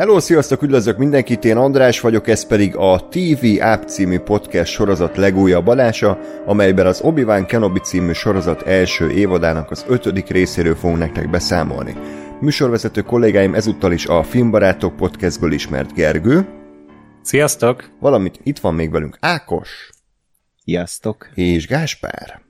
Hello, sziasztok, üdvözlök mindenkit, én András vagyok, ez pedig a TV Up című podcast sorozat legújabb adása, amelyben az Obi-Wan Kenobi című sorozat első évadának az 5. részéről fogunk nektek beszámolni. Műsorvezető kollégáim ezúttal is a Filmbarátok podcastből ismert Gergő. Sziasztok! Valamint itt van még velünk Ákos. Sziasztok! És Gáspár.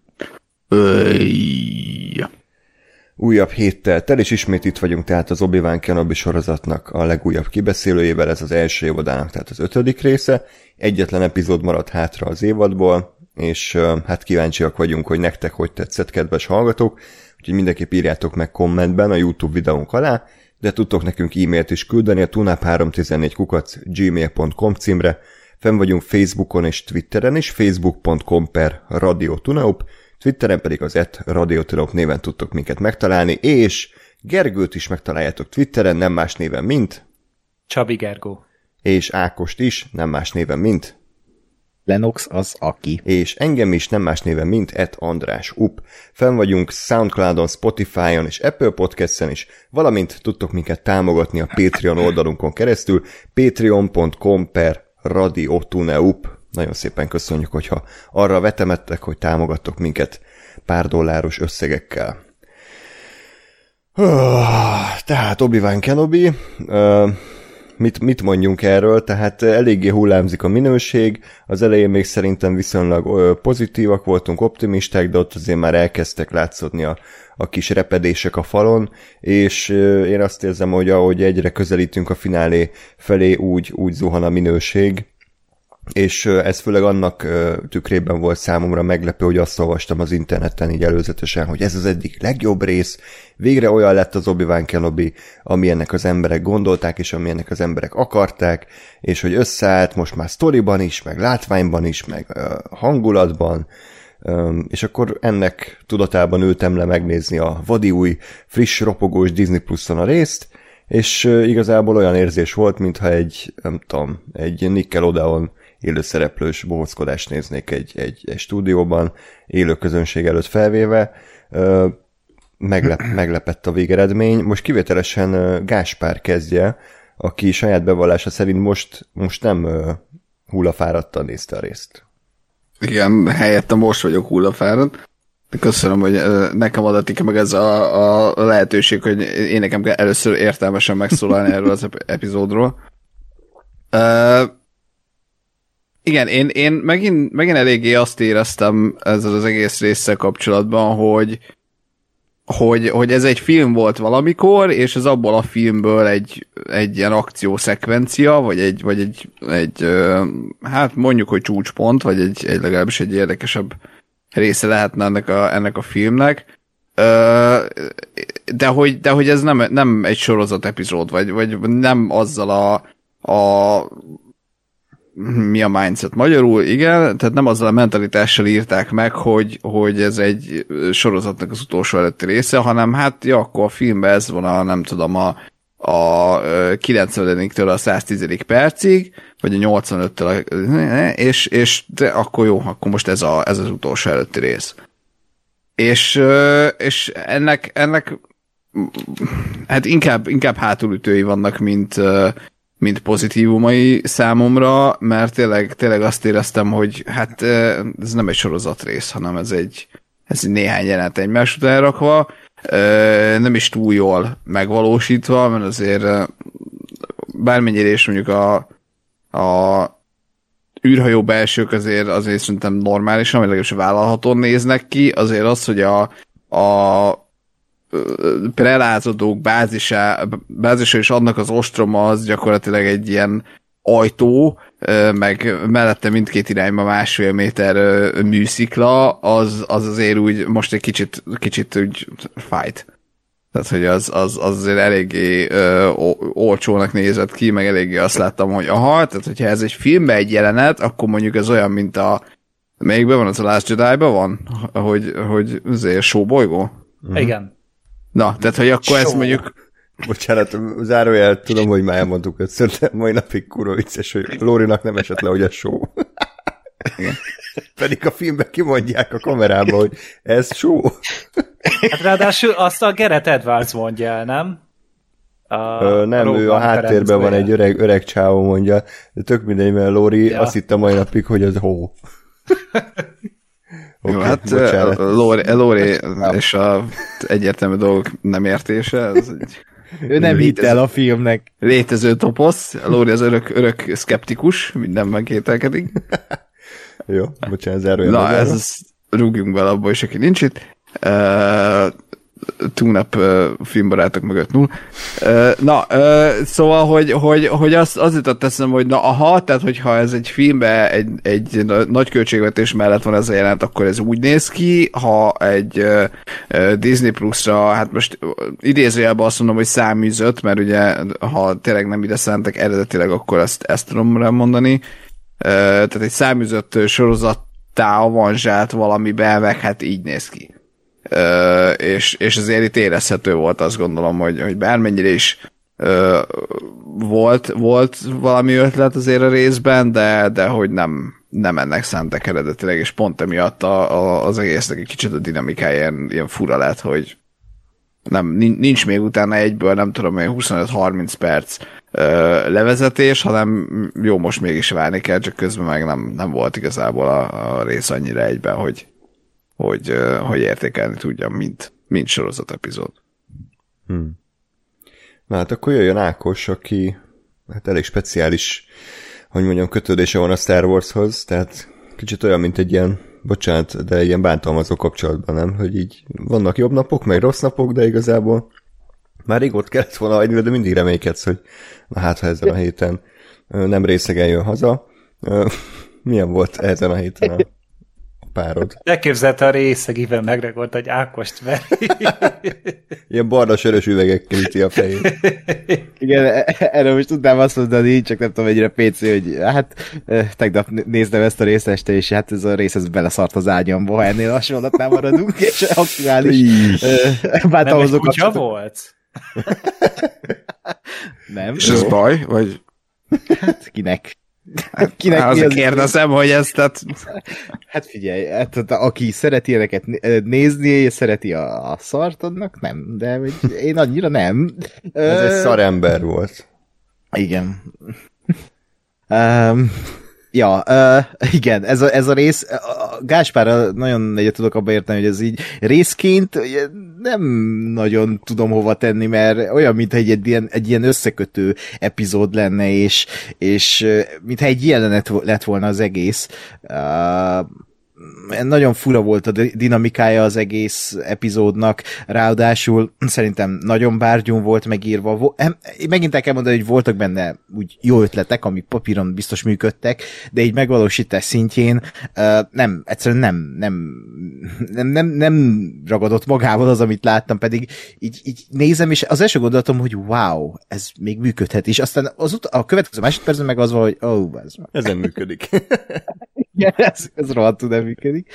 Újabb héttel tel, és ismét itt vagyunk, tehát az Obi-Wan Kenobi sorozatnak a legújabb kibeszélőjével, ez az első évadának, tehát az 5. része. Egyetlen epizód maradt hátra az évadból, és hát kíváncsiak vagyunk, hogy nektek hogy tetszett, kedves hallgatók, úgyhogy mindenképp írjátok meg kommentben a YouTube videónk alá, de tudtok nekünk e-mailt is küldeni a tunap314@gmail.com címre. Fenn vagyunk Facebookon és Twitteren is, facebook.com/Radio Tunap, Twitteren pedig az Radio Tunap néven tudtok minket megtalálni, és Gergőt is megtaláljátok Twitteren, nem más néven, mint Csabi Gergő. És Ákost is, nem más néven, mint Lenox Az Aki. És engem is, nem más néven, mint Ed András Up. Fenn vagyunk Soundcloudon, Spotify-on és Apple Podcast-en is, valamint tudtok minket támogatni a Patreon oldalunkon keresztül, patreon.com/Radio Tunap. Nagyon szépen köszönjük, hogyha arra vetemettek, hogy támogattok minket pár dolláros összegekkel. Tehát Obi-Wan Kenobi, mit mondjunk erről? Tehát eléggé hullámzik a minőség, az elején még szerintem viszonylag pozitívak voltunk, optimisták, de ott azért már elkezdtek látszódni a kis repedések a falon, és én azt érzem, hogy ahogy egyre közelítünk a finálé felé, úgy zuhan a minőség. És ez főleg annak tükrében volt számomra meglepő, hogy azt olvastam az interneten így előzetesen, hogy ez az egyik legjobb rész, végre olyan lett az Obi-Wan Kenobi, amilyennek az emberek gondolták, és amilyennek az emberek akarták, és hogy összeállt most már sztoriban is, meg látványban is, meg hangulatban, és akkor ennek tudatában ültem le megnézni a vadúj, friss, ropogós Disney Plus-on a részt, és igazából olyan érzés volt, mintha egy Nickelodeon élőszereplős bohóckodást néznék egy stúdióban, élő közönség előtt felvéve. Meglepett a végeredmény. Most kivételesen Gáspár kezdje, aki saját bevallása szerint most nem hullafáradtan nézte a részt. Igen, helyette most vagyok hullafáradt. Köszönöm, hogy nekem adatik meg ez a lehetőség, hogy én nekem kell először értelmesen megszólalni erről az epizódról. Igen, én megint eléggé azt éreztem ezzel az egész résszel kapcsolatban, hogy ez egy film volt valamikor, és ez abból a filmből egy ilyen akciószekvencia, vagy egy hát mondjuk, hogy csúcspont, vagy egy legalábbis egy érdekesebb része lehetne ennek a filmnek. De hogy ez nem egy sorozat epizód, vagy nem azzal a mi a mindset magyarul, igen, tehát nem azzal a mentalitással írták meg, hogy ez egy sorozatnak az utolsó előtti része, hanem hát ja, akkor a filmben ez van a 90-től a 110. percig, vagy a 85-től és de akkor jó, akkor most ez az utolsó előtti rész. És ennek hát inkább hátulütői vannak, mint pozitívumai számomra, mert tényleg azt éreztem, hogy hát ez nem egy sorozatrész, hanem ez egy néhány jelenet egymás után elrakva, nem is túl jól megvalósítva, mert azért bármennyire is mondjuk a űrhajó belsők azért szerintem normálisan, vagy legalábbis vállalhatóan néznek ki, azért az, hogy a prelázadók bázisa és annak az ostroma az gyakorlatilag egy ilyen ajtó, meg mellette mindkét irányba 1,5 méter műszikla, az azért úgy most egy kicsit úgy fájt. Tehát, hogy az azért eléggé olcsónak nézett ki, meg eléggé azt láttam, hogy aha, tehát hogyha ez egy filmben egy jelenet, akkor mondjuk ez olyan, mint melyikben van, az a Last Jedi-ben van? Hogy azért sóbolygó? Mm. Igen. Na, tehát, hogy akkor ez mondjuk... Bocsánat, zárójel, tudom, hogy már elmondtuk ötször, de mai napig kurva vicces, hogy Lórinak nem esett le, hogy a show. Igen. Pedig a filmben kimondják a kamerában, hogy ez show. Hát ráadásul azt a Gareth Edwards mondja, nem? Nem, ő a háttérben van egy öreg csávó, mondja. De tök mindegy, mert Lóri azt hitt a mai napig, hogy az hó. Okay, jó, hát Lóri és a egyértelmű dolgok nem értése. Az egy ő nem hitt el a filmnek. Létező toposz. Lóri az örök szkeptikus, mindenben kételkedik. Jó, bocsánat, zárója. Na, ez rúgjunk bele abból is, aki nincs itt. Tunap filmbarátok mögött null. Szóval, hogy az jutott eszembe, hogy tehát hogyha ez egy filmbe egy nagy költségvetés mellett van ez a jelent, akkor ez úgy néz ki, ha egy Disney Plus-ra, hát most idézőjelben azt mondom, hogy száműzött, mert ugye, ha tényleg nem ide szántak eredetileg, akkor ezt tudom elmondani. Tehát egy száműzött sorozattá avanzsált valamiben, meg hát így néz ki. És azért itt érezhető volt, azt gondolom, hogy bármennyire is volt valami ötlet azért a részben, de hogy nem ennek szántak eredetileg, és pont emiatt az egésznek egy kicsit a dinamikája ilyen fura lett, hogy nincs még utána egyből, nem tudom, 25-30 perc levezetés, hanem jó, most mégis várni kell, csak közben meg nem volt igazából a rész annyira egyben, hogy értékelni tudjam, mint sorozat epizód. Na hát akkor jöjjön Ákos, aki hát elég speciális, hogy mondjam, kötődése van a Star Warshoz, tehát kicsit olyan, mint egy ilyen, bocsánat, de ilyen bántalmazó kapcsolatban, nem? Hogy így vannak jobb napok, meg rossz napok, de igazából már rég ott kellett volna hagyni, de mindig reménykedsz, hogy na hát, ha ezen a héten nem részegen jön haza. Milyen volt ezen a héten párod? Elképzelte a részegivel megregolt, hogy Ákost veri. Ilyen barna sörös üvegekkel üti a fejét. Igen, erről most tudnám azt mondani, csak nem tudom, egyre PC, hogy hát tegnap néznem ezt a részt este, és hát ez a rész, ez beleszart az ágyamba, ha ennél hasonlatnál maradunk, és aktuális. Nem egy kutya volt? Nem. És ez baj? Vagy... Hát kinek? Kinek hát azért kérdezem, hogy ezt... Tehát... Hát figyelj, aki szereti ezeket nézni, szereti a szart, annak nem, de én annyira nem. Ez egy szarember volt. Igen. Igen, ez a rész, Gáspárral nagyon egyet tudok abba érteni, hogy ez így részként nem nagyon tudom hova tenni, mert olyan, mintha egy ilyen összekötő epizód lenne, és mintha egy jelenet lett volna az egész. Nagyon fura volt a dinamikája az egész epizódnak, ráadásul szerintem nagyon bárgyún volt megírva. Megint el kell mondani, hogy voltak benne úgy jó ötletek, amik papíron biztos működtek, de így megvalósítás szintjén nem ragadott magával az, amit láttam, pedig így nézem, és az első gondolatom, hogy wow, ez még működhet, és aztán a következő másodpercben meg az van, hogy ez nem működik. Igen, ez rohadtul nem működik.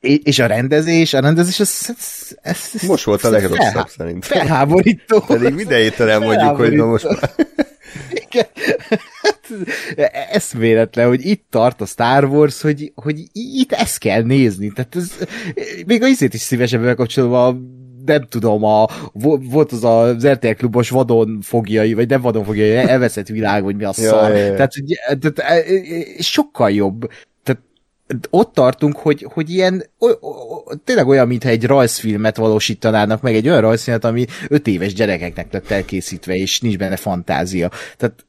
És a rendezés ez most volt a legrosszabb szerintem. Felháborító. Pedig mindenhételen mondjuk, hogy na most már. Igen. Ez véletlen, hogy itt tart a Star Wars, hogy itt ezt kell nézni. Tehát ez, még a izét is szívesebben bekapcsolva, nem tudom, volt az az RTL klubos vadon fogjai, vagy nem vadon fogjai, elveszett világ, vagy mi a szar. Tehát sokkal jobb. Tehát ott tartunk, hogy ilyen tényleg olyan, mintha egy rajzfilmet valósítanának meg, egy olyan rajzfilmet, ami 5 éves gyerekeknek lett elkészítve, és nincs benne fantázia. Tehát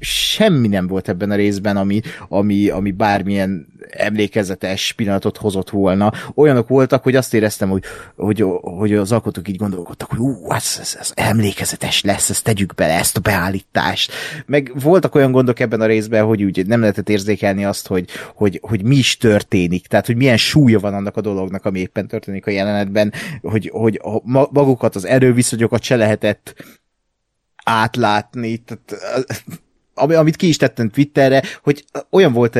semmi nem volt ebben a részben, ami bármilyen emlékezetes pillanatot hozott volna. Olyanok voltak, hogy azt éreztem, hogy az alkotók így gondolkodtak, hogy ez emlékezetes lesz, ezt tegyük bele, ezt a beállítást. Meg voltak olyan gondok ebben a részben, hogy úgy nem lehetett érzékelni azt, hogy mi is történik, tehát hogy milyen súlya van annak a dolognak, ami éppen történik a jelenetben, hogy magukat, az erőviszonyokat se lehetett átlátni, tehát, amit ki is tettem Twitterre, hogy olyan volt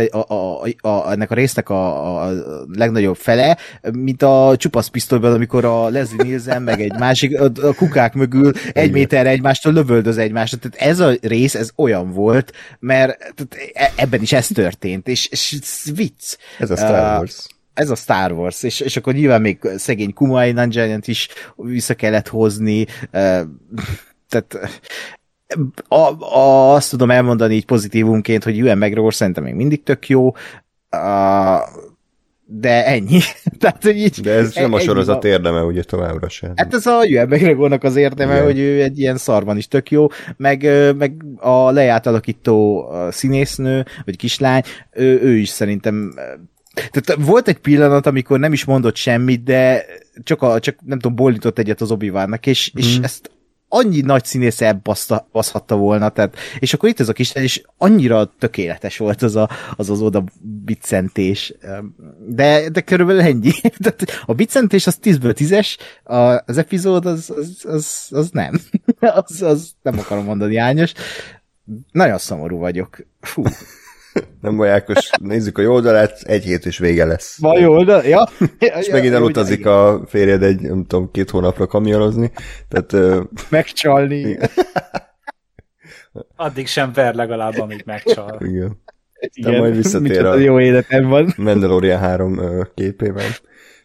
ennek a résznek a legnagyobb fele, mint a csupaszpisztolyban, amikor a Leslie Nielsen meg egy másik, a kukák mögül 1 méterre egymástól lövöldöz egymást. Tehát ez a rész, ez olyan volt, mert ebben is ez történt, és vicc. Ez a Star Wars. ez a Star Wars, és akkor nyilván még szegény Kumai Nanjiani-t is vissza kellett hozni, tehát azt tudom elmondani így pozitívumként, hogy Ewan McGregor szerintem még mindig tök jó, de ennyi. Tehát, hogy így, de ez nem a sorozat érdeme, ugye továbbra sem. Hát ez a Ewan McGregornak az érdeme, igen, hogy ő egy ilyen szarban is tök jó, meg a Leiát alakító színésznő, vagy kislány, ő is szerintem. Tehát volt egy pillanat, amikor nem is mondott semmit, de csak nem tudom, bólintott egyet az Obi-Wannak, és ezt annyi nagy színész elbaszhatta volna, tehát, és akkor itt ez a kislány, és annyira tökéletes volt az oda biccentés, de körülbelül ennyi. Tehát a biccentés az 10-ből 10-es, az epizód az nem. Az nem akarom mondani, Ányos. Nagyon szomorú vagyok. Fú. Nem baj, Ákos, nézzük a jó oldalát, egy hét és vége lesz. Van jó oldal? Ja. És megint elutazik a férjed egy, nem tudom, 2 hónapra kamionozni. Tehát, megcsalni. Addig sem ver legalább, amíg megcsal. Igen. De majd visszatér a jó életem van. Mandalorian 3 képében.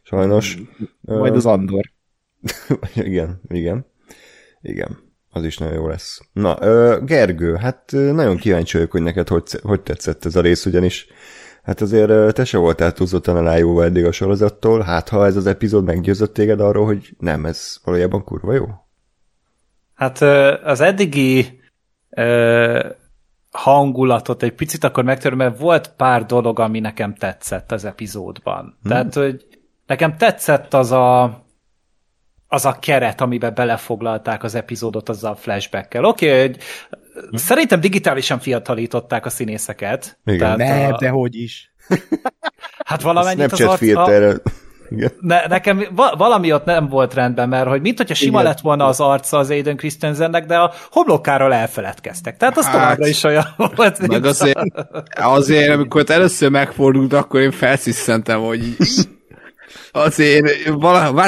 Sajnos. Majd az Andor. Igen. Az is nagyon jó lesz. Na, Gergő, hát nagyon kíváncsi vagyok, hogy neked hogy tetszett ez a rész, ugyanis hát azért te se voltál túlzottan alájóval eddig a sorozattól, hát ha ez az epizód meggyőzött téged arról, hogy nem, ez valójában kurva jó? Hát az eddigi hangulatot egy picit akkor megtöröm, mert volt pár dolog, ami nekem tetszett az epizódban. Tehát, hogy nekem tetszett az a keret, amiben belefoglalták az epizódot azzal a flashbackkel. Oké, szerintem digitálisan fiatalították a színészeket. Igen. Ne, de hogy is. Hát valamennyit az arca... Nekem valami ott nem volt rendben, mert hogy mint hogyha sima lett volna az arca az Aiden Christensennek, de a homlokáról elfeledkeztek. Tehát az továbbra is olyan volt. Meg azért, amikor először megfordult, akkor én felszisszentem, hogy azért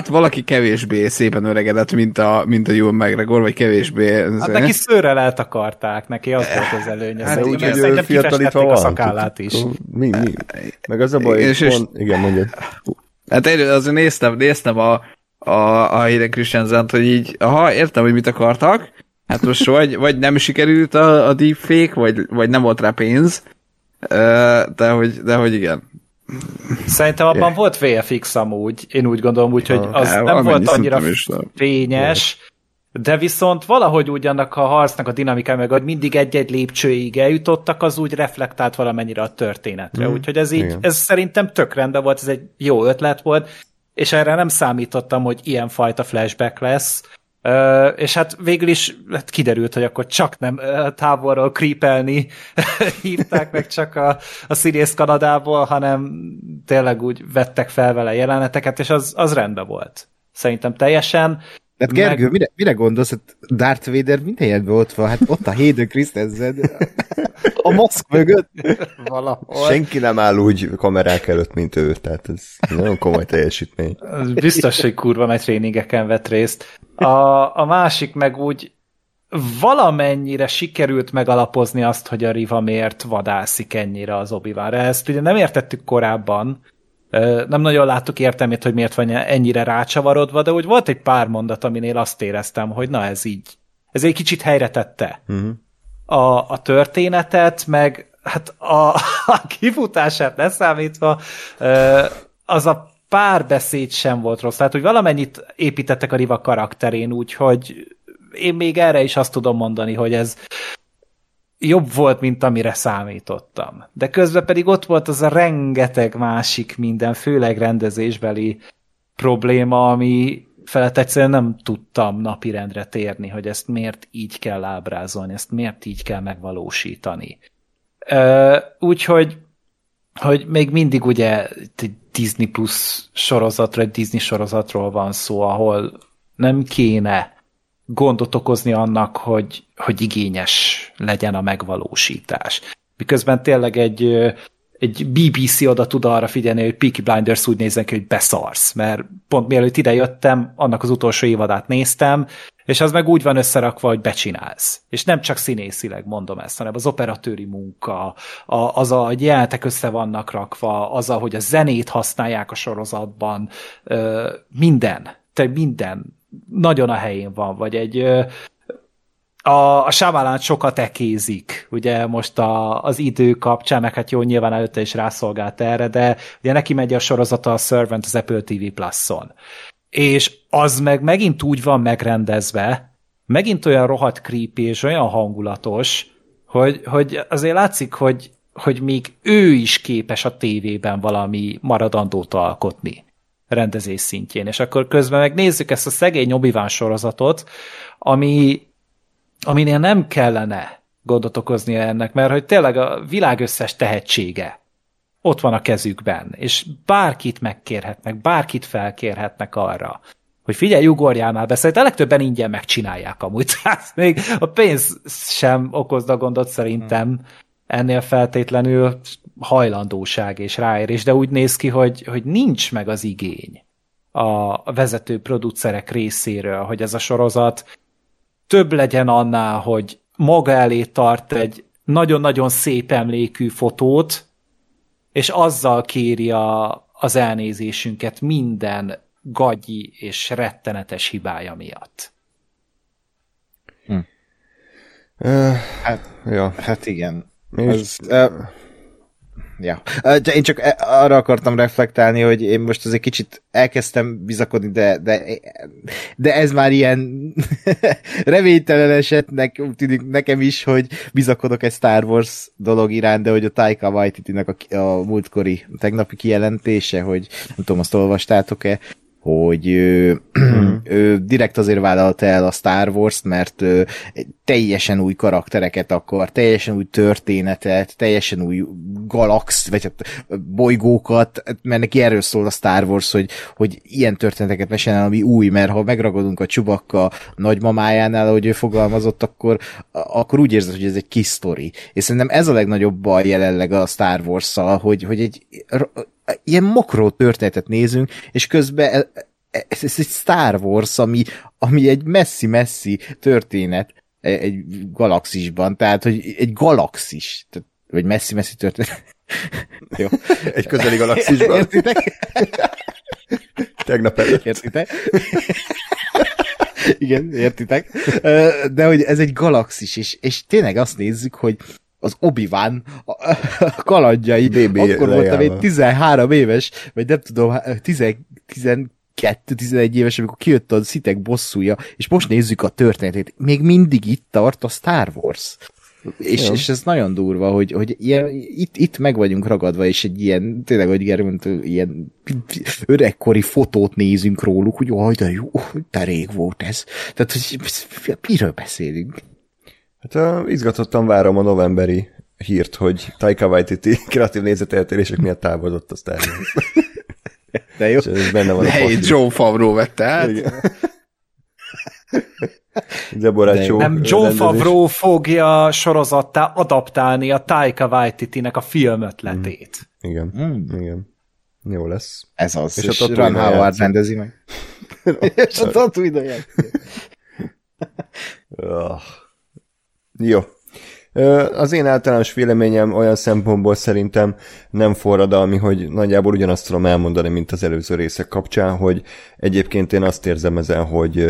valaki kevésbé szépen öregedett, mint a Ewan McGregor, vagy kevésbé... Hát neki szőrrel eltakarták, neki az volt az előnye. Hát úgy, hogy ő fiatalítva van. A szakállát is. Mi? Meg az a baj, igen, mondjad. Hát én azért néztem a Hayden Christensen-t, hogy így, aha, értem, hogy mit akartak, hát most vagy nem sikerült a deepfake, vagy nem volt rá pénz, de hogy igen. Szerintem abban volt VFX amúgy, én úgy gondolom, hogy az nem volt annyira fényes, de viszont valahogy úgy annak a harcnak a dinamikán, meg hogy mindig egy-egy lépcsőig eljutottak, az úgy reflektált valamennyire a történetre, úgyhogy ez így, ez szerintem tök rendben volt, ez egy jó ötlet volt, és erre nem számítottam, hogy ilyenfajta flashback lesz, és hát végül is hát kiderült, hogy akkor csak nem távolról creepelni hívták meg csak a színész Kanadából, hanem tényleg úgy vettek fel vele jeleneteket, és az rendben volt. Szerintem teljesen. De hát Gergő, mire gondolsz? Hát Darth Vader minden jelben ott van, hát ott a Hayden Christensen a maszk mögött valahol. Senki nem áll úgy kamerák előtt, mint ő, tehát ez nagyon komoly teljesítmény. Biztos, hogy kurva nagy tréningeken vett részt. A másik meg úgy valamennyire sikerült megalapozni azt, hogy a Reva miért vadászik ennyire az Obi-Wanra. Ezt ugye nem értettük korábban, nem nagyon láttuk értelmét, hogy miért van ennyire rácsavarodva, de úgy volt egy pár mondat, aminél azt éreztem, hogy na ez így. Ez egy kicsit helyre tette a történetet, meg hát a kifutását leszámítva az a párbeszéd sem volt rossz. Tehát, hogy valamennyit építettek a Reva karakterén, úgyhogy én még erre is azt tudom mondani, hogy ez jobb volt, mint amire számítottam. De közben pedig ott volt az a rengeteg másik minden, főleg rendezésbeli probléma, ami felett egyszerűen nem tudtam napirendre térni, hogy ezt miért így kell ábrázolni, ezt miért így kell megvalósítani. Úgyhogy még mindig ugye Disney Plus sorozatról, egy Disney sorozatról van szó, ahol nem kéne gondot okozni annak, hogy igényes legyen a megvalósítás. Miközben tényleg egy egy BBC oda tud arra figyelni, hogy Peaky Blinders úgy nézzen ki, hogy beszarsz, mert pont mielőtt idejöttem, annak az utolsó évadát néztem, és az meg úgy van összerakva, hogy becsinálsz. És nem csak színészileg mondom ezt, hanem az operatőri munka, az a jelentek össze vannak rakva, az, ahogy a zenét használják a sorozatban, minden, tehát minden nagyon a helyén van, vagy egy... A Shyamalan sokat ekézik, ugye most az idő kapcsán, meg hát jó, nyilván előtte is rászolgált erre, de ugye neki megy a sorozata a Servant az Apple TV Plus-on. És az meg megint úgy van megrendezve, megint olyan rohadt creepy és olyan hangulatos, hogy azért látszik, hogy még ő is képes a tévében valami maradandót alkotni rendezés szintjén. És akkor közben megnézzük ezt a szegény Obi-Wan sorozatot, aminél nem kellene gondot okoznia ennek, mert hogy tényleg a világ összes tehetsége ott van a kezükben, és bárkit megkérhetnek, bárkit felkérhetnek arra, hogy figyelj, ugorjál már be, szerintem a legtöbben ingyen megcsinálják amúgy, tehát még a pénz sem okozna gondot szerintem ennél feltétlenül hajlandóság és ráérés, de úgy néz ki, hogy nincs meg az igény a vezető producerek részéről, hogy ez a sorozat több legyen annál, hogy maga elé tart egy nagyon-nagyon szép emlékű fotót, és azzal kéri az elnézésünket minden gagyi és rettenetes hibája miatt. Hát igen. Én csak arra akartam reflektálni, hogy én most azért kicsit elkezdtem bizakodni, de ez már ilyen reménytelen esetnek tűnik nekem is, hogy bizakodok egy Star Wars dolog iránt, de hogy a Taika Waititinek a múltkori, tegnapi kijelentése, hogy nem tudom, azt olvastátok-e, hogy ő direkt azért vállalta el a Star Wars-t, mert teljesen új karaktereket akar, teljesen új történetet, teljesen új galaxis, vagy bolygókat, mert neki erről szól a Star Wars, hogy ilyen történeteket mesen el, ami új, mert ha megragadunk a Chewbacca nagymamájánál, ahogy ő fogalmazott, akkor úgy érzed, hogy ez egy kis sztori. És szerintem ez a legnagyobb baj jelenleg a Star Wars-szal, hogy egy ilyen makró történetet nézünk, és közben ez egy Star Wars, ami egy messzi-messzi történet egy galaxisban, tehát, hogy egy galaxis, vagy messzi-messzi történet. Jó. Egy közeli galaxisban. Értitek? Tegnap előtt. Értitek? Igen, értitek. De hogy ez egy galaxis, és tényleg azt nézzük, hogy az Obi-Wan a kalandjai, BB akkor Leia voltam én 13 éves, vagy nem tudom, 12-11 éves, amikor kijött a szitek bosszúja, és most nézzük a történetét. Még mindig itt tart a Star Wars. És ez nagyon durva, hogy ilyen, itt meg vagyunk ragadva, és egy ilyen, tényleg, hogy Gergő mondta, ilyen öregkori fotót nézünk róluk, hogy jaj, de jó, de rég volt ez. Tehát, hogy miről beszélünk? Hát izgatottan várom a novemberi hírt, hogy Taika Waititi kreatív nézeteltérések miatt távozott a Star Wars. De jó. És benne van a John Favreau vette át. Deborah Chow. Nem, John Favreau fogja sorozattá adaptálni a Taika Waititinek a filmötletét. Igen. Jó lesz. Ez az. És a Ron Howard rendezi meg. És a Tatooine. Jó. Az én általános véleményem olyan szempontból szerintem nem forradalmi, hogy nagyjából ugyanazt tudom elmondani, mint az előző részek kapcsán, hogy egyébként én azt érzem ezen, hogy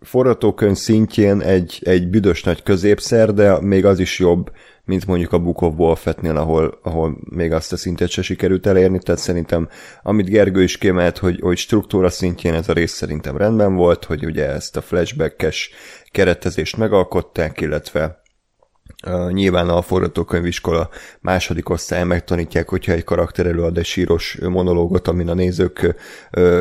forgatókönyv szintjén egy büdös nagy középszer, de még az is jobb, mint mondjuk a Book of Boba Fettnél, ahol még azt a szintet se sikerült elérni, tehát szerintem, amit Gergő is kiemelt, hogy struktúra szintjén ez a rész szerintem rendben volt, hogy ugye ezt a flashback-es keretezést megalkották, illetve nyilván a forgatókönyviskola második osztályán megtanítják, hogyha egy karakter előad egy síros monológot, amin a nézők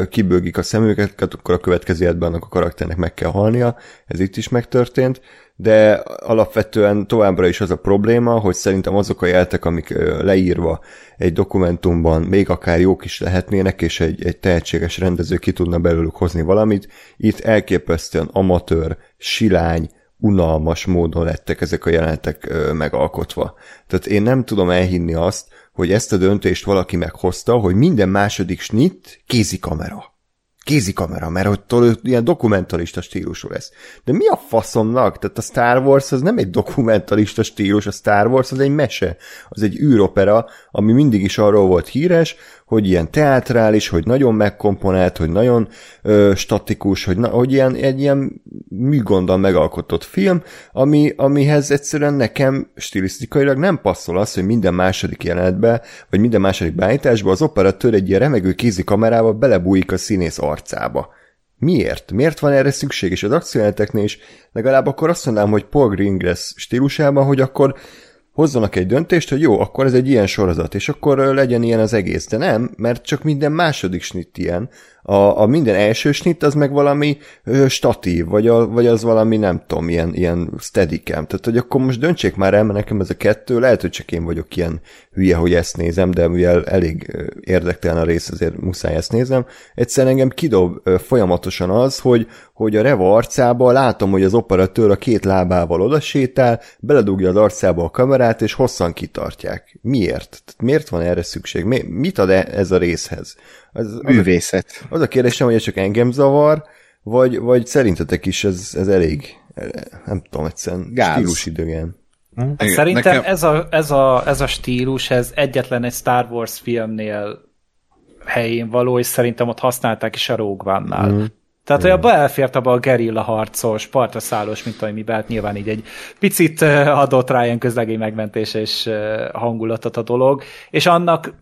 kibőgik a szemüket, akkor a következő életben annak a karakternek meg kell halnia, ez itt is megtörtént, de alapvetően továbbra is az a probléma, hogy szerintem azok a jeltek, amik leírva egy dokumentumban még akár jók is lehetnének, és egy tehetséges rendező ki tudna belőlük hozni valamit, itt elképesztően amatőr, silány, unalmas módon lettek ezek a jelenetek megalkotva. Tehát én nem tudom elhinni azt, hogy ezt a döntést valaki meghozta, hogy minden második snitt kézikamera. Kézikamera, mert attól ilyen dokumentarista stílusú lesz. De mi a faszomnak? Tehát a Star Wars az nem egy dokumentarista stílus, a Star Wars az egy mese, az egy űropera, ami mindig is arról volt híres, hogy ilyen teátrális, hogy nagyon megkomponált, hogy nagyon statikus, hogy ilyen, egy ilyen műgonddal megalkotott film, amihez egyszerűen nekem stilisztikailag nem passzol az, hogy minden második jelenetbe, vagy minden második beállításba az operatőr egy ilyen remegő kézikamerával belebújik a színész arcába. Miért? Miért van erre szükség? És az akciójeleneteknél is legalább akkor azt mondanám, hogy Paul Greengrass stílusában, hogy akkor hozzanak egy döntést, hogy jó, akkor ez egy ilyen sorozat, és akkor legyen ilyen az egész. De nem, mert csak minden második snitt ilyen. A minden első snitt az meg valami statív, vagy az valami nem tudom, ilyen steadicam. Tehát, hogy akkor most döntsék már el, mert nekem ez a kettő, lehet, hogy csak én vagyok ilyen hülye, hogy ezt nézem, de mivel elég érdektelen a rész, azért muszáj ezt nézem. Egyszerűen engem kidob folyamatosan az, hogy a Reva arcába látom, hogy az operatőr a két lábával oda sétál, beledugja az arcába a kamerát, és hosszan kitartják. Miért? Tehát miért van erre szükség? Mit ad ez a részhez? Művészet. Az a kérdésem, hogy ez csak engem zavar, vagy szerintetek is ez elég, nem tudom, egyszerűen stílusidegen. Szerintem nekem... ez a stílus, ez egyetlen egy Star Wars filmnél helyén való, és szerintem ott használták is a Rogue One-nál. Mm. Tehát, hogy abba elfért abba a gerilla harcos, partraszállós, mint amiben, hát nyilván így egy picit adott rá ilyen közlegény megmentés és hangulatot a dolog, és annak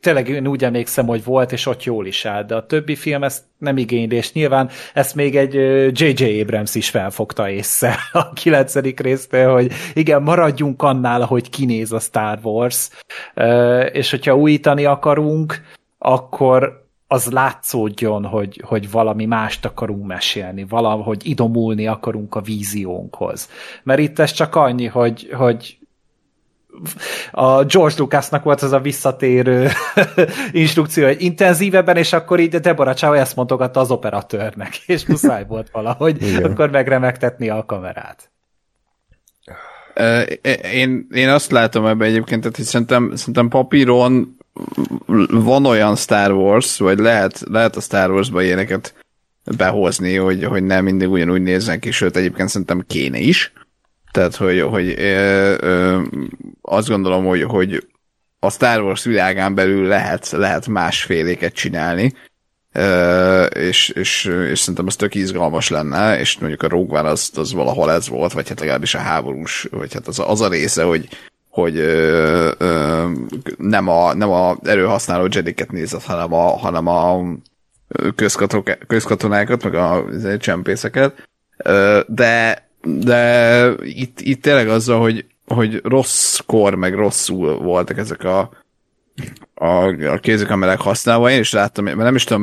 tényleg én úgy emlékszem, hogy volt, és ott jól is állt, de a többi film ezt nem igényli, és nyilván ezt még egy J.J. Abrams is felfogta észre a 9. résztől, hogy igen, maradjunk annál, ahogy kinéz a Star Wars, és hogyha újítani akarunk, akkor az látszódjon, hogy valami mást akarunk mesélni, valahogy idomulni akarunk a víziónkhoz. Mert itt ez csak annyi, hogy a George Lucasnak volt az a visszatérő instrukció, hogy intenzívebben, és akkor így Deborah Chow ezt mondogatta az operatőrnek, és muszáj volt valahogy akkor megremegtetni a kamerát. Én azt látom ebben egyébként, tehát szerintem papíron van olyan Star Wars, vagy lehet a Star Wars-ba ilyeneket behozni, hogy nem mindig ugyanúgy nézzen ki, sőt egyébként szerintem kéne is. Tehát, hogy azt gondolom, hogy a Star Wars világán belül lehet másféléket csinálni, és szerintem az tök izgalmas lenne, és mondjuk a Rogue One az valahol ez volt, vagy hát legalábbis a háborús, vagy hát az a része, hogy nem a erőhasználó Jediket nézett, hanem a közkatonákat, meg a csempészeket, de itt tényleg azzal, hogy rosszkor, meg rosszul voltak ezek a kézikamerák használva. Én is láttam, mert nem is tudom,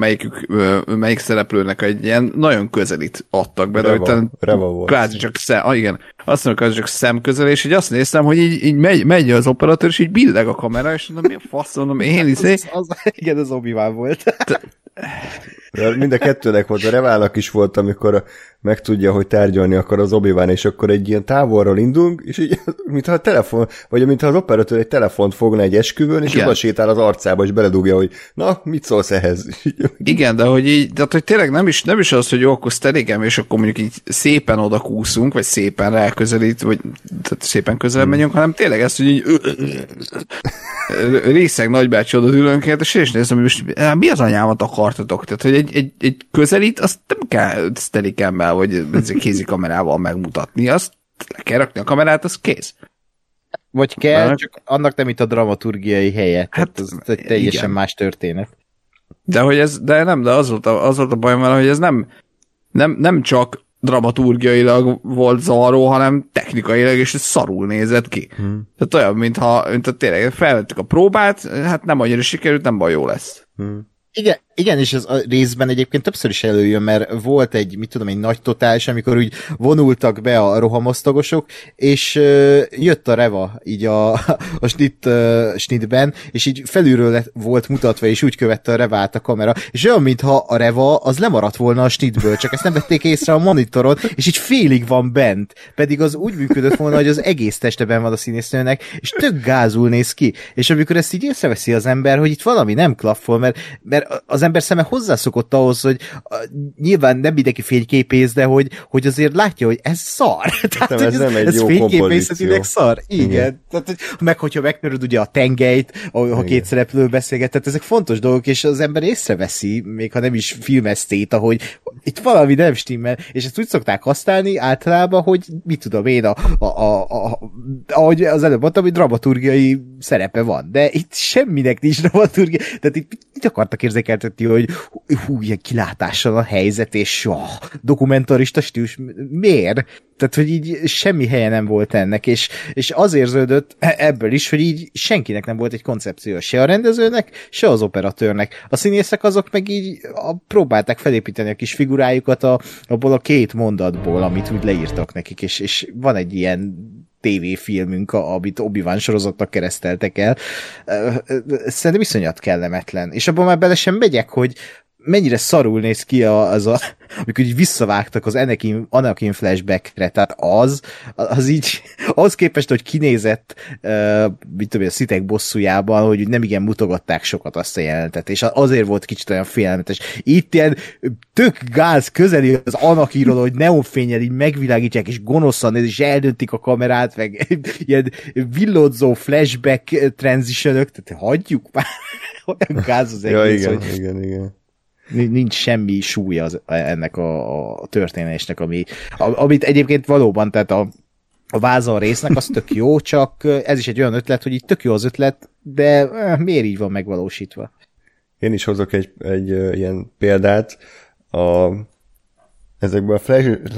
melyik szereplőnek egy ilyen nagyon közelit adtak be. Reva kvázi csak szem, igen, azt mondom, kvázi csak szemközel, és így azt néztem, hogy így megy az operatőr, és így billeg a kamera, és mondom, mi a fasz, mondom, én hiszem. Igen, az Obi-Wan volt. De mind a kettőnek volt, a Revának is volt, amikor megtudja, hogy tárgyalni akar az Obi-Wan, és akkor egy ilyen távolról indulunk, és így, mintha a telefon, vagy mintha az operatőr egy telefont fogna egy esküvőn, és oda sétál az arcába, és beledugja, hogy na, mit szólsz ehhez? Igen, de hogy így, de hogy tényleg nem is az, hogy jó, akkor szterigem, és akkor mondjuk így szépen odakúszunk, vagy szépen ráközelít, vagy tehát szépen közelebb menjünk, hanem tényleg ezt, hogy így részeg nagybácsi oda ülőnként, és nézem, hogy mi az anyámat akartatok? Tehát, hogy egy közelít, azt nem kell szterikemmel, vagy kézikamerával megmutatni, azt le kell rakni a kamerát, az kész. Vagy kell, csak annak nem itt a dramaturgiai helye. Hát ez teljesen más történet. De az volt a bajom vele, hogy ez nem csak dramaturgiailag volt zavaró, hanem technikailag, és ez szarul nézett ki. Tehát olyan, mintha tényleg felvettük a próbát, hát nem annyira sikerült, nem baj, jó lesz. Igen, igen, és ez a részben egyébként többször is előjön, mert volt egy, mit tudom, egy nagy totális, amikor úgy vonultak be a rohamosztagosok, és jött a Reva így a snitben, és így felülről volt mutatva, és úgy követte a Revát a kamera, és olyan, mintha a Reva az lemaradt volna a snitből, csak ezt nem vették észre a monitoron, és így félig van bent, pedig az úgy működött volna, hogy az egész testeben van a színésznőnek, és tök gázul néz ki, és amikor ezt így észreveszi az ember, hogy itt valami nem klaffol, mert az ember szeme hozzászokott ahhoz, hogy nyilván nem mindenki fényképész, de hogy azért látja, hogy ez szar. Tehát, ez nem egy ez jó fényképészetileg szar. Igen. Igen. Tehát, meg hogyha megmérőd ugye a tengelyt, ha két szereplő beszélget, tehát ezek fontos dolgok, és az ember észreveszi, még ha nem is filmesztét, ahogy itt valami nem stimmel, és ezt úgy szokták használni általában, hogy mit tudom én, ahogy az előbb mondtam, hogy dramaturgiai szerepe van, de itt semminek nincs dramaturgia, tehát itt akartak érzékeltetni, hogy hú, ilyen kilátással a helyzet, és dokumentarista stílus, miért? Tehát, hogy így semmi helye nem volt ennek, és az érződött ebből is, hogy így senkinek nem volt egy koncepció, se a rendezőnek, se az operatőrnek. A színészek azok meg így próbálták felépíteni a kis figurájukat abból a két mondatból, amit úgy leírtak nekik, és van egy ilyen TV-filmünk, amit Obi-Wan sorozatnak kereszteltek el. Szerintem iszonyat kellemetlen. És abban már bele sem megyek, hogy mennyire szarul néz ki amikor így visszavágtak az Anakin flashbackre, tehát az így, ahhoz képest, hogy kinézett mit tudom, a szitek bosszújában, hogy nem igen mutogatták sokat azt a jelenetet, és azért volt kicsit olyan félelmetes. Itt ilyen tök gáz közeli az Anakinról, hogy neonfénnyel így megvilágítják, és gonoszan néz, és eldöntik a kamerát, meg ilyen villódzó flashback transitionök, tehát hagyjuk már, olyan gáz az egész. Ja, igen. Nincs semmi súlya ennek a történésnek, amit egyébként valóban, tehát a vázal résznek az tök jó, csak ez is egy olyan ötlet, hogy így tök jó az ötlet, de miért így van megvalósítva? Én is hozok egy ilyen példát. Ezekben a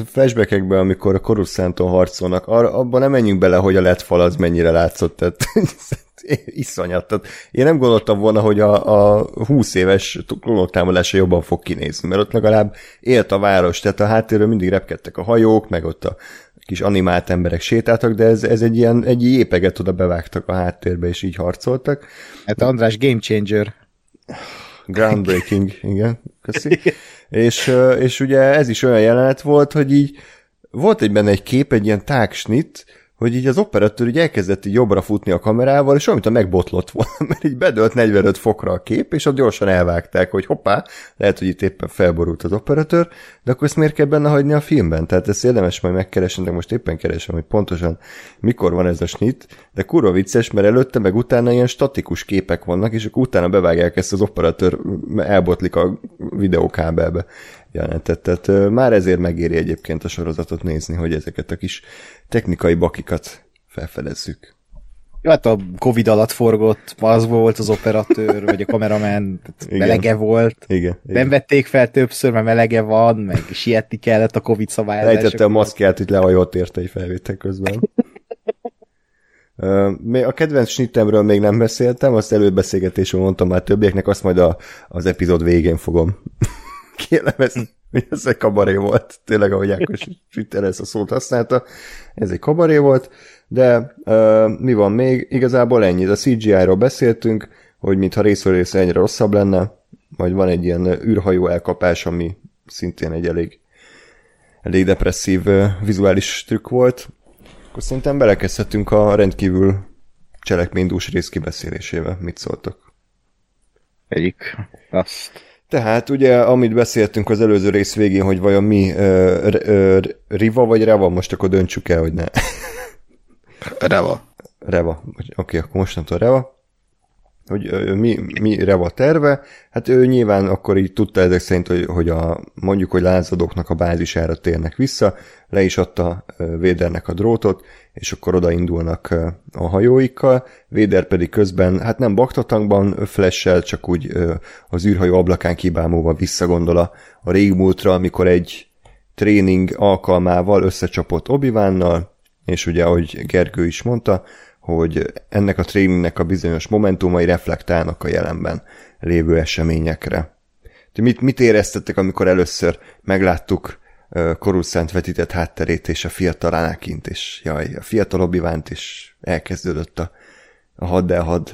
flashbackekben, amikor a Coruscanton harcolnak, abban nem menjünk bele, hogy a LED fal az mennyire látszott, tehát iszonyat. Tehát én nem gondoltam volna, hogy a 20 éves klónok támadása jobban fog kinézni, mert ott legalább élt a város, tehát a háttérről mindig repkedtek a hajók, meg ott a kis animált emberek sétáltak, de ez egy ilyen jépeget oda bevágtak a háttérbe, és így harcoltak. Hát András game changer. Groundbreaking, igen. Köszi. És ugye ez is olyan jelenet volt, hogy így volt benne egy kép, egy ilyen tágsnit, hogy így az operatőr így elkezdett így jobbra futni a kamerával, és olyan, mintha megbotlott volna, mert így bedőlt 45 fokra a kép, és ott gyorsan elvágták, hogy hoppá, lehet, hogy itt éppen felborult az operatőr, de akkor ezt miért kell benne hagyni a filmben? Tehát ezt érdemes majd megkeresni, de most éppen keresem, hogy pontosan mikor van ez a snit, de kurva vicces, mert előtte meg utána ilyen statikus képek vannak, és akkor utána bevágják ezt az operatőr, elbotlik a videókábelbe. Jelentet. Tehát már ezért megéri egyébként a sorozatot nézni, hogy ezeket a kis technikai bakikat felfedezzük. Jó, hát a Covid alatt forgott, az volt az operatőr, vagy a kameramen, melege volt. Igen. Nem vették fel többször, mert melege van, meg sietni kellett a Covid szabályozásokon. Lejtette a maszkját, hogy lehajolt érte egy felvétel közben. A kedvenc snittemről még nem beszéltem, azt előbeszélgetésről mondtam már többieknek, azt majd az epizód végén fogom kielemezni, hogy ez egy kabaré volt. Tényleg, ahogy Ákos Twitter ezt a szót használta, ez egy kabaré volt, de mi van még? Igazából ennyi. A CGI-ról beszéltünk, hogy mintha részről része ennyire rosszabb lenne, vagy van egy ilyen űrhajó elkapás, ami szintén egy elég depresszív vizuális trükk volt. Akkor szerintem belekezdhetünk a rendkívül cselekménydús rész kibeszélésével. Mit szóltok? Egyik. Azt... Tehát ugye, amit beszéltünk az előző rész végén, hogy vajon mi Riva vagy Reva, most akkor döntsük el, hogy ne. Reva. Oké, akkor mostantól Reva. Hogy mi Reva terve? Hát ő nyilván akkor így tudta ezek szerint, hogy mondjuk, hogy lázadóknak a bázisára térnek vissza, le is adta Vadernek a drótot, és akkor odaindulnak a hajóikkal. Vader pedig közben, hát nem baktatankban flash-sel, csak úgy az űrhajó ablakán kibámulva visszagondol a régmúltra, amikor egy tréning alkalmával összecsapott Obi-Wannal, és ugye, ahogy Gergő is mondta, hogy ennek a streamingnek a bizonyos momentumai reflektálnak a jelenben lévő eseményekre. Mit éreztetek, amikor először megláttuk Coruscant vetített hátterét és a fiatal Anakint, és jaj, a fiatal Obi-Wan-t, és elkezdődött a hadd?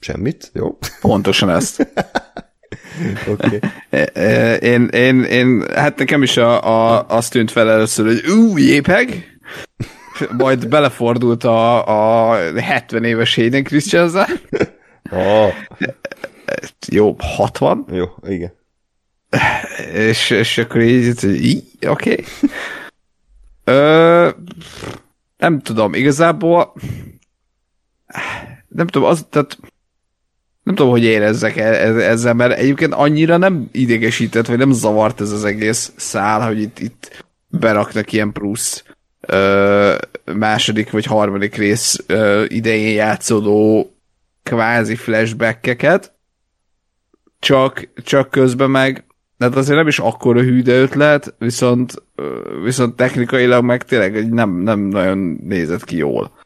Semmit? Jó. Pontosan ezt. Okay. Én, hát nekem is azt tűnt fel először, hogy jépheg, majd belefordult a 70 éves Hayden Christensen. Jó, 60. Jó, igen. És akkor így oké. Nem tudom, igazából nem tudom, hogy érezzek ezzel, mert egyébként annyira nem idegesített, vagy nem zavart ez az egész szál, hogy itt beraknak ilyen plusz második vagy harmadik rész idején játszódó kvázi flashbackeket, csak közben meg, hát azért nem is akkora hűde ötlet, viszont technikailag meg tényleg nem nagyon nézett ki jól.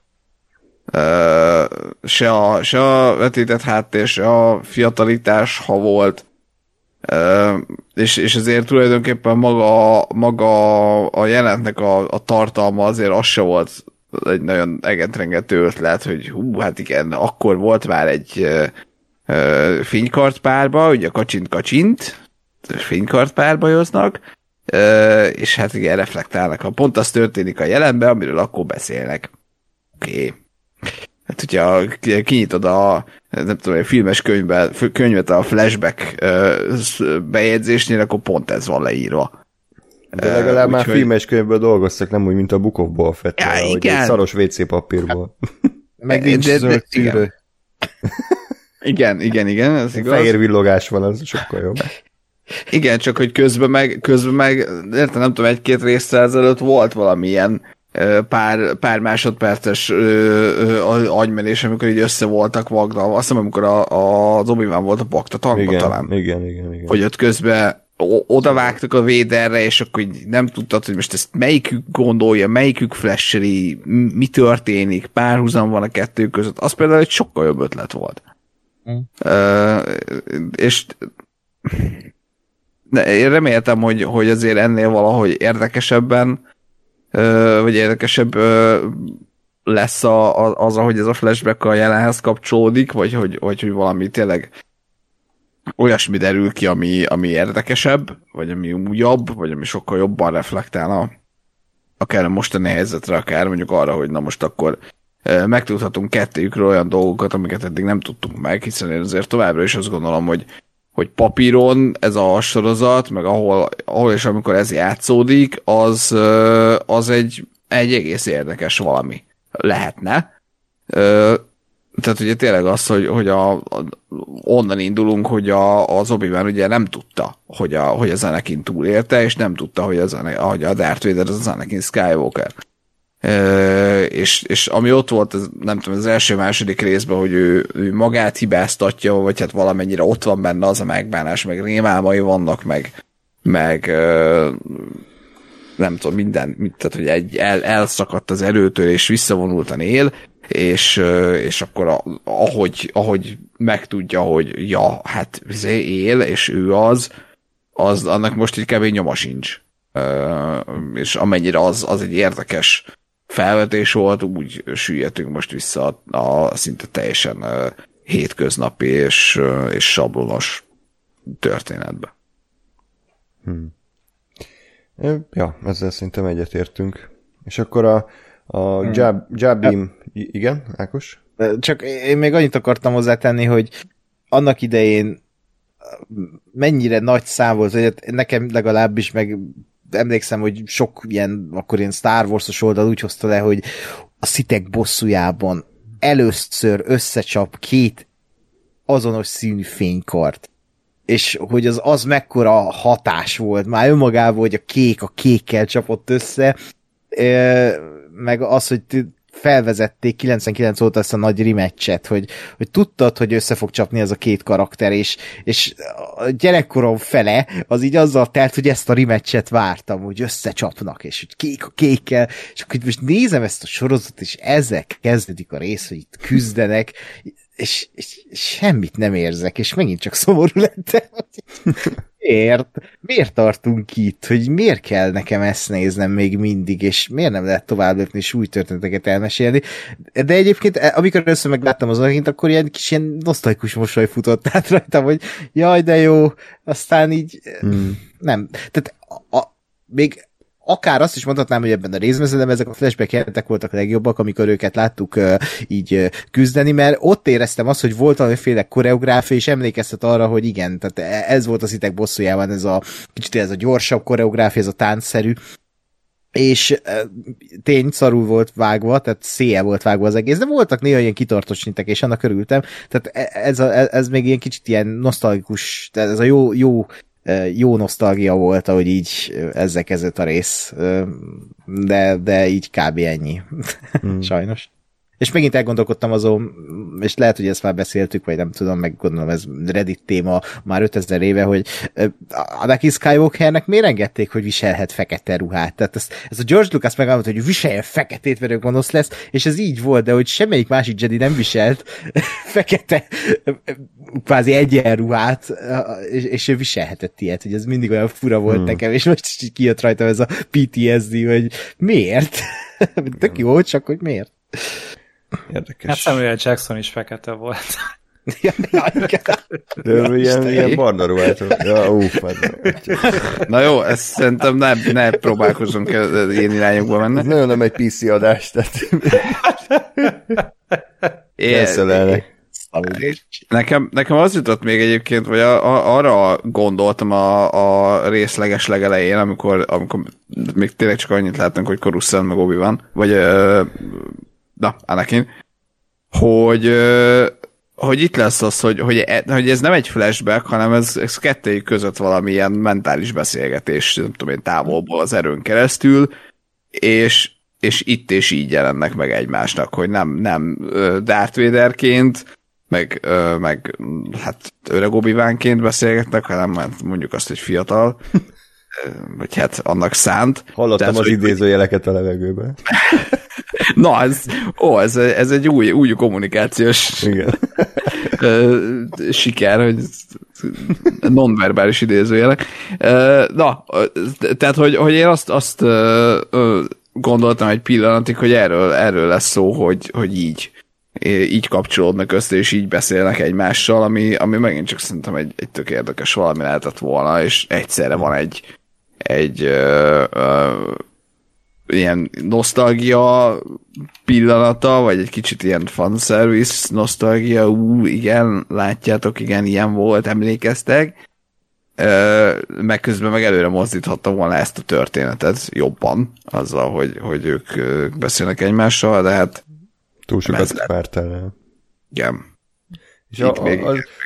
Se a vetített háttér, se a fiatalítás, ha volt. És azért tulajdonképpen maga a jelentnek a tartalma azért az se volt egy nagyon egetrengető ötlet, hogy hát igen, akkor volt már egy fénykartpárba, ugye kacsint-kacsint, fénykartpárba joznak, és hát igen, reflektálnak. Pont az történik a jelenben, amiről akkor beszélnek. Oké. Hát, hogyha kinyitod a filmes könyvet a flashback bejegyzésnél, akkor pont ez van leírva. De legalább már filmes könyvből dolgoztak, nem úgy, mint a Book of Boba Fett-től, hogy egy szaros WC papírból. Meg nincs zöld tűrő. Igen, ez igaz. Fehér villogás van, az sokkal jobb. Igen, csak hogy közben meg értem, nem tudom, egy-két résszel ezelőtt volt valamilyen pár másodperces agymenés, amikor így össze voltak vagdalva. Azt hiszem, amikor az Obi-Wan volt a baktatalmba talán. Igen. Hogy ott közben odavágtak a Vaderre, és akkor így nem tudtad, hogy most ezt melyikük gondolja, melyikük flasheli, mi történik, párhuzam van a kettő között. Az például egy sokkal jobb ötlet volt. És én reméltem, hogy azért ennél valahogy érdekesebb lesz az, ahogy ez a flashback a jelenhez kapcsolódik, vagy hogy valami tényleg olyasmi derül ki, ami érdekesebb, vagy ami újabb, vagy ami sokkal jobban reflektál akár a mostani helyzetre, akár mondjuk arra, hogy na most akkor megtudhatunk kettőjükről olyan dolgokat, amiket eddig nem tudtunk meg, hiszen én azért továbbra is azt gondolom, hogy papíron ez a sorozat, meg ahol és amikor ez játszódik, az egy egész érdekes valami lehetne. Tehát ugye tényleg az, hogy onnan indulunk, hogy az Obi-Wan ugye nem tudta, hogy az Anakin túlélte, és nem tudta, hogy a Darth Vader az Anakin Skywalker. És ami ott volt, ez, nem tudom, az első-második részben, hogy ő magát hibáztatja, vagy hát valamennyire ott van benne az a megbánás, meg rémálmai vannak, meg nem tudom, minden, tehát hogy elszakadt az erőtől, és visszavonultan él, és akkor ahogy megtudja, hogy ja, hát él, és ő az annak most így kevés nyoma sincs. És amennyire az egy érdekes felvetés volt, úgy süllyedtünk most vissza a szinte teljesen hétköznapi és sablonos történetbe. Ja, ezzel szerintem egyetértünk. És akkor a Jabim, igen, Ákos? Csak én még annyit akartam hozzátenni, hogy annak idején mennyire nagy szám volt, hogy nekem legalábbis meg emlékszem, hogy sok ilyen, akkor én Star Wars-os oldal úgy hozta le, hogy a szitek bosszújában először összecsap két azonos színű fénykart. És hogy az mekkora hatás volt már önmagában, hogy a kék a kékkel csapott össze, meg az, hogy felvezették 99 óta ezt a nagy rematch-et, hogy tudtad, hogy össze fog csapni ez a két karakter, és a gyerekkorom fele az így azzal telt, hogy ezt a rematch-et vártam, hogy összecsapnak, és hogy kék a kékkel, és akkor most nézem ezt a sorozatot, és ezek kezdődik a rész, hogy itt küzdenek, és semmit nem érzek, és megint csak szomorú lettem. Miért tartunk itt, hogy miért kell nekem ezt néznem még mindig, és miért nem lehet tovább lépni, és új történeteket elmesélni. De egyébként, amikor először megláttam az Anakint, akkor ilyen kis ilyen nosztalgikus mosoly futott át rajtam, hogy jaj, de jó, aztán így nem. Tehát még akár azt is mondhatnám, hogy ebben a részben szerintem ezek a flashback jelentek voltak a legjobbak, amikor őket láttuk így küzdeni, mert ott éreztem azt, hogy volt valamiféle koreográfia, és emlékeztet arra, hogy igen, tehát ez volt a Sithek bosszújában, ez a kicsit ez a gyorsabb koreográfia, ez a táncszerű, és tény szarul volt vágva, tehát széjjel volt vágva az egész, de voltak néha ilyen kitartos nyitek, és annak örültem, tehát ez még ilyen kicsit ilyen nosztalgikus, tehát ez a jó nosztalgia volt, ahogy így ezzel kezdett a rész, de így kb. Ennyi. Sajnos. És megint elgondolkodtam azon, és lehet, hogy ezt már beszéltük, vagy nem tudom, meg gondolom, ez Reddit téma már 5000 éve, hogy Anakin Skywalkernek miért engedték, hogy viselhet fekete ruhát? Tehát ez a George Lucas megállt, hogy viseljen feketét, mert ő gonosz lesz, és ez így volt, de hogy semmelyik másik Jedi nem viselt fekete kvázi egyenruhát, és ő viselhetett ilyet, hogy ez mindig olyan fura volt nekem, és most is kijött rajtam ez a PTSD, hogy miért? Tök jó, csak hogy miért? Érdekes. Hát Samuel Jackson is fekete volt. De ilyen barna ruhától. Na jó, ezt szerintem ne próbálkozunk ilyen irányokba menni. Ez nagyon nem egy PC adás, tehát... Nekem az jutott még egyébként, hogy arra gondoltam a részleges legelején, amikor még tényleg csak annyit láttunk, hogy Coruscant meg Obi-Wan, vagy Anakin, hogy itt lesz az, hogy ez nem egy flashback, hanem ez kettőjük között valamilyen mentális beszélgetés, nem tudom én, távolból az erőn keresztül, és itt és így jelennek meg egymásnak, hogy nem Darth Vaderként, meg hát öreg Obi-Wanként beszélgetnek, hanem mondjuk azt, hogy fiatal, vagy hát annak szánt. Hallottam az idézőjeleket a levegőben. Na, ez egy új kommunikációs siker, hogy nonverbális idézőjelek. Na, tehát, hogy én azt gondoltam egy pillanatig, hogy erről lesz szó, hogy így kapcsolódnak össze, és így beszélnek egymással, ami megint csak szerintem egy tök érdekes valami lehetett volna, és egyszerre van egy ilyen nosztalgia pillanata, vagy egy kicsit ilyen fanservice nosztalgia, igen, látjátok, igen, ilyen volt, emlékeztek, meg közben meg előre mozdíthatta volna ezt a történetet jobban, azzal, hogy ők beszélnek egymással, de hát túl sokat vártál el. Igen. És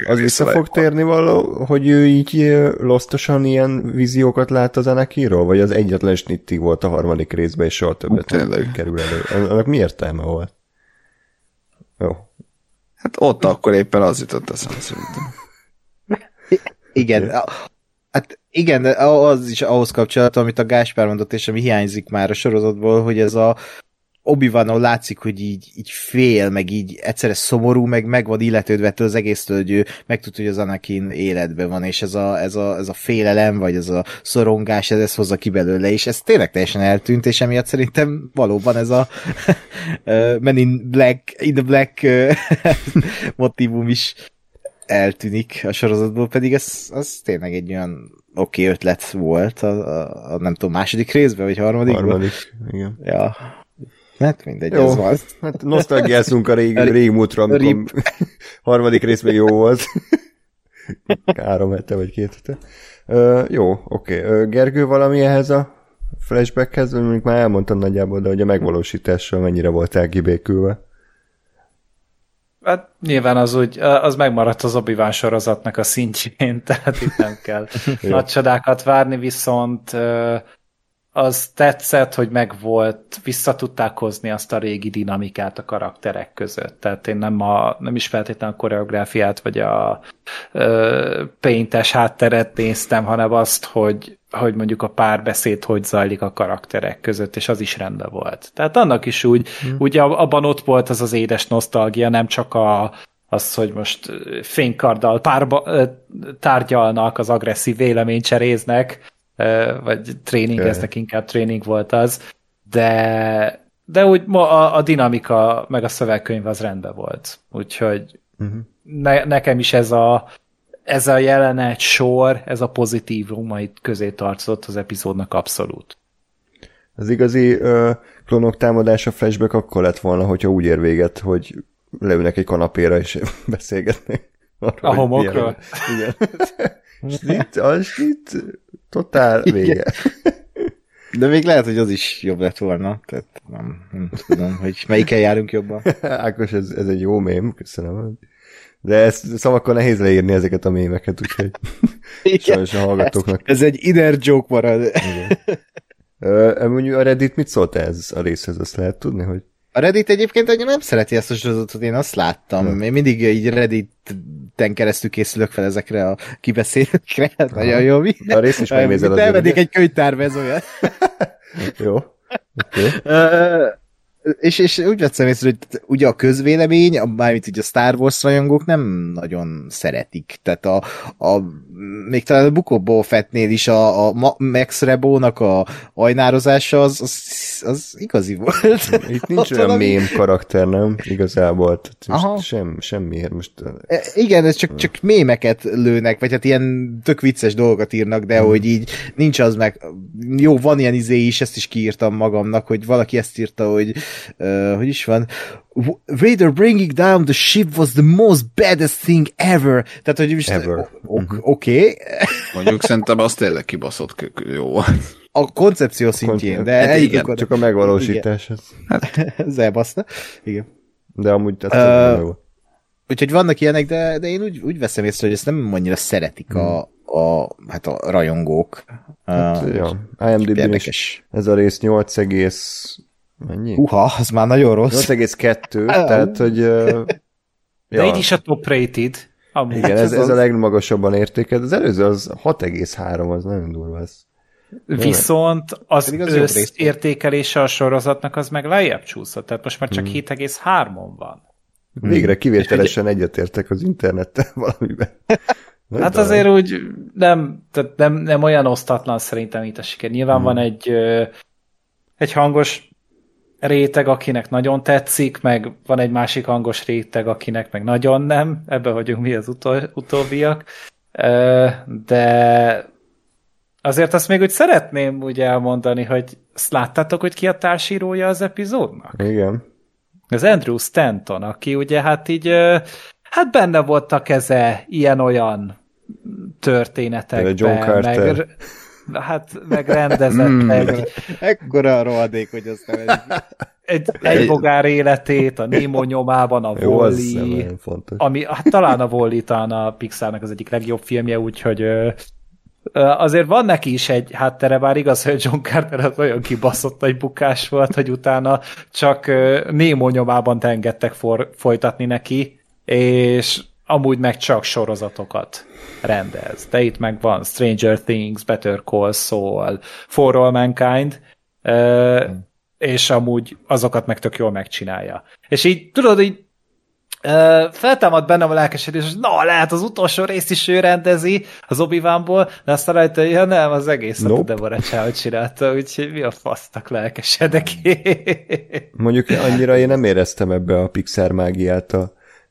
az vissza fog térni való, hogy ő így losztosan ilyen víziókat lát az Anakinról? Vagy az egyetlen snittig volt a harmadik részben, és soha többet nem kerül elő? Annak mi értelme volt? Jó. Hát ott akkor éppen az jutott eszembe szerintem. Igen. Hát igen, az is ahhoz kapcsolatban, amit a Gáspár mondott, és ami hiányzik már a sorozatból, hogy ez a Obi-Wanon látszik, hogy így fél, meg így egyszerre szomorú, meg van illetődve az egésztől, hogy ő megtudta, hogy az Anakin életben van, és ez a félelem, vagy ez a szorongás, ez hozza ki belőle, és ez tényleg teljesen eltűnt, és emiatt szerintem valóban ez a Men in the Black motivum is eltűnik a sorozatból, pedig az tényleg egy olyan oké ötlet volt a nem tudom, második részben, vagy harmadikban. Harmadik, igen. Ja. Hát mindegy, jó, ez van. Hát nosztalgiázunk a régmúltra, amikor harmadik részben jó volt. 3 hete vagy 2 hete. Jó, oké. Gergő, valami ehhez a flashbackhez? Mondjuk már elmondtam nagyjából, de hogy a megvalósítással mennyire voltál kibékülve? Hát nyilván az megmaradt az Obi-Wan sorozatnak a szintjén, tehát itt nem kell nagy csodákat várni, viszont... az tetszett, hogy megvolt, vissza tudták hozni azt a régi dinamikát a karakterek között. Tehát én nem is feltétlenül a koreográfiát, vagy a paintes hátteret néztem, hanem azt, hogy mondjuk a párbeszéd hogy zajlik a karakterek között, és az is rendben volt. Tehát annak is úgy abban ott volt az édes nosztalgia, nem csak az, hogy most fénykarddal tárgyalnak, az agresszív véleménycseréznek, vagy tréningeznek, inkább tréning volt az, de úgy a dinamika meg a szövegkönyv az rendben volt. Úgyhogy nekem is ez a jelenet sor, ez a pozitívum itt közé tartozott az epizódnak abszolút. Az igazi klónok támadása flashback akkor lett volna, hogyha úgy ér véget, hogy leülnek egy kanapéra és beszélgetnek. A homokról. Igen. Snit, totál vége. De még lehet, hogy az is jobb lett volna. Tehát nem tudom, hogy melyiken járunk jobban. Ákos, ez egy jó mém, köszönöm. De ezt szavakkal nehéz leírni ezeket a mémeket, úgyhogy sajnos a hallgatóknak. Ez egy inner joke marad. Mondjuk a Reddit mit szólt ez a részhez? Azt lehet tudni, hogy... A Reddit egyébként annyira nem szereti ezt a sorozatot, én azt láttam. Én mindig így Redditen keresztül készülök fel ezekre a kibeszélőkre. Nagyon jó. A rész is megnézel az elvedik egy könyvtárba, ez olyan. Jó. Okay. És úgy vettem észre, hogy ugye a közvélemény, mármint ugye a Star Wars rajongók nem nagyon szeretik. Tehát még talán a Book of Boba Fettnél is a Max Rebo-nak a ajnározása az igazi volt. Itt nincs olyan mém karakter, nem? Igazából. Semmiért most. Igen, ez csak mémeket lőnek, vagy hát ilyen tök vicces dolgokat írnak, de hogy így nincs az meg. Jó, van ilyen izé is, ezt is kiírtam magamnak, hogy valaki ezt írta, hogy is van, Vader bringing down the ship was the most baddest thing ever. Tehát, hogy most... Oké. Mondjuk szerintem az tényleg kibaszott jó. A koncepció szintjén, de... Hát igen, csak a megvalósítás. Hát. Ez elbaszta. Igen. De amúgy... Úgyhogy vannak ilyenek, de én úgy veszem észre, hogy ezt nem annyira szeretik a rajongók. IMDb-n is ez a rész 8,... Mennyi? Uha, az már nagyon rossz. 8,2, tehát, hogy... De így is a top rated. Igen, hát ez a legmagasabban értéket. Az előző az 6,3, az nagyon durva ez. Viszont az összértékelése a sorozatnak az meg lejjebb csúszott, tehát most már csak 7,3-on van. Végre kivételesen egyetértek az internettel valamiben. Hát azért úgy nem olyan osztatlan szerintem itt a siker. Nyilván van egy hangos réteg, akinek nagyon tetszik, meg van egy másik hangos réteg, akinek meg nagyon nem. Ebben vagyunk mi az utóbbiak. De azért azt még úgy szeretném úgy elmondani, hogy azt láttátok, hogy ki a társírója az epizódnak? Igen. Az Andrew Stanton, aki ugye hát így, hát benne volt a keze ilyen-olyan történetekben. John Carter. Meg rendezett meg. Ekkora a rohadék, hogy azt nem egy bogár életét, a Nemo nyomában, a Wall-E, ami hát talán a Wall-E, talán a Pixarnak az egyik legjobb filmje, úgyhogy azért van neki is egy háttere, bár igaz, hogy John Carter az olyan kibaszott nagy bukás volt, hogy utána csak Nemo nyomában engedtek folytatni neki, és amúgy meg csak sorozatokat rendez. De itt meg van Stranger Things, Better Call Saul, For All Mankind, és amúgy azokat meg tök jól megcsinálja. És így, tudod, így feltámad bennem a lelkesedés, és na, lehet az utolsó részt is ő rendezi az Obi-Wanból, de aztán rajta, ja nem, az egészet a Deborah Chow csinálta, úgyhogy mi a fasznak lelkesedek. Mondjuk annyira én nem éreztem ebbe a Pixar mágiát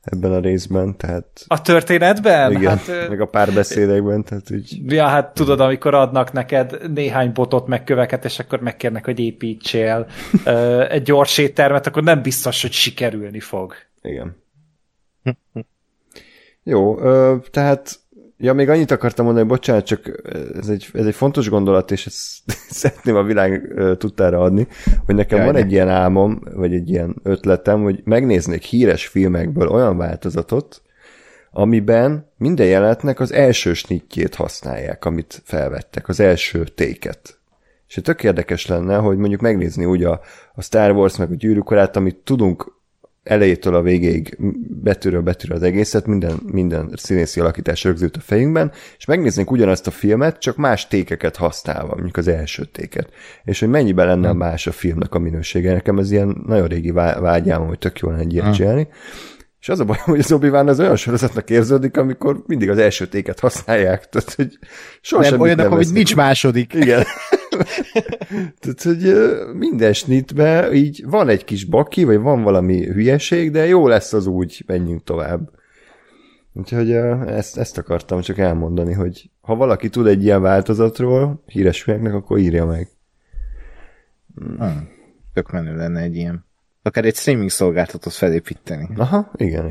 ebben a részben, tehát... A történetben? Igen, meg a párbeszédekben, tehát úgy... Ja, hát tudod, amikor adnak neked néhány botot, meg köveket, és akkor megkérnek, hogy építsél egy gyors éttermet, akkor nem biztos, hogy sikerülni fog. Igen. Jó, tehát... Ja, még annyit akartam mondani, bocsánat, csak ez egy fontos gondolat, és ezt szeretném a világ tudtára adni, hogy nekem van egy ilyen álmom, vagy egy ilyen ötletem, hogy megnéznék híres filmekből olyan változatot, amiben minden jelenetnek az első snitjét használják, amit felvettek, az első téket. És tök érdekes lenne, hogy mondjuk megnézni úgy a Star Wars meg a Gyűrűk Urát, amit tudunk elejétől a végéig betűről betűr az egészet, minden színészi alakítás rögzült a fejünkben, és megnéznénk ugyanazt a filmet, csak más tékeket használva, mondjuk az első téket. És hogy mennyiben lenne más a filmnek a minősége. Nekem ez ilyen nagyon régi vágyám, hogy tök jól lenne egy ilyet csinálni. És az a baj, hogy az Obi-Wan az olyan sorozatnak érződik, amikor mindig az első téket használják. Tehát, hogy nem olyanok, amit nincs második. Igen. Tehát, hogy minden snitben így van egy kis baki, vagy van valami hülyeség, de jó lesz az úgy, menjünk tovább. Úgyhogy ezt akartam csak elmondani, hogy ha valaki tud egy ilyen változatról híres filmeknek, akkor írja meg. Tök menő lenne egy ilyen. Akár egy streaming szolgáltatót felépíteni. Aha, igen.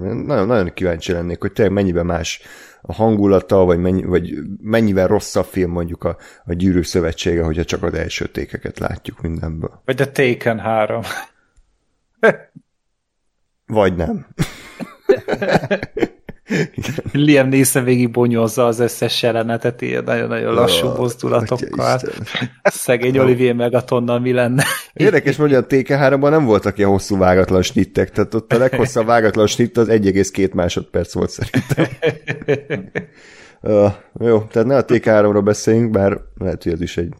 Nagyon, nagyon kíváncsi lennék, hogy tényleg mennyiben más a hangulata, vagy mennyivel rosszabb film mondjuk a Gyűrűk Szövetsége, hogyha csak az első tékeket látjuk mindenből. Vagy a Taken 3. Vagy nem. Liam Neeson végig bonyolzza az összes jelenetet, ilyen nagyon-nagyon lassú mozdulatokkal. Szegény Olivier Megatonnal mi lenne? Érdekes, hogy a TK3-ban nem voltak ilyen hosszú vágatlan snittek, tehát ott a leghosszabb vágatlan snitt az 1,2 másodperc volt szerintem. Jó, tehát ne a TK3-ról beszéljünk, bár lehet, hogy ez is egy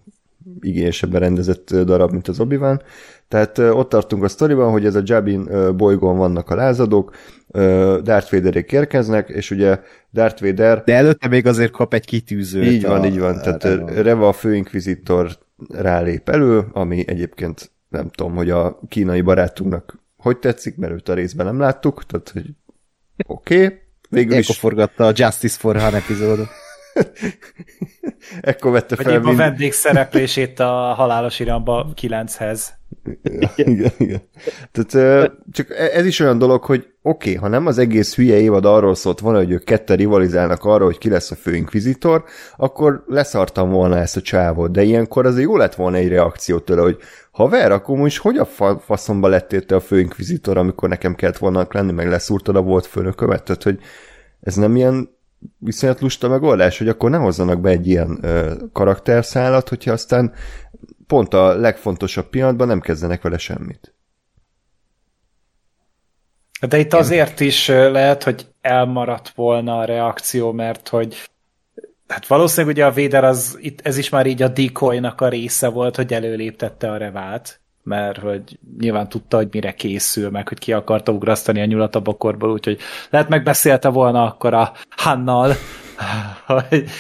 igényesebben rendezett darab, mint az Obi-Wan. Tehát ott tartunk a sztoriban, hogy ez a Jabin bolygón vannak a lázadók, Darth Vaderék érkeznek, és ugye Darth Vader... De előtte még azért kap egy kitűzőt. Így van. Tehát Reva a főinkvizitor rálép elő, ami egyébként nem tudom, hogy a kínai barátunknak hogy tetszik, mert őt a részben nem láttuk, tehát hogy oké. Végül is... Ekkor forgatta a Justice for Han epizódot. Ekkor vette fel... Vagy a vendégszereplését a Halálos Iramba 9-hez. Igen. Tehát csak ez is olyan dolog, hogy oké, ha nem az egész hülye évad arról szólt volna, hogy ők ketten rivalizálnak arra, hogy ki lesz a főinkvizitor, akkor leszartam volna ezt a csávot, de ilyenkor azért jó lett volna egy reakció tőle, hogy haver, akkor most hogy a faszomba lettél te a főinkvizitor, amikor nekem kellett volna lenni, meg leszúrtad a volt főnökömet, tehát hogy ez nem ilyen viszonyat lusta megoldás, hogy akkor ne hozzanak be egy ilyen karakterszálat, hogyha aztán pont a legfontosabb pillanatban nem kezdenek vele semmit. De itt azért is lehet, hogy elmaradt volna a reakció, mert hogy hát valószínűleg ugye a Vader ez is már így a decoy-nak a része volt, hogy előléptette a Revát, mert hogy nyilván tudta, hogy mire készül, meg hogy ki akarta ugrasztani a nyulat a bokorból, úgyhogy lehet megbeszélte volna akkor a Hannal,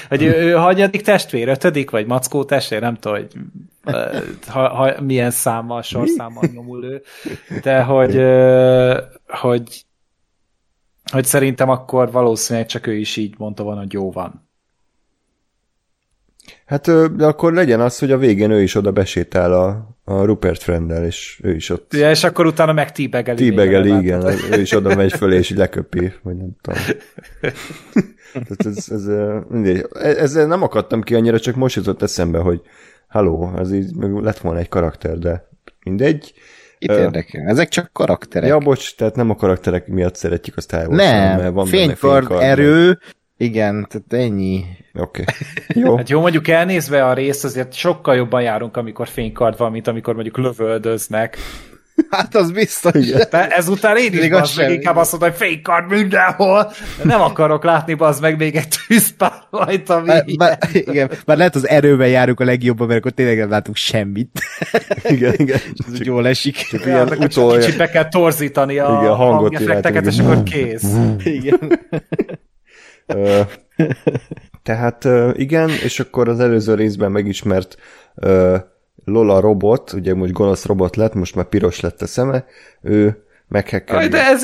hogy ő hanyadik testvér, 5. vagy mackó testvér, nem tudom, hogy milyen számmal, sorszámmal nyomul ő, de hogy szerintem akkor valószínűleg csak ő is így mondta van, hogy jó van. Hát de akkor legyen az, hogy a végén ő is oda besétál a Rupert Frienddel, és ő is ott... Ja, és akkor utána meg tíbegeli, igen, ő is oda megy fölé, és leköpi, vagy nem tudom. Tehát ezzel nem akadtam ki annyira, csak most jutott eszembe, hogy halló, az így meg lett volna egy karakter, de mindegy. Itt érdekel, ezek csak karakterek. Ja, bocs, tehát nem a karakterek miatt szeretjük a Star Wars-t. Nem, fénykard, erő... Igen, tehát ennyi. Okay. Jó. Hát jó, mondjuk elnézve a részt, azért sokkal jobban járunk, amikor fénykard van, mint amikor mondjuk lövöldöznek. Hát az biztos. De ezután én is az meg inkább azt mondom, hogy fénykard mindenhol. Nem akarok látni, bazd meg még egy tűzpár rajta. Igen, bár lehet az erővel járunk a legjobban, mert akkor tényleg nem látunk semmit. Igen. Ez csak, jól esik. Csak ilyen kicsit be kell torzítani a hangreflekteket, és akkor kész. Igen. Tehát igen, és akkor az előző részben megismert Lola robot, ugye most gonosz robot lett, most már piros lett a szeme, ő meghekkel. De ez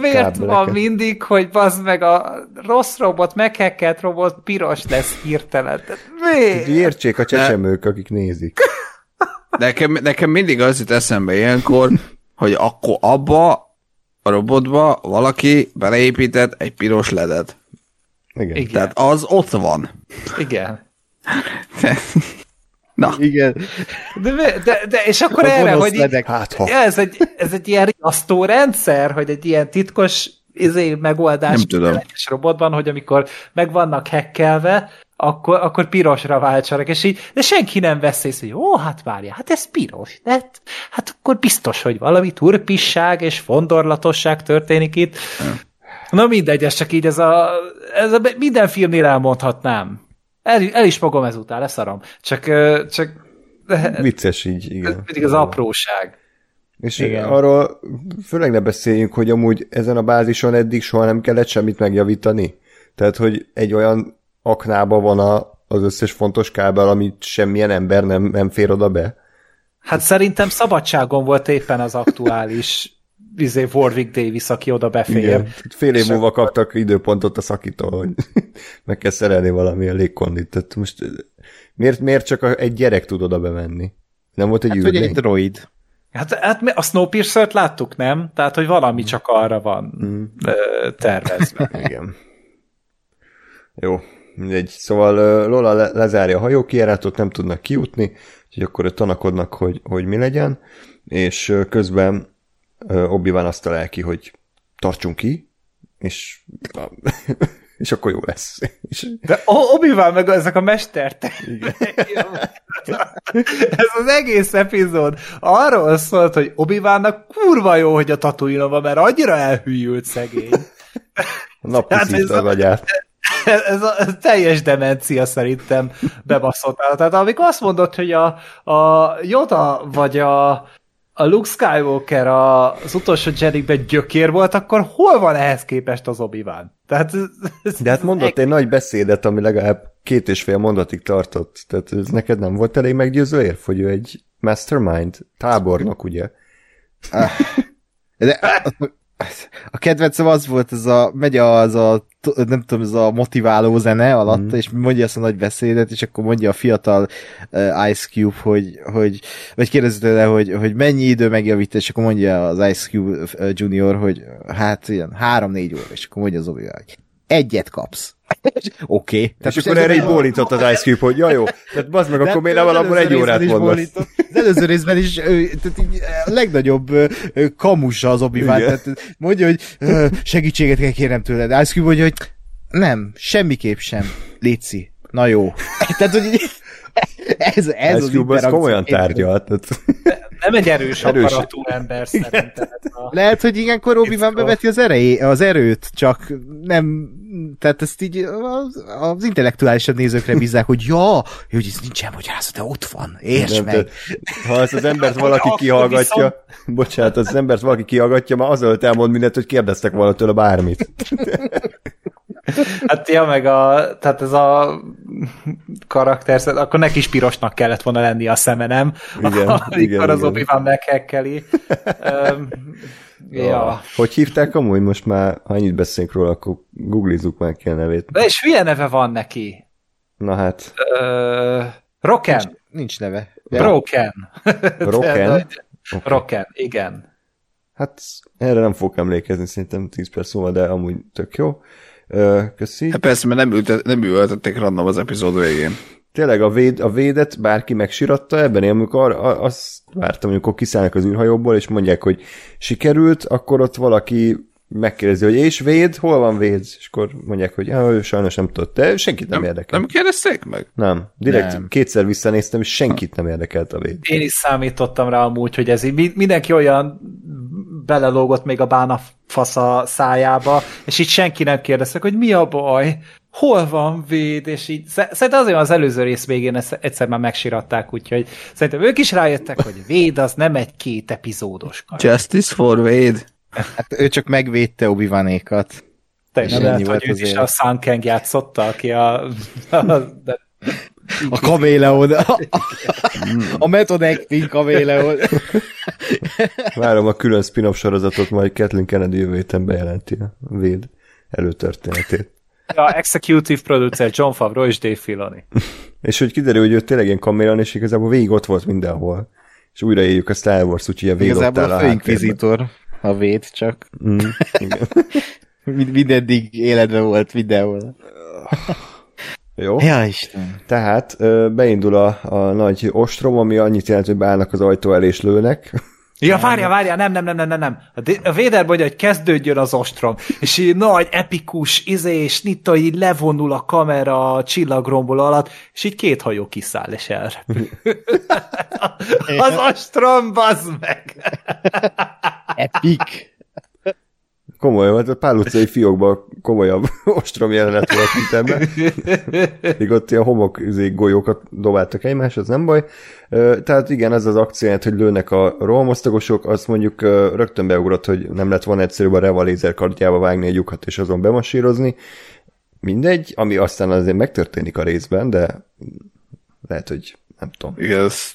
miért van mindig, hogy bazd meg a rossz robot, meghekkelt robot piros lesz hirtelen. Miért? Értsék a csecsemők, akik nézik. Nekem mindig az jut eszembe ilyenkor, hogy akkor abba a robotba valaki beleépített egy piros ledet. Igen. Tehát az ott van. Igen. Na. Igen. De és akkor erre, hogy ez egy ilyen riasztó rendszer, hogy egy ilyen titkos megoldás robotban, hogy amikor meg vannak hekkelve, akkor pirosra váltsanak, és így, de senki nem vesz észre, hogy ó, hát várja, hát ez piros, hát akkor biztos, hogy valami turpisság és fondorlatosság történik itt. Na mindegy, ez csak így, ez a minden filmnél elmondhatnám. El is fogom ezután, leszarom. Csak vicces így, igen. Ez pedig az apróság. És igen. Arról főleg ne beszéljünk, hogy amúgy ezen a bázison eddig soha nem kellett semmit megjavítani. Tehát, hogy egy olyan aknában van az összes fontos kábel, amit semmilyen ember nem fér oda be. Hát szerintem szabadságon volt éppen az aktuális Warwick Davis, aki oda befér. Igen. Fél év múlva kaptak időpontot a szakítól, hogy meg kell szerelni valamilyen légkondit. Tehát most miért csak egy gyerek tud oda bemenni? Nem volt egy űrlény? Hát, hogy egy droid. Hát a Snowpiercer-t láttuk, nem? Tehát, hogy valami csak arra van tervezve. Igen. Jó, mindegy. Szóval Lola lezárja a hajókijáratot, nem tudnak kijutni, úgyhogy akkor tanakodnak, hogy mi legyen, és közben Obi-Wan azt találja ki, hogy tartsunk ki, és akkor jó lesz. De Obi-Wan meg ezek a mestertek. Ez az egész epizód arról szólt, hogy Obi-Wannak kurva jó, hogy a Tatooine-on van, mert annyira elhűlt szegény. A nap kiszívta az agyát. Ez teljes demencia szerintem bebaszottál. Tehát amikor azt mondod, hogy a Yoda vagy a Luke Skywalker az utolsó Jedikben gyökér volt, akkor hol van ehhez képest az Obi-Wan? Tehát de hát mondott egy nagy beszédet, ami legalább 2,5 mondatig tartott. Tehát ez neked nem volt elég meggyőző érv, hogy ő egy mastermind, tábornok, ugye? De a kedvencem az volt, ez a motiváló zene alatt, és mondja azt a nagy beszédet, és akkor mondja a fiatal Ice Cube, vagy kérdezi tőle, hogy mennyi idő megjavít, és akkor mondja az Ice Cube Junior, hogy hát ilyen 3-4 óra, és akkor mondja az Obi-Wan, egyet kapsz. Oké. Okay. És akkor erre így bólított az Ice Cube, hogy jaj, jó, tehát bazd meg, akkor miért nem abban egy órát mondasz. Az előző részben is a legnagyobb kamusa az Obi-Wan, mondja, hogy segítséget kell kérnem tőled. Ice Cube mondja, hogy nem, semmiképp sem. Léci, na jó. Tehát, hogy ez az interakció. Ez komolyan tárgyalt. Nem egy erős akaratú ember szerintem. Lehet, hogy ilyenkor Obi-Wan beveti az erőt, csak nem, tehát ezt így az intellektuálisabb nézőkre bízzák, hogy hogy ez nincsen magyarázó, de ott van, értsd meg. Ha ezt az embert valaki kihallgatja, bocsánat, az embert valaki kihallgatja, már azelőtt elmond mindent, hogy kérdeztek volna tőle bármit. Hát meg tehát ez a karakter, akkor neki is pirosnak kellett volna lenni a szeme, nem? Igen, amikor az Obi-Wan meghekkeli. Ja. Hogy hívták amúgy? Most már, ha ennyit beszélünk róla, akkor googlizzuk már ki a nevét. De és hülye neve van neki? Na hát. Roken. Nincs neve. Broken. Roken? Roken, igen. Hát erre nem fogok emlékezni, szerintem 10 perc múlva, de amúgy tök jó. Köszi. Hát persze, mert nem ültették random az epizód végén. Tényleg a védet bárki megsiratta ebben, amikor azt vártam, hogy akkor kiszállnak az űrhajóból, és mondják, hogy sikerült, akkor ott valaki megkérdezi, hogy és véd? Hol van véd? És akkor mondják, hogy ő sajnos nem tudott. De senkit nem érdekel. Nem kérdezték meg? Nem. Direkt nem. Kétszer visszanéztem, és senkit nem érdekelt a véd. Én is számítottam rá amúgy, hogy ez így mindenki olyan belelógott még a bánafasz a szájába, és így senki nem kérdeztek, hogy mi a baj? Hol van véd? És így szerintem azért az előző rész végén egyszer már megsiratták, úgyhogy szerintem ők is rájöttek, hogy véd az nem egy két epizódos kar. Justice for Véd. Hát ő csak megvédte Obi-Wanékat. Te nem lehet, hogy ő is a Sunkeng játszotta, aki a kaméleon. A method acting kaméleon. Várom a külön spin-off sorozatot, majd Kathleen Kennedy jövő héten bejelenti a véd előtörténetét. A executive producer John Favreau és Dave Filoni. És hogy kiderül, hogy ő tényleg ilyen kaméleon, és igazából végig ott volt mindenhol. És újraéljük a Star Wars, úgyhogy a véd igazából ott áll a főinkvizitor. A véd csak. Igen. Mindeddig életben volt videóval. Jó. Ja, Isten. Tehát beindul a nagy ostrom, ami annyit jelent, hogy beállnak az ajtó elé és lőnek. Ja, várjál, nem. A Vader mondja, hogy kezdődjön az ostrom, és így nagy, epikus, és Nita így levonul a kamera a csillagromból alatt, és így két hajó kiszáll, és elrepül. Az ostrom, bazd meg! Epic! Komoly, hát a Pál utcai fiókban komolyabb ostrom jelenet volt, mint ebben. Még ott ilyen homokzék golyókat dobáltak egymás, az nem baj. Tehát igen, ez az akcióját, hogy lőnek a rohamosztagosok, azt mondjuk rögtön beugrott, hogy nem lett volna egyszerűbb a Reva lézerkardjába vágni egy lyukat és azon bemasírozni. Mindegy, ami aztán azért megtörténik a részben, de lehet, hogy nem tudom. Igaz.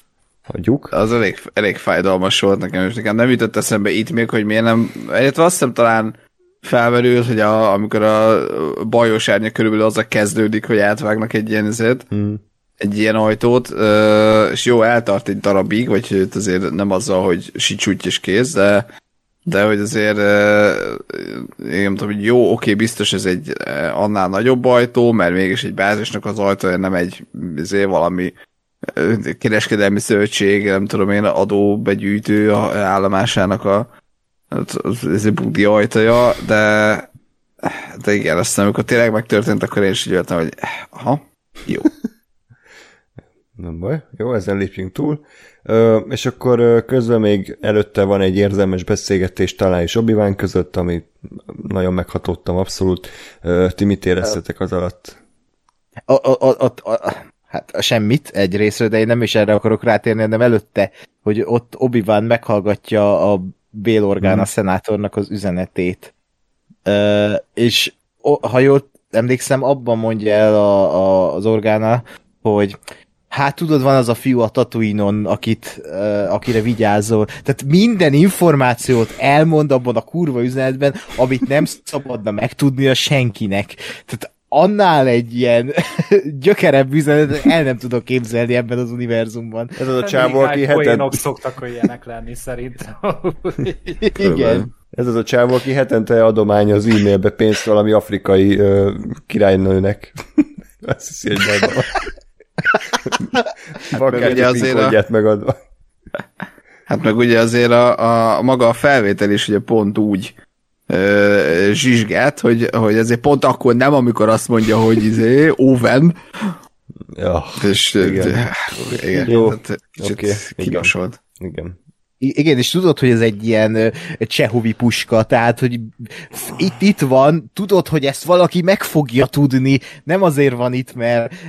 Hagyjuk. Az elég fájdalmas volt nekem, és nekem nem jutott eszembe itt még, hogy miért nem... Egyébként azt hiszem talán felmerült, hogy amikor a bajos árnya körülbelül azzal kezdődik, hogy átvágnak egy ilyen egy ilyen ajtót, és jó, eltart egy darabig, vagy azért nem azzal, hogy sicsúgy és kész, de hogy azért én nem tudom, hogy jó, oké, biztos ez egy annál nagyobb ajtó, mert mégis egy bázisnak az ajtója, nem egy valami kereskedelmi szövetség, nem tudom én, adóbegyűjtő állomásának az budi ajtaja, de igen, aztán amikor tényleg megtörtént, akkor én is így jöttem, hogy aha, jó. Nem baj, jó, ezen lépjünk túl. És akkor közben még előtte van egy érzelmes beszélgetés Talán és Obi-Wan között, ami nagyon meghatódtam abszolút. Ti mit éreztetek az alatt? Hát semmit egy részről, de én nem is erre akarok rátérni, hanem előtte, hogy ott Obi-Wan meghallgatja a Bail Organa szenátornak az üzenetét. És ha jól emlékszem, abban mondja el az Organa, hogy hát tudod, van az a fiú a Tatooine-on, akire vigyázol. Tehát minden információt elmond abban a kurva üzenetben, amit nem szabadna megtudnia senkinek. Tehát annál egy ilyen gyökerebb üzenet, el nem tudok képzelni ebben az univerzumban. Ez az a csávó, aki poénok szoktak ilyenek lenni, szerintem. Igen. Ez az a csávó, aki hetente adomány az e-mailbe pénzt valami afrikai királynőnek. Azt hiszi, hogy bajban van. Bakkányos pinkódját megadva. Hát meg ugye azért a maga a felvétel is ugye pont úgy zsizsgát, hogy ezért pont akkor nem, amikor azt mondja, hogy izé, Owen. Ja, és igen. Jó, oké. Kigasod. Igen, és tudod, hogy ez egy ilyen csehovi puska, tehát, hogy itt van, tudod, hogy ezt valaki meg fogja tudni, nem azért van itt,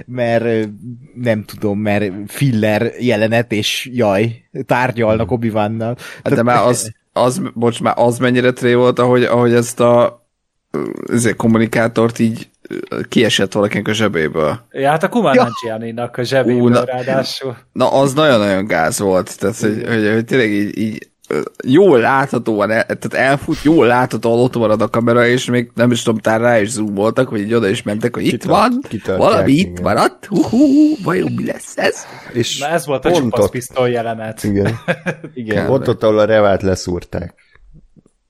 mert nem tudom, mert filler jelenet, és jaj, tárgyalnak Obi-Wannal. Hát de már az mennyire tré volt, ahogy ezt a kommunikátort így kiesett valakinek a zsebéből. Ja, hát a Kumanáncsiánénak a zsebéből ráadásul. Na, az nagyon-nagyon gáz volt. Tehát, hogy tényleg így jól láthatóan, tehát elfut, jól láthatóan ott marad a kamera, és még nem is tudom, talán rá is zoomoltak, hogy így oda is mentek, hogy valami itt maradt, vajon mi lesz ez? És na ez volt a csupaszpisztoly jelenet. Igen. Ott, ahol a Revát leszúrták.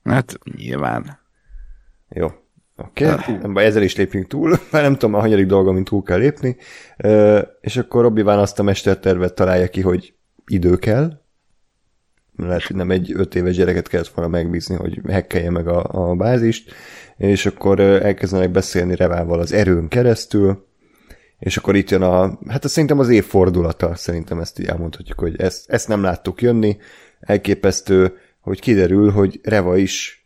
Hát nyilván. Jó. Oké. Ezzel is lépjünk túl, már nem tudom, a hanyadik dolga, mint túl kell lépni. És akkor Obi-Wan azt a mestertervet találja ki, hogy idő kell. Lehet, hogy nem egy 5 éves gyereket kellett volna megbízni, hogy hekkelje meg a bázist, és akkor elkezdenek beszélni Revával az erőn keresztül, és akkor itt jön hát szerintem az évfordulata, szerintem ezt így elmondhatjuk, hogy ezt nem láttuk jönni, elképesztő, hogy kiderül, hogy Reva is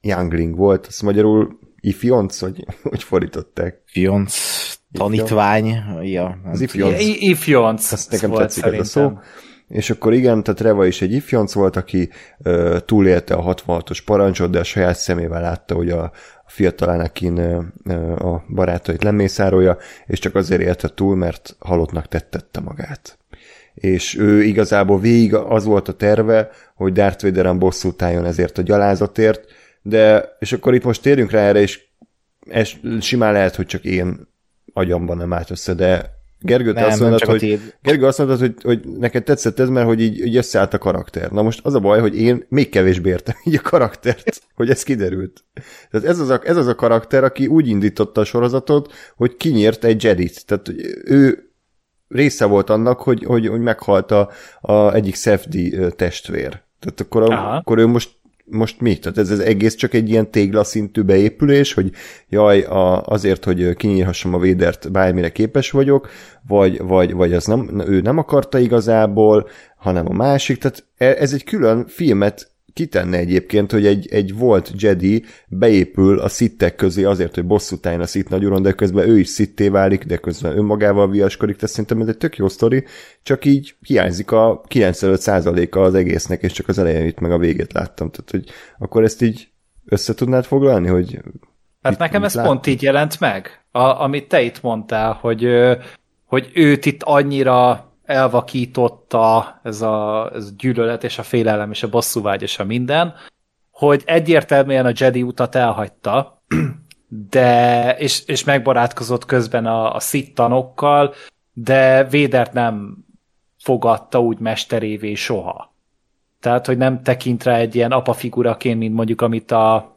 youngling volt, azt magyarul ifjonc, hogy fordították? Fionc, tanítvány, ja. Az ifjonc. Azt nekem tetszik ez a szó. És akkor igen, tehát Reva is egy ifjonc volt, aki túlélte a 66-os parancsot, de a saját szemével látta, hogy a fiatal Anakin a barátait lemészárolja, és csak azért élte túl, mert halottnak tettette magát. És ő igazából végig az volt a terve, hogy Darth Vaderen bosszút álljon ezért a gyalázatért, de, és akkor itt most térjünk rá erre, és ez simán lehet, hogy csak én agyamban nem állt össze, de Gergő azt mondta, hogy neked tetszett ez, mert hogy így összeállt a karakter. Na most az a baj, hogy én még kevésbé értem így a karaktert, hogy ez kiderült. Tehát ez az a karakter, aki úgy indította a sorozatot, hogy kinyírt egy Jedit. Tehát ő része volt annak, hogy meghalt egyik Sefdi testvér. Tehát akkor ő most mi? Tehát ez egész csak egy ilyen téglaszintű beépülés, hogy jaj, azért, hogy kinyírhassam a Védert, bármire képes vagyok, vagy az nem, ő nem akarta igazából, hanem a másik. Tehát ez egy külön filmet kitenne egyébként, hogy egy volt Jedi beépül a szittek közé azért, hogy bosszút álljon a szitt nagyuron, de közben ő is szitté válik, de közben önmagával viaskodik, tehát szerintem ez egy tök jó sztori, csak így hiányzik a 95%-a az egésznek, és csak az elején itt meg a végét láttam. Tehát, hogy akkor ezt így összetudnád foglalni, hogy... Hát nekem ez pont így jelent meg, amit te itt mondtál, hogy őt itt annyira... elvakította ez a gyűlölet és a félelem és a bosszúvágy és a minden, hogy egyértelműen a Jedi utat elhagyta, de, és megbarátkozott közben a Sith tanokkal, de Védert nem fogadta úgy mesterévé soha. Tehát, hogy nem tekint rá egy ilyen apafiguraként, mint mondjuk, amit a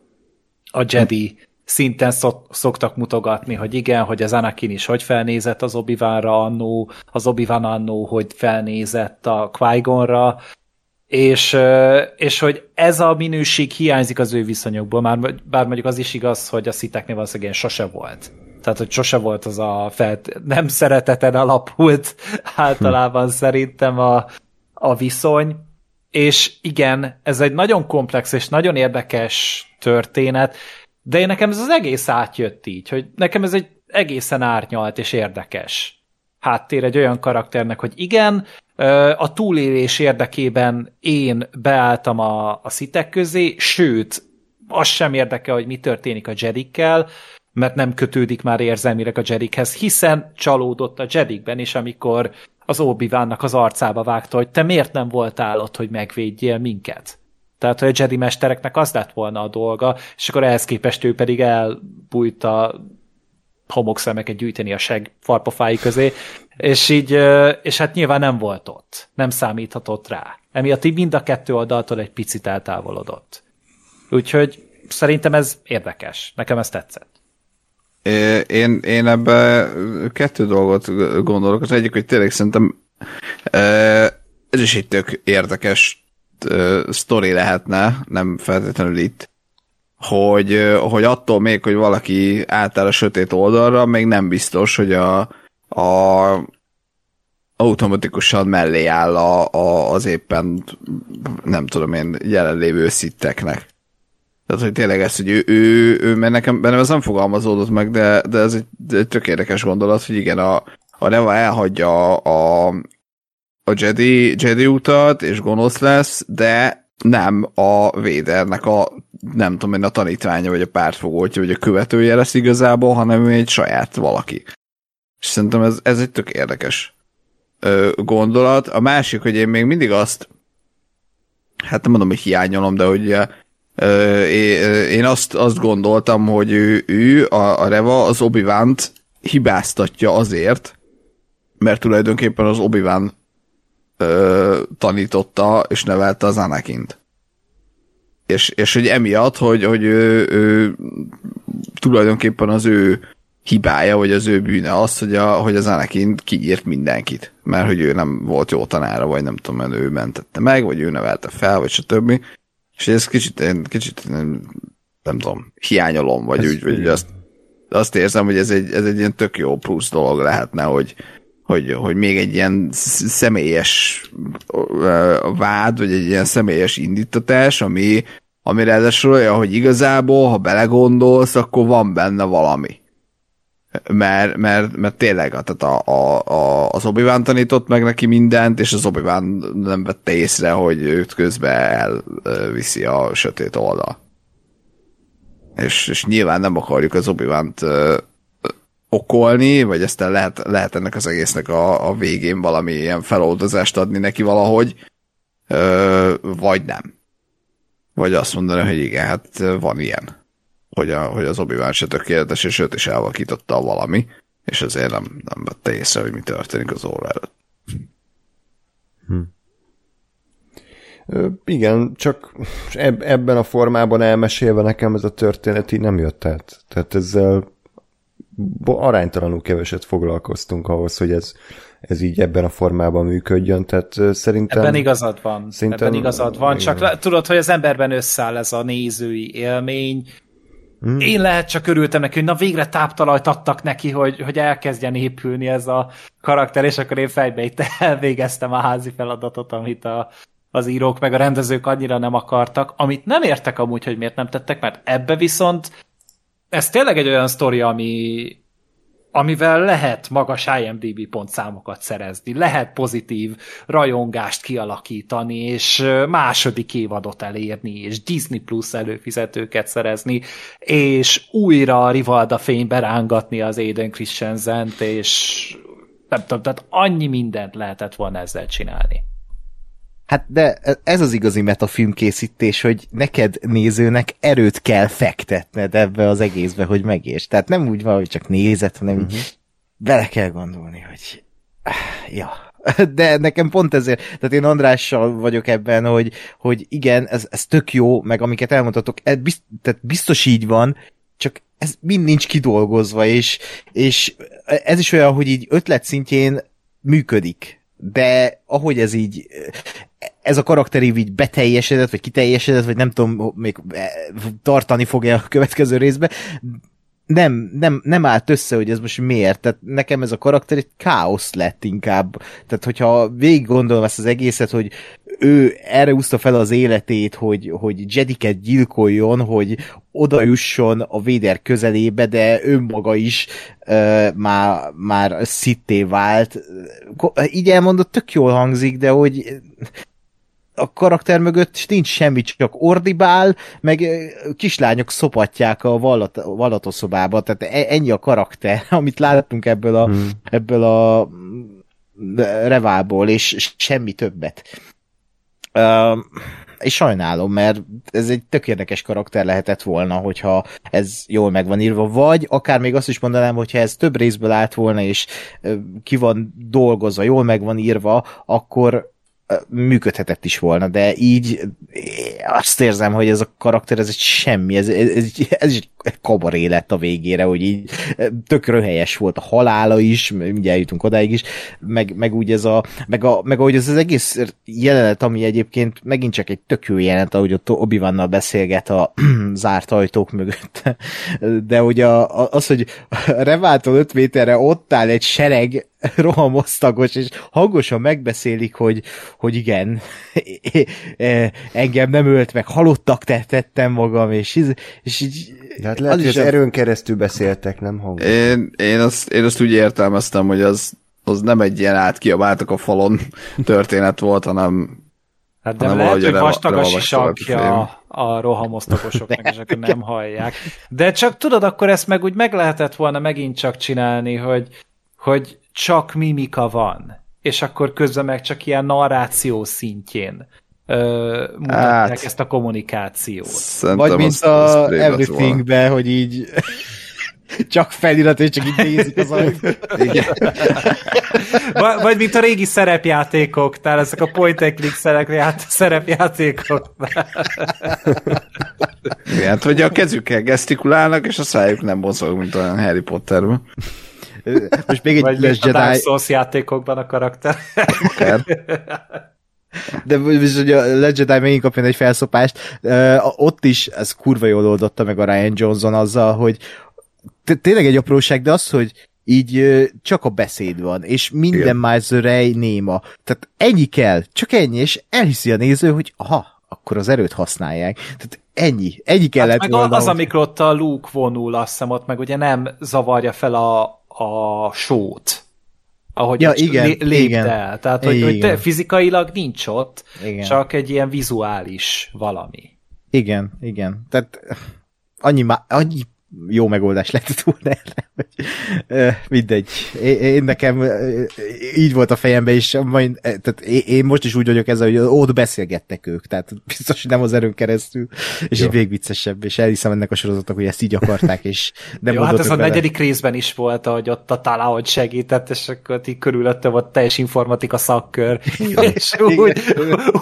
Jedi szinten szoktak mutogatni, hogy igen, hogy az Anakin is hogy felnézett az Obi-Wanra annó, az Obi-Wan annó, hogy felnézett a Qui-Gonra, és hogy ez a minőség hiányzik az ő viszonyokból, bár mondjuk az is igaz, hogy a sziteknél valószínűleg sose volt. Tehát, hogy sose volt az a nem szereteten alapult általában szerintem a viszony, és igen, ez egy nagyon komplex és nagyon érdekes történet, de nekem ez az egész átjött így, hogy nekem ez egy egészen árnyalt és érdekes háttér egy olyan karakternek, hogy igen, a túlélés érdekében én beálltam a szitek közé, sőt, az sem érdekel, hogy mi történik a Jedikkel, mert nem kötődik már érzelmileg a Jedikhez, hiszen csalódott a Jedikben, és amikor az Obi-Wannak az arcába vágta, hogy te miért nem voltál ott, hogy megvédjél minket? Tehát, hogy a Jedi mestereknek az lett volna a dolga, és akkor ehhez képest ő pedig elbújt a homokszemeket gyűjteni a seg farpofái közé, és hát nyilván nem volt ott, nem számíthatott rá. Emiatt így mind a kettő oldaltól egy picit eltávolodott. Úgyhogy szerintem ez érdekes, nekem ez tetszett. Én ebben kettő dolgot gondolok. Az egyik, hogy tényleg szerintem ez is egy tök érdekes sztori lehetne, nem feltétlenül itt, hogy attól még, hogy valaki átáll a sötét oldalra, még nem biztos, hogy a automatikusan mellé áll az éppen, nem tudom én, jelenlévő szitteknek. Tehát, hogy tényleg ez, hogy ő mert bennem ez nem fogalmazódott meg, de ez egy tök érdekes gondolat, hogy igen, a Reva elhagyja a Jedi utat, és gonosz lesz, de nem a Vadernek a, nem tudom én, a tanítványa, vagy a pártfogótja, vagy a követője lesz igazából, hanem ő egy saját valaki. És szerintem ez egy tök érdekes gondolat. A másik, hogy én még mindig azt, hát nem mondom, hogy hiányolom, de hogy én azt gondoltam, hogy ő a Reva, az Obi-Wan-t hibáztatja azért, mert tulajdonképpen az Obi-Wan tanította és nevelte az Anakint. És hogy emiatt, hogy ő tulajdonképpen az ő hibája, vagy az ő bűne az, hogy az Anakin kiírt mindenkit. Mert hogy ő nem volt jó tanára, vagy nem tudom, ő mentette meg, vagy ő nevelte fel, vagy stb. És ez kicsit nem tudom, hiányolom, vagy ez úgy, vagy azt érzem, hogy ez egy ilyen tök jó plusz dolog lehetne, hogy még egy ilyen személyes vád, vagy egy ilyen személyes indítatás, ami ráadásul olyan, hogy igazából, ha belegondolsz, akkor van benne valami. Mert tényleg tehát az Obi-Wan tanított meg neki mindent, és az Obi-Wan nem vette észre, hogy őt közben elviszi a sötét oldal. És nyilván nem akarjuk az Obi-Wan-t okolni, vagy aztán lehet ennek az egésznek a végén valami ilyen feloldozást adni neki valahogy, vagy nem. Vagy azt mondani, hogy igen, hát van ilyen. Hogy az Obi-Wan se tökéletes, és őt is elvakította valami, és azért nem vette észre, hogy mi történik az óra előtt. Igen, csak ebben a formában elmesélve nekem ez a történet így nem jött át. Tehát ezzel aránytalanul keveset foglalkoztunk ahhoz, hogy ez ez így ebben a formában működjön, tehát szerintem... Ebben igazad van, csak tudod, hogy az emberben összeáll ez a nézői élmény. Mm. Én lehet csak örültem neki, hogy na végre táptalajt adtak neki, hogy elkezdjen épülni ez a karakter, és akkor én fejbe itt elvégeztem a házi feladatot, amit az írók meg a rendezők annyira nem akartak, amit nem értek amúgy, hogy miért nem tettek, mert ebbe viszont ez tényleg egy olyan sztori, amivel lehet magas IMDb pontszámokat szerezni, lehet pozitív rajongást kialakítani, és második évadot elérni, és Disney Plus előfizetőket szerezni, és újra a Rivalda fénybe rángatni az Aiden Christiansent, és nem tudom, tehát annyi mindent lehetett volna ezzel csinálni. Hát de ez az igazi metafilmkészítés, hogy neked nézőnek erőt kell fektetned ebbe az egészbe, hogy megérts. Tehát nem úgy van, hogy csak nézed, hanem így bele kell gondolni, hogy ja. De nekem pont ezért, tehát én Andrással vagyok ebben, hogy igen, ez tök jó, meg amiket elmondtatok, tehát biztos így van, csak ez mind nincs kidolgozva, és ez is olyan, hogy így ötlet szintjén működik. De ahogy ez így, ez a karakterív így beteljesedett, vagy kiteljesedett, vagy nem tudom, még tartani fog-e a következő részbe, nem állt össze, hogy ez most miért. Tehát nekem ez a karakter egy káosz lett inkább. Tehát hogyha végig gondolom ezt az egészet, hogy ő erre úszta fel az életét, hogy Jediket gyilkoljon, hogy oda jusson a Vader közelébe, de önmaga is már Sitté vált. Így elmondott, tök jól hangzik, de hogy a karakter mögött nincs semmi, csak ordibál, meg kislányok szopatják a vallatoszomába, tehát ennyi a karakter, amit láttunk ebből a revából, és semmi többet. És sajnálom, mert ez egy tök érdekes karakter lehetett volna, hogyha ez jól meg van írva, vagy akár még azt is mondanám, hogyha ez több részből állt volna, és ki van dolgozva, jól meg van írva, akkor működhetett is volna, de így azt érzem, hogy ez a karakter, ez egy semmi, ez is egy kabaré lett a végére, hogy így tök röhelyes volt a halála is, mindjárt jutunk odáig is, meg úgy ez a, meg ahogy ez az egész jelenet, ami egyébként megint csak egy tök jó jelenet, ahogy ott Obi-Wannal beszélget a zárt ajtók mögött, de hogy az, hogy Revától 5 méterre ott áll egy sereg rohamosztagos, és hangosan megbeszélik, hogy igen, engem nem ölt meg, halottak tettem magam, és így... De hát lehet, hogy az erőn keresztül beszéltek, nem hangosan. Én azt úgy értelmeztem, hogy az nem egy ilyen átkiabáltak a falon történet volt, hanem... Hát de lehet, hogy vastag a sisakja a rohamosztagosoknak, és akkor nem hallják. De csak tudod, akkor ezt meg úgy meg lehetett volna megint csak csinálni, hogy csak mimika van, és akkor közben meg csak ilyen narráció szintjén mutatják ezt a kommunikációt. Szerintem vagy mint a Everythingben, hogy így csak felirat, és csak így nézik az ajtót. Vagy mint a régi szerepjátékoktál, ezek a point and click szerepjátékoktál. Hát, hogy a kezükkel gesztikulálnak, és a szájuk nem mozog, mint olyan Harry Potterben. Most még egy lesz Jedi... Dark Souls játékokban a karakter. De most, hogy a Jedi megint kapjon egy felszopást, ott is ez kurva jól oldotta meg a Rian Johnson azzal, hogy tényleg egy apróság, de az, hogy így csak a beszéd van, és minden más örej néma. Tehát ennyi kell, csak ennyi, és elhiszi a néző, hogy aha, akkor az erőt használják. Tehát ennyi kellett hát volna. Az, amikor ott a Luke vonul, azt hiszem, ott meg ugye nem zavarja fel a sót, ahogy lépte el. Tehát, hogy fizikailag nincs ott, igen. Csak egy ilyen vizuális valami. Igen. Tehát annyi jó megoldás lett volna erre, hogy mindegy. Én nekem így volt a fejemben is, tehát én most is úgy vagyok ezzel, hogy ott beszélgettek ők, tehát biztos, hogy nem az erőn keresztül, és így végviccesebb, és elhiszem ennek a sorozatnak, hogy ezt így akarták, és nem jó, hát ez a negyedik részben is volt, ahogy ott a Tala, hogy segített, és akkor így körülöttem ott teljes informatika szakkör, és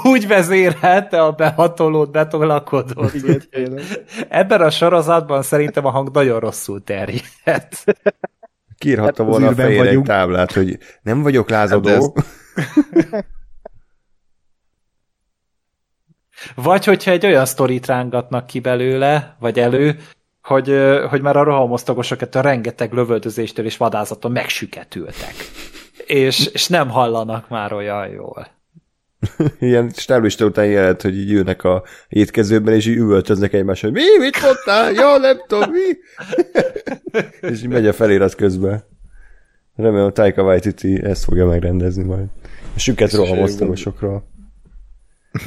úgy vezérhette a behatolót, betolakodót. Ebben a sorozatban szerintem a hang nagyon rosszul terjedt. Kiírhatta volna a fejére egy táblát, hogy nem vagyok lázadó. Hát vagy hogyha egy olyan sztorit rángatnak ki belőle, vagy elő, hogy már a rohamosztagosokat a rengeteg lövöldözéstől és vadázattól megsüketültek. És nem hallanak már olyan jól. Ilyen stáblista után jelent, hogy így ülnek a étkezőben, és így üvöltöznek egymással, hogy mi, mit mondtál? Ja, nem tudom, mi? És így megy a felirat közben. Remélem, Taika Waititi ezt fogja megrendezni majd. A süket rohamosztagosokról.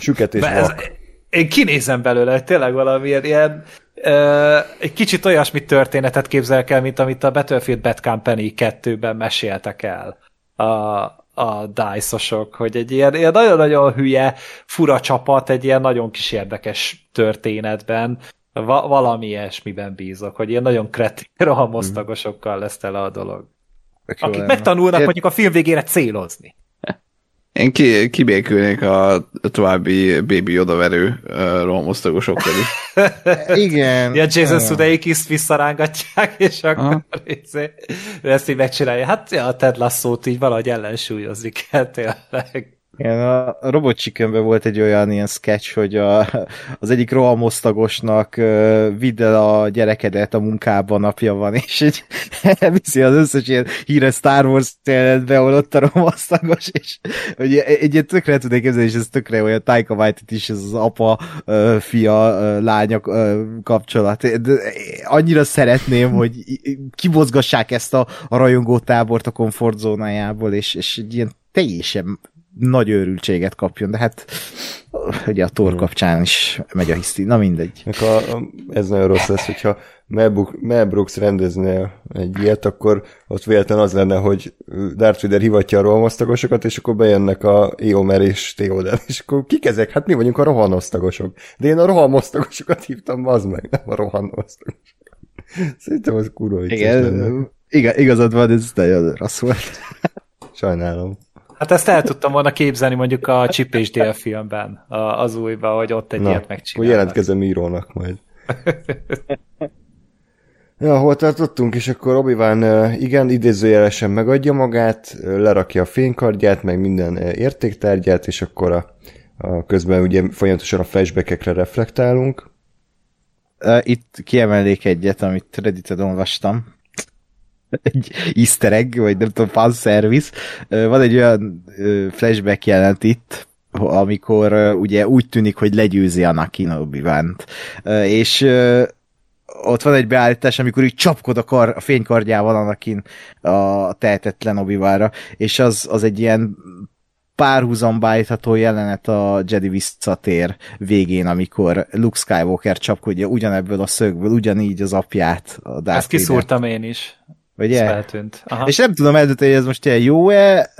Süket és vak. Én kinézem belőle, tényleg valamilyen ilyen egy kicsit olyasmi történetet képzelek el, mint amit a Battlefield Bad Company 2-ben meséltek el a DICE-osok, hogy egy ilyen nagyon-nagyon hülye, fura csapat egy ilyen nagyon kis érdekes történetben, valami ilyesmiben bízok, hogy ilyen nagyon kreti rohamosztagosokkal lesz tele a dolog. Akik megtanulnak mondjuk a film végére célozni. Én kibékülnék a további Baby Yoda-verő rohamosztagosokkal is. Igen. Ja, Jason Sudeikis visszarángatják, és akkor ezt így megcsinálja. Hát ja, a Ted Lasso-t így valahogy ellensúlyozni kell tényleg. Igen, a Robot Chickenben volt egy olyan ilyen sketch, hogy az egyik rohamosztagosnak vidd el a gyerekedet, a munkában napja van, és így viszi az összes ilyen híres Star Wars jelenetbe, ahol ott a rohamosztagos, és hogy egy ilyen tökre tudnék képzelni, és ez tökre olyan Taika Waititi is, ez az apa, fia, lánya kapcsolat. De annyira szeretném, hogy kibozgassák ezt a rajongótábort a komfortzónájából, és egy ilyen teljesen nagy őrültséget kapjon, de hát ugye a Thor kapcsán is megy a hiszti, na mindegy. Ez nagyon rossz lesz, hogyha Mel Brooks rendezne egy ilyet, akkor ott véletlen az lenne, hogy Darth Vader hivatja a rohamosztagosokat, és akkor bejönnek a Éomer és Théoden, és akkor kik ezek? Hát mi vagyunk a rohamosztagosok. De én a rohamosztagosokat hívtam, az meg, nem a rohamosztagosokat. Szerintem az kurva vicces lenne. Igazad van, ez nagyon rossz volt. Sajnálom. Hát ezt el tudtam volna képzelni mondjuk a Chip és Dale filmben, az újban, hogy ott egy ilyet megcsinálnak. Jelentkezem írónak majd. Ja, hol tartottunk, és akkor Obi-Wan igen, idézőjelesen megadja magát, lerakja a fénykardját, meg minden értéktárgyát, és akkor a közben ugye folyamatosan a flashback-ekre reflektálunk. Itt kiemelnék egyet, amit Redditen olvastam. Egy easter egg, vagy nem tudom, fanservice. Van egy olyan flashback jelent itt, amikor ugye úgy tűnik, hogy legyőzi Anakin Obi-Wan-t. És ott van egy beállítás, amikor így csapkod a fénykardjával Anakin a tehetetlen Obi-Wan-ra, és az egy ilyen párhuzamba állítható jelenet a Jedi visszatér végén, amikor Luke Skywalker csapkodja ugyanebből a szögből, ugyanígy az apját. A Darth Ezt kiszúrtam én is. És nem tudom eldönteni, hogy ez most ilyen jó-e,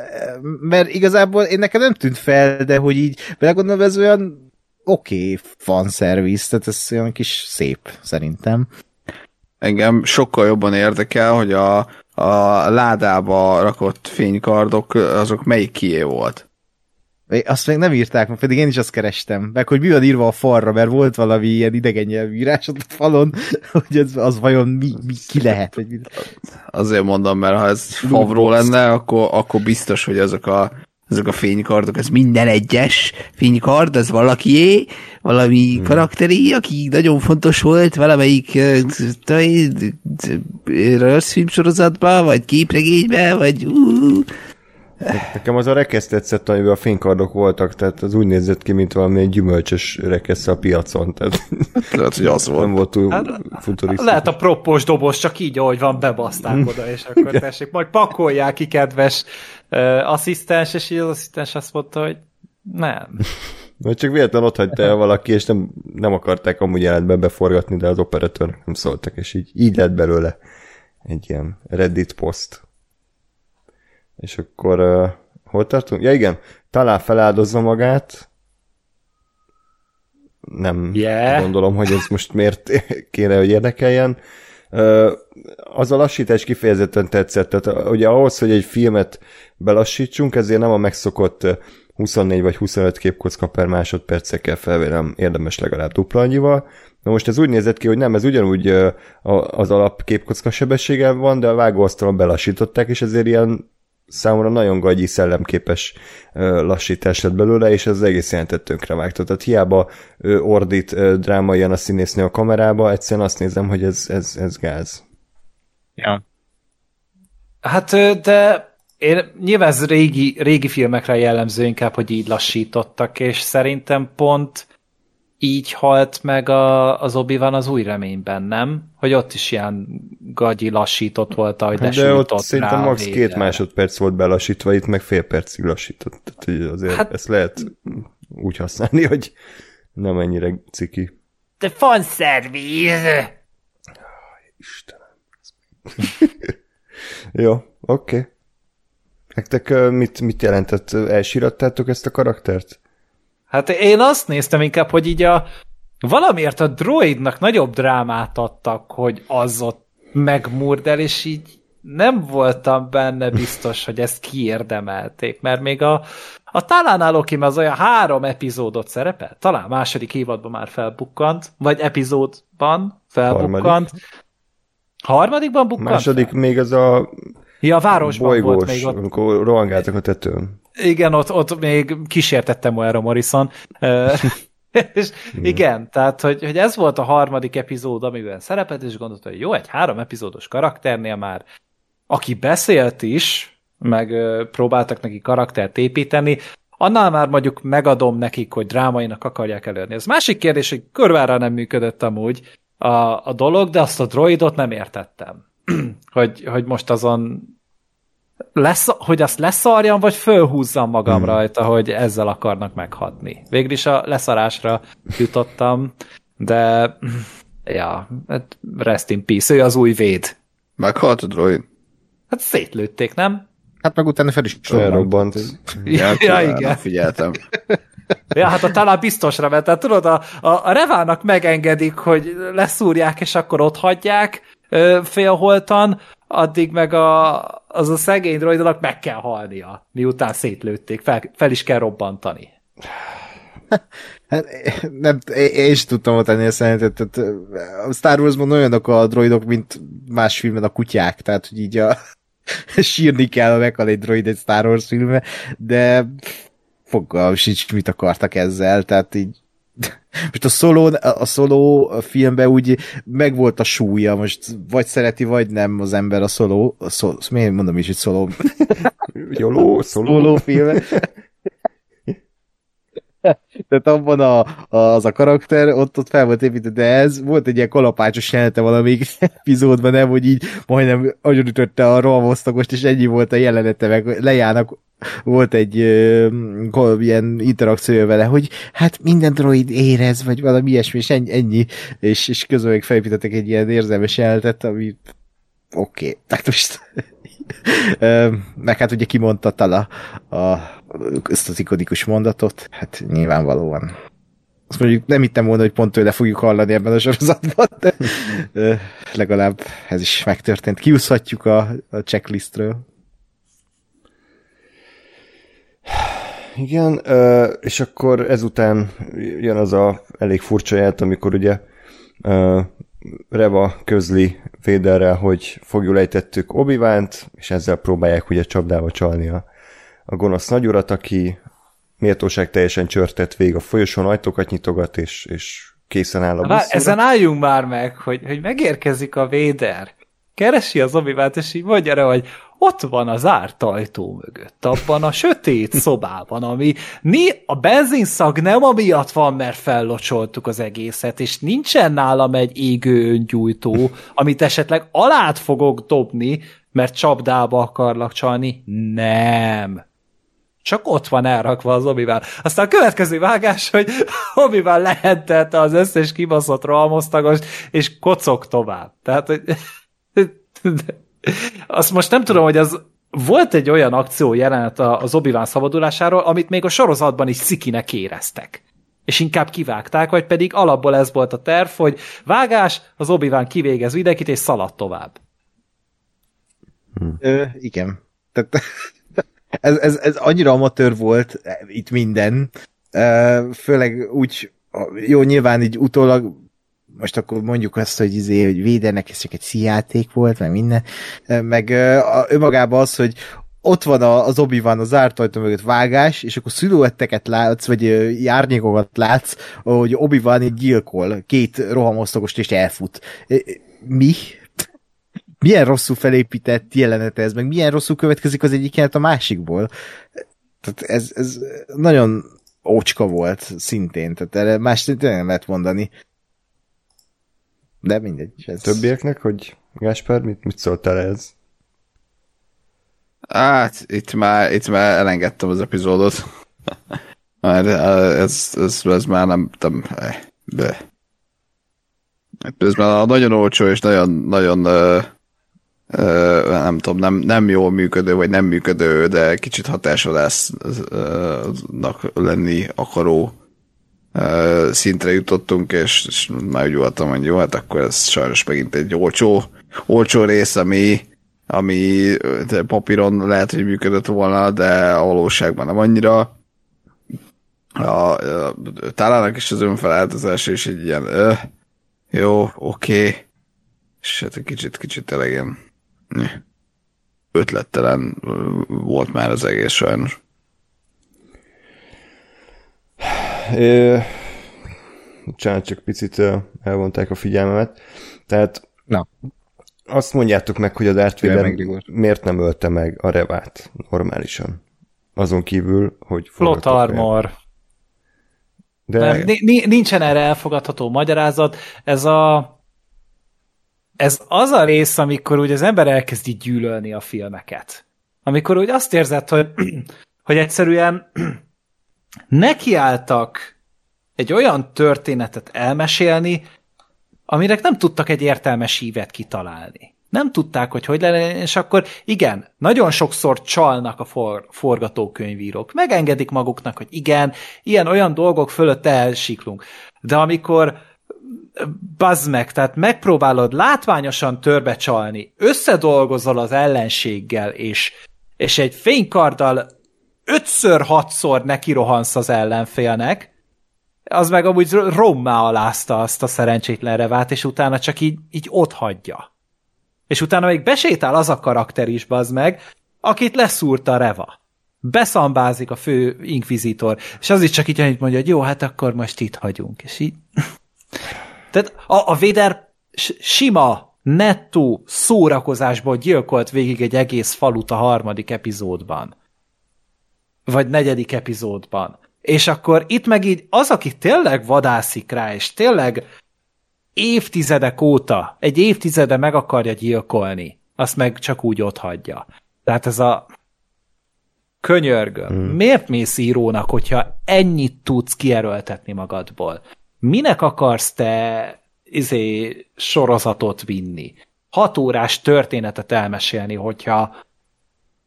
mert igazából én nekem nem tűnt fel, de hogy így belegondolom, ez olyan oké fanszerviz, tehát ez olyan kis szép szerintem. Engem sokkal jobban érdekel, hogy a ládába rakott fénykardok, azok melyik kié volt. Azt még nem írták, pedig én is azt kerestem. Meg hogy mi van írva a falra, mert volt valami ilyen idegen nyelvű írás a falon, hogy az vajon mi ki lehet. Vagy mi. Azért mondom, mert ha ez Favreau lenne, akkor biztos, hogy ezek a fénykardok, ez minden egyes fénykard, ez valakié, valami karakteri, aki nagyon fontos volt valamelyik rajzfilmsorozatban, vagy képregényben, vagy... Nekem az a rekeszt tetszett, amiben a fénykardok voltak, tehát az úgy nézett ki, mint valami egy gyümölcsös rekesz a piacon. Tehát hogy az volt. Nem volt túl futurisztikus. Lehet a propós doboz, csak így, ahogy van, bebaszták oda, és akkor tessék, majd pakolják ki, kedves asszisztens, és így az asszisztens azt mondta, hogy nem. Vagy csak véletlen ott hagyta el valaki, és nem akarták amúgy jelentbe beforgatni, de az operatőrnek nem szóltak, és így lett belőle egy ilyen Reddit poszt. És akkor hol tartunk? Ja igen, talán feláldozza magát. Nem gondolom, hogy ez most miért kéne, hogy érdekeljen. Az a lassítás kifejezetten tetszett. Tehát ugye ahhoz, hogy egy filmet belassítsunk, ezért nem a megszokott 24 vagy 25 képkocka per másodperccel kell felvélem, érdemes legalább dupla annyival. Na most ez úgy nézett ki, hogy nem, ez ugyanúgy az alap képkocka sebességgel van, de a vágóasztalon belassították, és ezért ilyen számomra nagyon gagyi szellemképes lassítás lett belőle, és ez az egész jelentett tönkrevágtó. Tehát hiába ordít drámaian a színésznő a kamerába, egyszerűen azt nézem, hogy ez gáz. Ja. Hát de én, nyilván ez régi filmekre jellemző inkább, hogy így lassítottak, és szerintem pont így halt meg az Obi-Wan az Új Reményben, nem? Hogy ott is ilyen gagyi lassított volt, ahogy lesültott rá. De ott szerintem max. 2 másodperc volt belassítva, itt meg fél percig lassított. Tehát azért ezt lehet úgy használni, hogy nem ennyire ciki. De fanszerviz! Istenem. Jó, oké. Okay. Nektek mit jelentett? Elsirattátok ezt a karaktert? Hát én azt néztem inkább, hogy így valamiért a droidnak nagyobb drámát adtak, hogy az ott megmurdel, és így nem voltam benne biztos, hogy ezt kiérdemelték, mert még a Talán Állokim az olyan 3 epizódot szerepel, talán második évadban már felbukkant, vagy epizódban felbukkant. Harmadikban bukkant? Második fel? Még az a... Ja, városban bolygós, volt még ott. Amikor rohangáltak a tetőn. Igen, ott még kísértettem Moira Morrison. És igen, tehát, hogy ez volt a harmadik epizód, amiben szerepelt, és gondoltam, hogy jó, egy 3 epizódos karakternél már, aki beszélt is, meg próbáltak neki karaktert építeni, annál már mondjuk megadom nekik, hogy drámainak akarják előadni. Ez másik kérdés, hogy körvára nem működött amúgy a dolog, de azt a droidot nem értettem. Hogy most azon hogy azt leszarjam, vagy fölhúzzam magam rajta, hogy ezzel akarnak meghatni. Végül is a leszarásra jutottam, de ja, rest in peace, ő az új véd. Meghalt a droid. Hát szétlőtték, nem? Hát meg utána fel is robbant. Ja, igen. Figyeltem. Ja, hát a talán biztosra ment. Tehát tudod, a Revának megengedik, hogy leszúrják, és akkor ott hagyják félholtan, addig meg az a szegény droidnak meg kell halnia, miután szétlőtték, fel is kell robbantani. Hát, nem, én is tudtam ott ennél szerintem, a Star Warsban olyanok a droidok, mint más filmben a kutyák, tehát hogy így sírni kell, ha meghal egy droid egy Star Wars filmben, de fogalmam sincs, mit akartak ezzel, tehát így most a szóló filmben úgy megvolt a súlya, most vagy szereti, vagy nem az ember a szóló. Miért mondom is, hogy szóló? Szóló filmben. Tehát abban az a karakter, ott fel volt építve, de ez volt egy ilyen kalapácsos jelenete valamelyik epizódban, nem, hogy így majdnem agyonütötte a rohamosztagost, és ennyi volt a jelenete, meg Leiának volt egy ilyen interakciója vele, hogy hát minden droid érez, vagy valami ilyesmi, és ennyi, és közben még felépítettek egy ilyen érzelmes jelenetet, ami oké, tehát most meg hát ugye kimondta Tala ezt az ikonikus mondatot, hát nyilvánvalóan. Azt mondjuk nem hittem volna, hogy pont tőle fogjuk hallani ebben a sorozatban, de legalább ez is megtörtént. Kiúszhatjuk a checklistről. Igen, és akkor ezután jön az a elég furcsa ját, amikor ugye Reva közli Vaderrel, hogy fogjul ejtettük Obi-Wan-t, és ezzel próbálják ugye csapdába csalni a gonosz nagyurat, aki méltóság teljesen csörtet végig a folyosón, ajtókat nyitogat, és készen áll a buszra. Ezen álljunk már meg, hogy megérkezik a Vader. Keresi az Obi-Wan-t, és így mondja rá, hogy ott van az zárt ajtó mögött, abban a sötét szobában, ami a benzinszag nem amiatt van, mert fellocsoltuk az egészet, és nincsen nálam egy égő öngyújtó, amit esetleg alát fogok dobni, mert csapdába akarlak csalni. Nem. Csak ott van elrakva az Obi-Wan. Aztán a következő vágás, hogy Obi-Wan lehentette az összes kibaszott rohamosztagost, és kocog tovább. Tehát, hogy... Azt most nem tudom, hogy az volt egy olyan akció jelenet az Obi-Wan szabadulásáról, amit még a sorozatban is szikinek éreztek. És inkább kivágták, vagy pedig alapból ez volt a terv, hogy vágás, az Obi-Wan kivégez mindenkit, és szalad tovább. Igen. Tehát Ez annyira amatőr volt itt minden, főleg úgy, jó, nyilván így utólag, most akkor mondjuk azt, hogy, hogy Védernek ez csak egy színjáték volt, meg minden, meg önmagában az, hogy ott van az Obi-Wan, a zárt ajtó mögött vágás, és akkor szülőetteket látsz, vagy árnyékokat látsz, hogy Obi-Wan így gyilkol, két rohamosztogost, és elfut. Mi? Milyen rosszul felépített jelenete ez, meg milyen rosszul következik az egyik jelenet a másikból? Tehát ez nagyon ócska volt szintén, tehát erre más nem lehet mondani. De mindegy. Ez... Többieknek, hogy Gáspár, mit szóltál ez? Hát, itt már elengedtem az epizódot. Mert ez már nem tudom... Ez már nagyon olcsó és nagyon nem tudom, nem jól működő, vagy nem működő, de kicsit hatásodásznak lenni akaró szintre jutottunk, és már úgy voltam, hogy jó, hát akkor ez sajnos megint egy olcsó rész, ami papíron lehet, hogy működött volna, de a valóságban nem annyira. A tálának is az önfeláldozása is egy ilyen jó, oké. És hát egy kicsit elegen ötlettelen volt már az egész sajnos. Csak picit elvonták a figyelmemet. Tehát azt mondjátok meg, hogy a Darth Vader miért nem ölte meg a Revát normálisan. Azon kívül, hogy... Plot armor. De... Nincsen erre elfogadható magyarázat. Ez az a rész, amikor úgy az ember elkezdi gyűlölni a filmeket. Amikor úgy azt érzed, hogy egyszerűen nekiálltak egy olyan történetet elmesélni, aminek nem tudtak egy értelmes ívet kitalálni. Nem tudták, hogy lenne, és akkor igen, nagyon sokszor csalnak a forgatókönyvírók. Megengedik maguknak, hogy igen, ilyen-olyan dolgok fölött elsiklunk. De amikor bazd meg, tehát megpróbálod látványosan törbecsalni, összedolgozol az ellenséggel, és egy fénykarddal 5-6-szor nekirohansz az ellenfélnek, az meg amúgy rommá alázta azt a szerencsétlen Revát, és utána csak így ott hagyja. És utána még besétál az a karakter is, bazd meg, akit leszúrt a Reva. Beszambázik a fő inkvizítor, és az is csak így mondja, hogy jó, hát akkor most itt hagyunk. És így... Tehát a Vader sima, nettó szórakozásból gyilkolt végig egy egész falut a 3. epizódban. Vagy 4. epizódban. És akkor itt meg így az, aki tényleg vadászik rá, és tényleg évtizedek óta, egy évtizede meg akarja gyilkolni, azt meg csak úgy ott hagyja. Tehát ez a könyörgöm. Miért mész írónak, hogyha ennyit tudsz kierőltetni magadból? Minek akarsz te sorozatot vinni? 6 órás történetet elmesélni, hogyha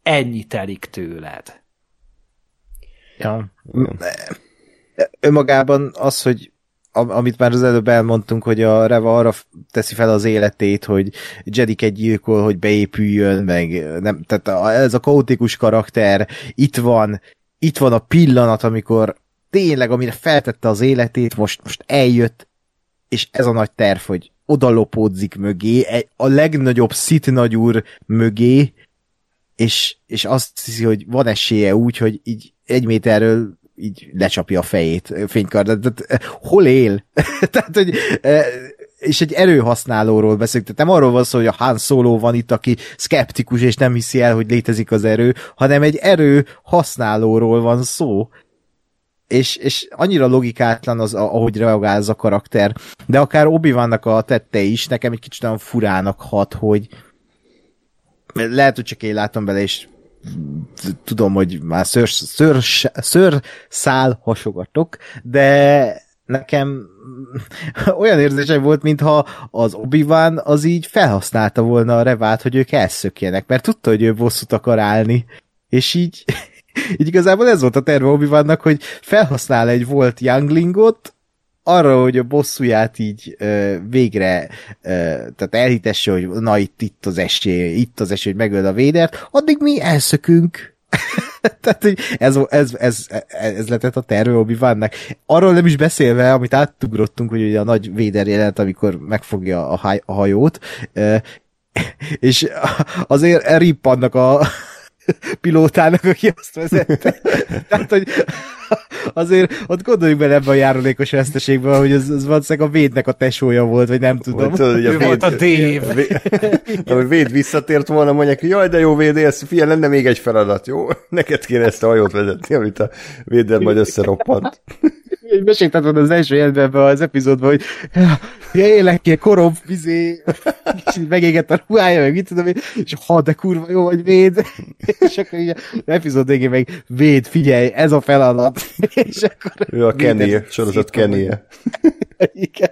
ennyi telik tőled. Ja. Önmagában az, hogy amit már az előbb elmondtunk, hogy a Reva arra teszi fel az életét, hogy Jediket gyilkol, hogy beépüljön, meg nem, tehát ez a kaotikus karakter, itt van a pillanat, amikor tényleg, amire feltette az életét, most eljött, és ez a nagy terv, hogy odalopódzik mögé, a legnagyobb Sith nagyúr mögé, és azt hiszi, hogy van esélye úgy, hogy így 1 méterről így lecsapja a fejét fénykarddal. Hol él? Tehát, hogy, és egy erőhasználóról beszélünk. Tehát nem arról van szó, hogy a Han Solo van itt, aki szkeptikus, és nem hiszi el, hogy létezik az erő, hanem egy erőhasználóról van szó. És annyira logikátlan az, ahogy reagál az a karakter. De akár Obi-Wannak a tette is nekem egy kicsit olyan furának hat, hogy lehet, hogy csak én láttam bele, és tudom, hogy már szőrszál hasogatok, de nekem olyan érzésem volt, mintha az Obi-Wan az így felhasználta volna a Revát, hogy ők elszökjenek, mert tudta, hogy ő bosszút akar állni, és így igazából ez volt a terve Obi-Wannak, hogy felhasznál egy volt younglingot arra, hogy a bosszúját így végre, tehát elhitesse, hogy na itt az esély, hogy megöld a Vadert, addig mi elszökünk, Tehát, hogy ez lett a terve Obi-Wannak. Arról nem is beszélve, amit átugrottunk, hogy ugye a nagy Vader jelent, amikor megfogja a hajót, és azért rippannak a pilótának, aki azt vezette. Tehát, hogy azért ott gondoljuk bele ebben a járulékos veszteségben, hogy ez valószínűleg a Védnek a tesója volt, vagy nem tudom. Ő volt a Dév. A Véd visszatért volna, mondják, hogy jaj, de jó Véd, élsz, figyelj, lenne még egy feladat, jó? Neked kéne ezt a hajót vezetni, amit a Véder majd összeroppant. Beségtettem az első jelenben az epizódban, hogy ja, élek ki, koromb, vizé, megégett a ruhája, meg mit tudom én, és ha, de kurva jó vagy, Véd. És akkor így az epizód végén meg Véd, figyelj, ez a feladat. És akkor ő a Kenny, sorozat Kenny-e. Igen.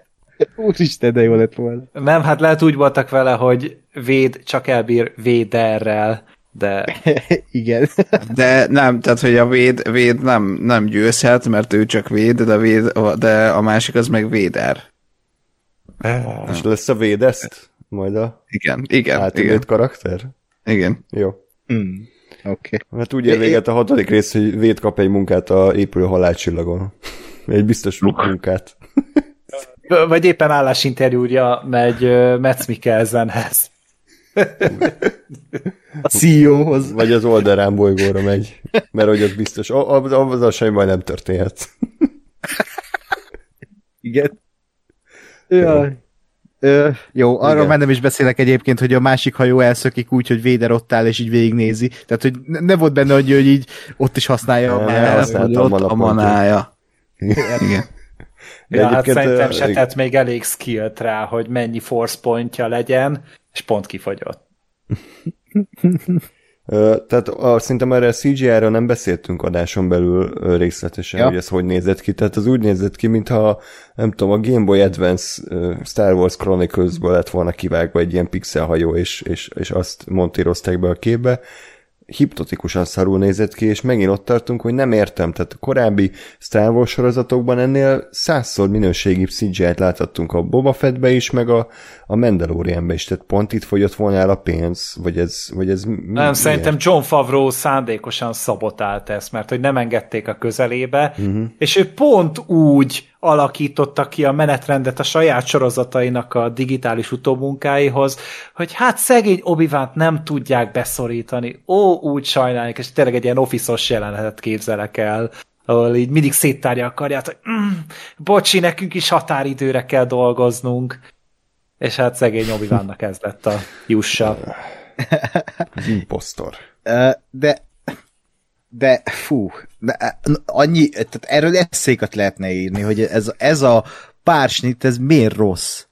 Úristen, de jó lett volna. Nem, hát lehet úgy voltak vele, hogy Véd csak elbír Véderrel. De... Igen. De nem, tehát, hogy a véd nem győzhet, mert ő csak véd, de a másik az meg Vader. És lesz a Védeszt? Majd a... Igen. Átülőtt karakter? Igen. Jó. Oké. Okay. Hát úgy ér véget a 6. rész, hogy Véd kap egy munkát a épülő halálcsillagon. Egy biztos munkát. Vagy éppen állásinterjúja megy Mads Mikkelsenhez. A CEO-hoz. Vagy az Olderán bolygóra megy, mert hogy az biztos. Azzal semmi majd nem történhet. Igen. Jaj. Jó, arról már nem is beszélek egyébként, hogy a másik hajó elszökik úgy, hogy Vader ott áll és így végignézi. Tehát, hogy ne volt benne, hogy ő így ott is használja a manája. Igen. De hát szerintem se tett még elég skillt rá, hogy mennyi force pontja legyen, és pont kifagyott. Tehát szerintem erre a CGI-ra nem beszéltünk adáson belül részletesen, hogy ez hogy nézett ki. Tehát az úgy nézett ki, mintha nem tudom, a Game Boy Advance Star Wars Chronicles-ből lett volna kivágva egy ilyen pixelhajó, és azt montírozták be a képbe. Hipnotikusan szarul nézett ki, és megint ott tartunk, hogy nem értem. Tehát a korábbi Star Wars sorozatokban ennél 100-szor minőségibb CGI-t láthattunk a Boba Fettbe is, meg a Mandalorianbe is. Tehát pont itt fogyott volna el a pénz, vagy ez nem, szerintem John Favreau szándékosan szabotált ezt, mert hogy nem engedték a közelébe, és ő pont úgy alakította ki a menetrendet a saját sorozatainak a digitális utómunkáihoz, hogy hát szegény Obi-Wan-t nem tudják beszorítani. Ó, úgy sajnálják, és tényleg egy ilyen office-os jelenetet képzelek el, ahol így mindig széttárja a karját, hogy bocsi, nekünk is határidőre kell dolgoznunk. És hát szegény Obi-Wan-nak ez lett a jussa. Impostor. De fú, annyi, tehát erről eszéket lehetne írni, hogy ez a pársnit, ez miért rossz?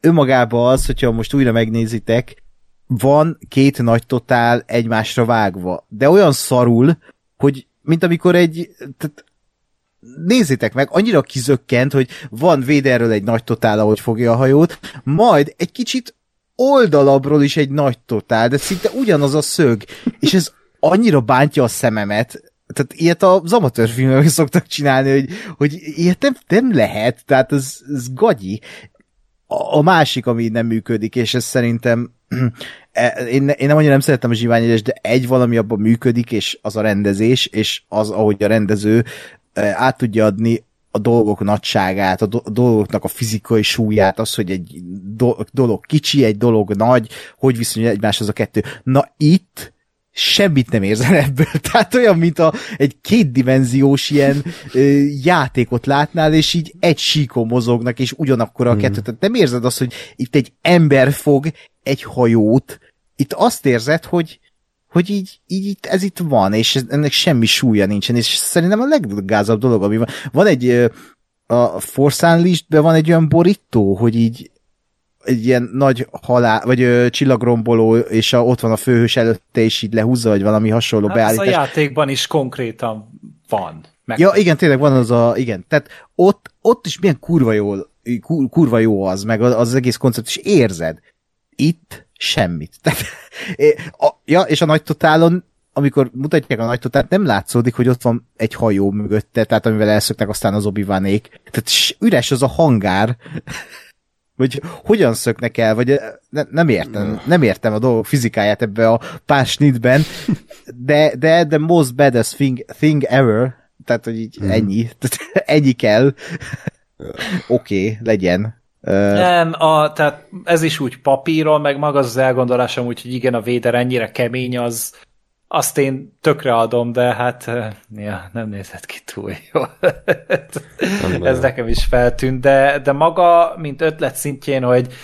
Önmagában az, hogyha most újra megnézitek, van két nagy totál egymásra vágva, de olyan szarul, hogy mint amikor tehát nézzétek meg, annyira kizökkent, hogy van Vaderről egy nagy totál, ahogy fogja a hajót, majd egy kicsit oldalabról is egy nagy totál, de szinte ugyanaz a szög, és ez annyira bántja a szememet, tehát ilyet az amatőr filmek szoktak csinálni, hogy ilyet nem lehet, tehát ez gagyi. A másik, ami nem működik, és ez szerintem én nem annyira nem szerettem a zsiványédes, de egy valami abban működik, és az a rendezés, és az, ahogy a rendező át tudja adni a dolgok nagyságát, a dolgoknak a fizikai súlyát, az, hogy egy dolog kicsi, egy dolog nagy, hogy viszonyul egymáshoz a kettő. Na itt semmit nem érzem ebből. Tehát olyan, mint egy kétdimenziós ilyen játékot látnál, és így egy síkon mozognak, és ugyanakkor a kettőt. Tehát nem érzed azt, hogy itt egy ember fog egy hajót. Itt azt érzed, hogy így ez itt van, és ennek semmi súlya nincsen, és szerintem a leggázabb dolog, ami van. Van egy a Force Unleashed-ben van egy olyan borító, hogy így egy ilyen nagy halál, vagy csillagromboló, és ott van a főhős előtte, és így lehúzza, vagy valami hasonló beállítás. Ez a játékban is konkrétan van. Ja, igen, tényleg van az igen, tehát ott is milyen kurva jó az, meg az egész koncept, és érzed. Itt semmit. Tehát, és a nagy totálon, amikor mutatják a nagy totált, nem látszódik, hogy ott van egy hajó mögötte, tehát amivel elszöknek aztán az Obi-Wanék. Tehát üres az a hangár, Vagy hogyan szöknek el, vagy nem értem a dolgok fizikáját ebbe a pár snitben, de the most baddest thing ever, tehát, hogy így ennyi, tehát ennyi kell. Oké, legyen. Nem, tehát ez is úgy papíron, meg maga az elgondolásom úgy, hogy igen, a Vader ennyire kemény, azt én tökre adom, de hát ja, nem nézett ki túl jól. Ez nekem is feltűnt, de maga, mint ötlet szintjén, hogy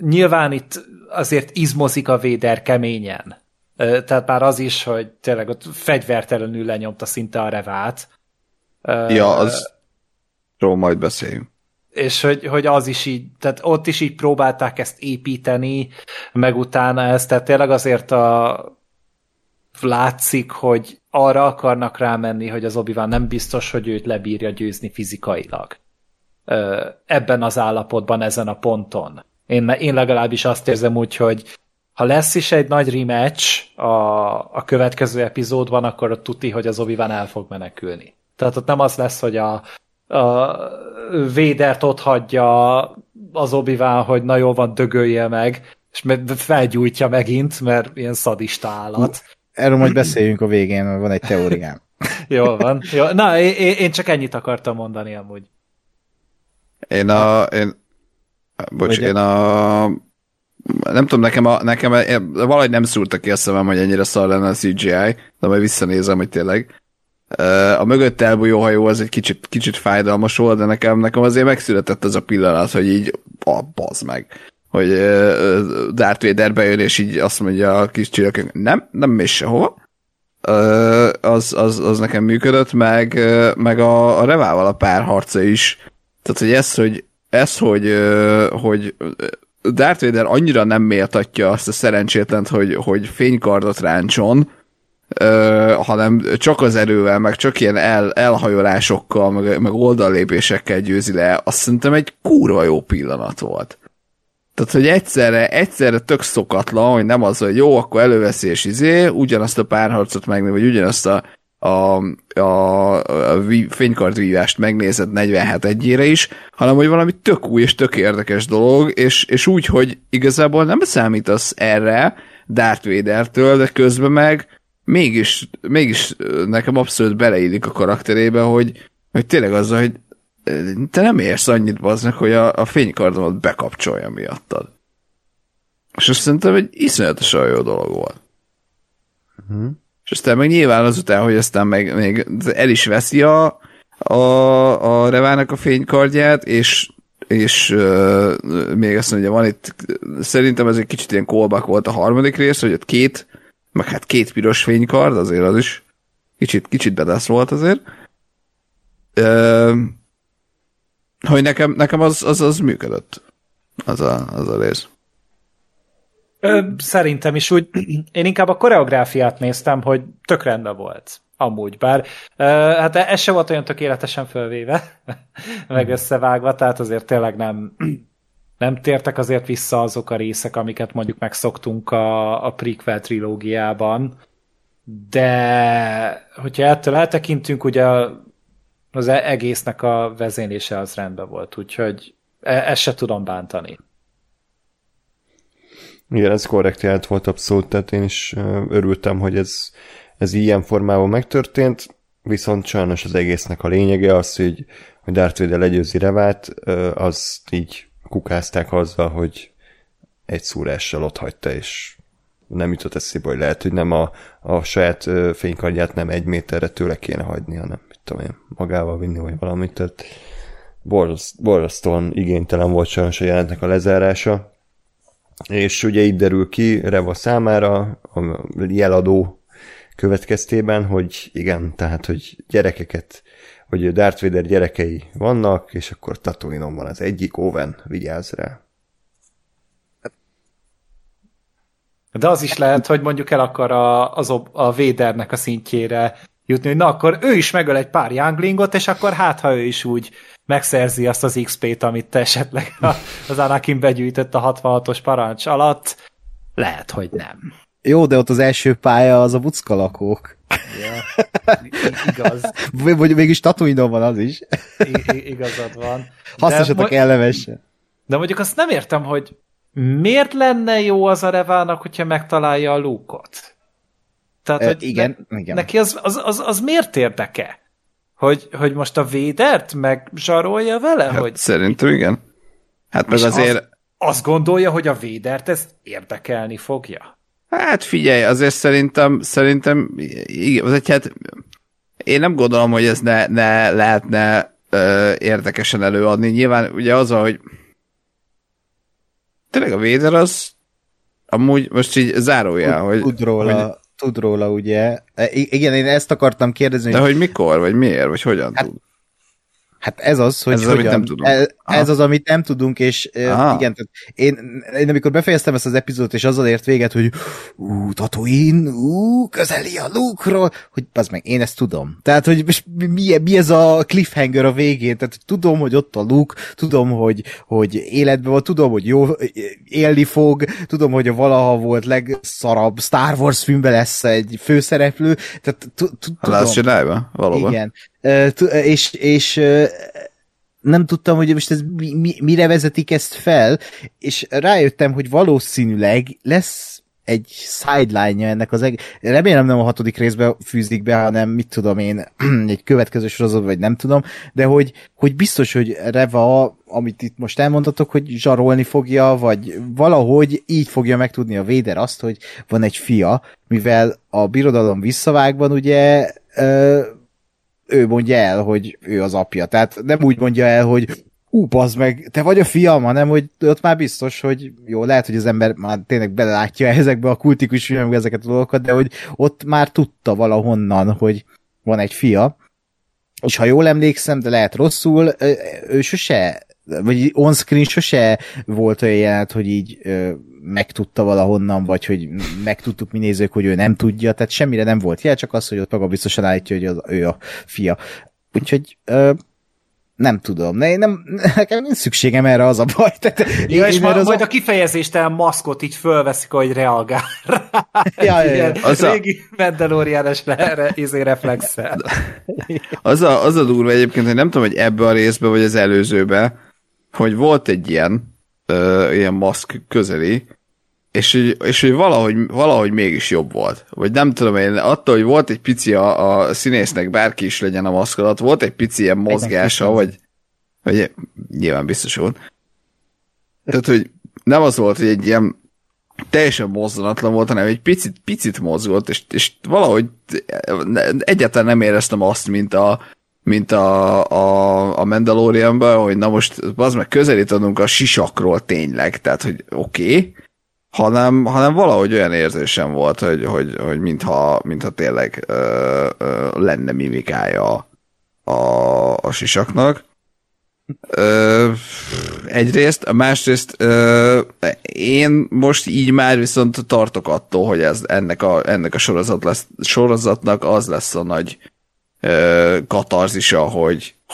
nyilván itt azért izmozik a Vader keményen. Tehát már az is, hogy tényleg ott fegyvertelenül lenyomta szinte a Revát. Ja, azról majd beszéljünk. És hogy az is így, tehát ott is így próbálták ezt építeni, meg utána ezt, tehát tényleg azért látszik, hogy arra akarnak rámenni, hogy az Obi-Wan nem biztos, hogy őt lebírja győzni fizikailag. Ebben az állapotban, ezen a ponton. Én legalábbis azt érzem úgy, hogy ha lesz is egy nagy rematch a következő epizódban, akkor ott tuti, hogy az Obi-Wan el fog menekülni. Tehát ott nem az lesz, hogy a Vadert ott hagyja az Obi-Wan, hogy na jól van, dögöljél meg, és felgyújtja megint, mert ilyen szadista állat. Erről majd beszéljünk a végén, mert van egy teóriám. Jól van. Jó. Na, én csak ennyit akartam mondani amúgy. Nem tudom, nekem valahogy nem szúrta ki a szemem, hogy ennyire szar lenne a CGI, de majd visszanézem, hogy tényleg. A mögött elbújó hajó az egy kicsit fájdalmas volt, de nekem azért megszületett az a pillanat, hogy így bazd meg, hogy Darth Vader bejön, és így azt mondja a kis csillagkönyv, nem mész sehova. Az nekem működött, meg a Revával a párharca is. Tehát, hogy hogy Darth Vader annyira nem méltatja azt a szerencsétlent, hogy fénykardot ráncson, hanem csak az erővel, meg csak ilyen elhajolásokkal, meg oldallépésekkel győzi le, azt szerintem egy kurva jó pillanat volt. Tehát, hogy egyszerre tök szokatlan, hogy nem az, hogy jó, akkor előveszi és ugyanazt a párharcot megnéz, vagy ugyanazt a fénykardvívást megnézed 47-1-ére is, hanem, hogy valami tök új és tök érdekes dolog, és úgy, hogy igazából nem számítasz erre Darth Vadertől, de közben meg mégis nekem abszolút beleillik a karakterébe, hogy tényleg az, hogy te nem érsz annyit baznak, hogy a fénykardomat bekapcsolja miattad. És azt szerintem egy iszonyatosan jó dolog volt. Uh-huh. És aztán meg nyilván azután, hogy aztán még el is veszi a Revának a fénykardját, és még azt mondja, van itt, szerintem ez egy kicsit ilyen callback volt a harmadik rész, hogy ott két piros fénykard, azért az is kicsit bedász volt azért. Hogy nekem az működött. Az a rész. Szerintem is úgy. Én inkább a koreográfiát néztem, hogy tök rendben volt. Amúgy, bár. Hát ez sem volt olyan tökéletesen fölvéve, meg összevágva, tehát azért tényleg nem tértek azért vissza azok a részek, amiket mondjuk megszoktunk a prequel trilógiában, de hogyha ettől eltekintünk, ugye az egésznek a vezénylése az rendben volt, úgyhogy ezt se tudom bántani. Igen, ez korrekt volt abszolút, tehát én is örültem, hogy ez ilyen formában megtörtént, viszont sajnos az egésznek a lényege az, hogy Darth Vader legyőzi Revát, az így kukázták azzal, hogy egy szúrással otthagyta, és nem jutott eszébe, hogy lehet, hogy nem a saját fénykardját nem 1 méterre tőle kéne hagyni, hanem mit tudom én, magával vinni, vagy valamit. Tehát borzasztóan igénytelen volt sajnos a jelenetnek a lezárása. És ugye itt derül ki Reva számára a jeladó következtében, hogy igen, tehát, hogy gyerekeket, hogy Darth Vader gyerekei vannak, és akkor Tatooine-on van az egyik, Owen, vigyázz rá. De az is lehet, hogy mondjuk el akar a Vadernek a szintjére jutni, hogy na akkor ő is megöl egy pár younglingot, és akkor hát, ha ő is úgy megszerzi azt az XP-t, amit te esetleg az Anakin begyűjtött a 66-os parancs alatt, lehet, hogy nem. Jó, de ott az első pálya az a buckalakók. Yeah. Igaz. Mégis Tatooine-on van az is. Igazad van. Hasznosatok ellemessen. De mondjuk azt nem értem, hogy miért lenne jó az a Revának, hogyha megtalálja a Luke-ot? Tehát, hogy igen, igen. Neki az miért érdeke? Hogy most a Védert megzsarolja vele? Hát, hogy... Szerintem igen. Hát meg azért... Azt gondolja, hogy a Védert ezt érdekelni fogja? Hát figyelj, azért szerintem igen, hát én nem gondolom, hogy ez ne lehetne érdekesen előadni. Nyilván ugye az, hogy tényleg a Vader az amúgy most így zárójel, hogy... Tud róla, ugye? Igen, én ezt akartam kérdezni. De hogy mikor, vagy miért, vagy hogyan tud? Hát ez az, hogy hogyan. Ez az, amit nem tudunk, és igen, én amikor befejeztem ezt az epizódot, és azzal ért véget, hogy Tatooine, közeli a Luke-ról, hogy bazd meg, én ezt tudom. Tehát, hogy mi ez a cliffhanger a végén? Tehát, hogy tudom, hogy ott a Luke, tudom, hogy életben van, tudom, hogy jó, élni fog, tudom, hogy a valaha volt legszarabb Star Wars filmben lesz egy főszereplő, tehát tudom. A Last Jedi-ben, valóban. Igen. És nem tudtam, hogy most ez mire vezetik ezt fel, és rájöttem, hogy valószínűleg lesz egy sideline-ja ennek az egész. Remélem nem a 6. részbe fűzik be, hanem mit tudom én, egy következő sorozat, vagy nem tudom, de hogy biztos, hogy Reva, amit itt most elmondtatok, hogy zsarolni fogja, vagy valahogy így fogja megtudni a Vader azt, hogy van egy fia, mivel a birodalom visszavágban ugye ő mondja el, hogy ő az apja. Tehát nem úgy mondja el, hogy bazd meg, te vagy a fiam, hanem hogy ott már biztos, hogy jó, lehet, hogy az ember már tényleg belelátja ezekbe a kultikus filmekbe ezeket a dolgokat, de hogy ott már tudta valahonnan, hogy van egy fia. És ha jól emlékszem, de lehet rosszul, ő sose, vagy on-screen sose volt olyan jelenet, hogy így megtudta valahonnan, vagy hogy megtudtuk mi nézők, hogy ő nem tudja, tehát semmire nem volt jel, csak az, hogy ott maga biztosan állítja, hogy ő a fia. Úgyhogy nem tudom. Nekem nincs szükségem erre, az a baj. Ja, és majd a kifejezéstelen maszkot így fölveszik, hogy reagál rá. Ja, az régi Mandalorian-es reflexszel. Az a durva egyébként, hogy nem tudom, hogy ebbe a részbe, vagy az előzőbe, hogy volt egy ilyen maszk közeli, és hogy valahogy mégis jobb volt. Vagy nem tudom én, attól, hogy volt egy pici a színésznek, bárki is legyen a maszk alatt, volt egy pici ilyen mozgása, vagy nyilván biztos volt. Tehát, hogy nem az volt, hogy egy ilyen teljesen mozdulatlan volt, hanem egy picit mozgott, és valahogy egyáltalán nem éreztem azt, mint a Mandalorianban, hogy na most az meg közelítenünk a sisakról tényleg, tehát hogy oké, hanem valahogy olyan érzésem volt, hogy mintha tényleg lenne mimikája a sisaknak. Egyrészt, a másrészt én most így már viszont tartok attól, hogy ez ennek a sorozatnak az lesz a nagy katarzisa,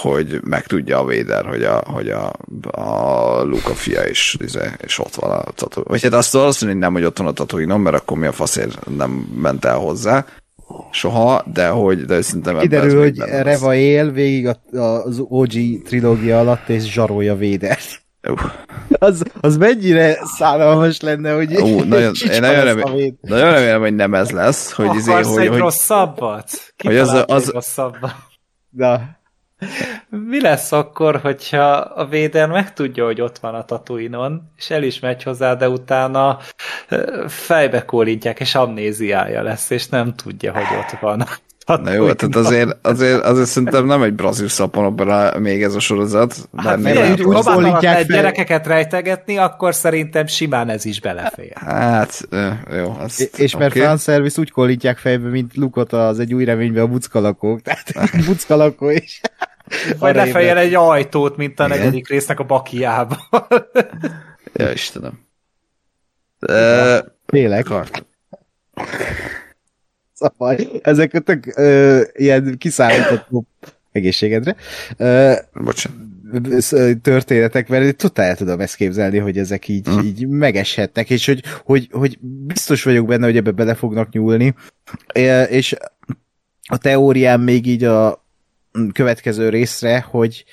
hogy megtudja a Vader, hogy a Luke a fia és ott van a Tatooine. Vagy hát azt mondja, hogy nem, hogy ott van a Tatooine, mert akkor mi a faszért nem ment el hozzá soha, de szerintem kiderül, hogy Reva él végig az OG trilógia alatt, és zsarolja Vadert. Az mennyire szállalmas lenne, hogy nagyon remélem, hogy nem ez lesz. Hogy akarsz egy rosszabbat? Egy rosszabbat? Na. Mi lesz akkor, hogyha a Vader megtudja, hogy ott van a Tatooine-on, és el is megy hozzá, de utána fejbe kólintják, és amnéziája lesz, és nem tudja, hogy ott van a Tatooine-on. Na jó, tehát azért szerintem nem egy brazil szaponopera még ez a sorozat. Hát figyelj, ha próbálnak gyerekeket rejtegetni, akkor szerintem simán ez is belefér. Hát, jó. És mert fanservice úgy kólintják fejbe, mint Luke-ot az Egy új reményben a buckalakók. Tehát buckalakó is... Vagy lefejjel egy ajtót, mint a 4. résznek a bakiában. Ja, Istenem. Tényleg. Szóval, ezek a tök ilyen kiszámítható egészségedre. Bocsánat. Történetek, mert totál tudom ezt képzelni, hogy ezek így megeshetnek, és hogy biztos vagyok benne, hogy ebbe bele fognak nyúlni. És a teóriám még így a következő részre, hogy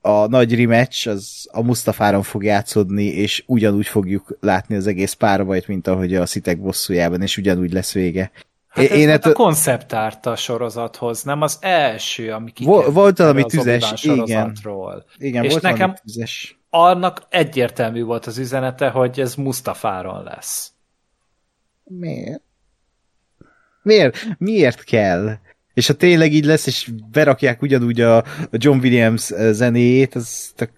a nagy rematch az a Mustafáron fog játszódni, és ugyanúgy fogjuk látni az egész párbajt, mint ahogy a szitek bosszújában, és ugyanúgy lesz vége. Hát én ez a konceptárt a sorozathoz, nem az első, ami kikerült volt ami tüzes, sorozatról. Igen, és volt nekem tüzes. Annak egyértelmű volt az üzenete, hogy ez Mustafáron lesz. Miért kell? És ha tényleg így lesz, és berakják ugyanúgy a John Williams zenéjét, az tök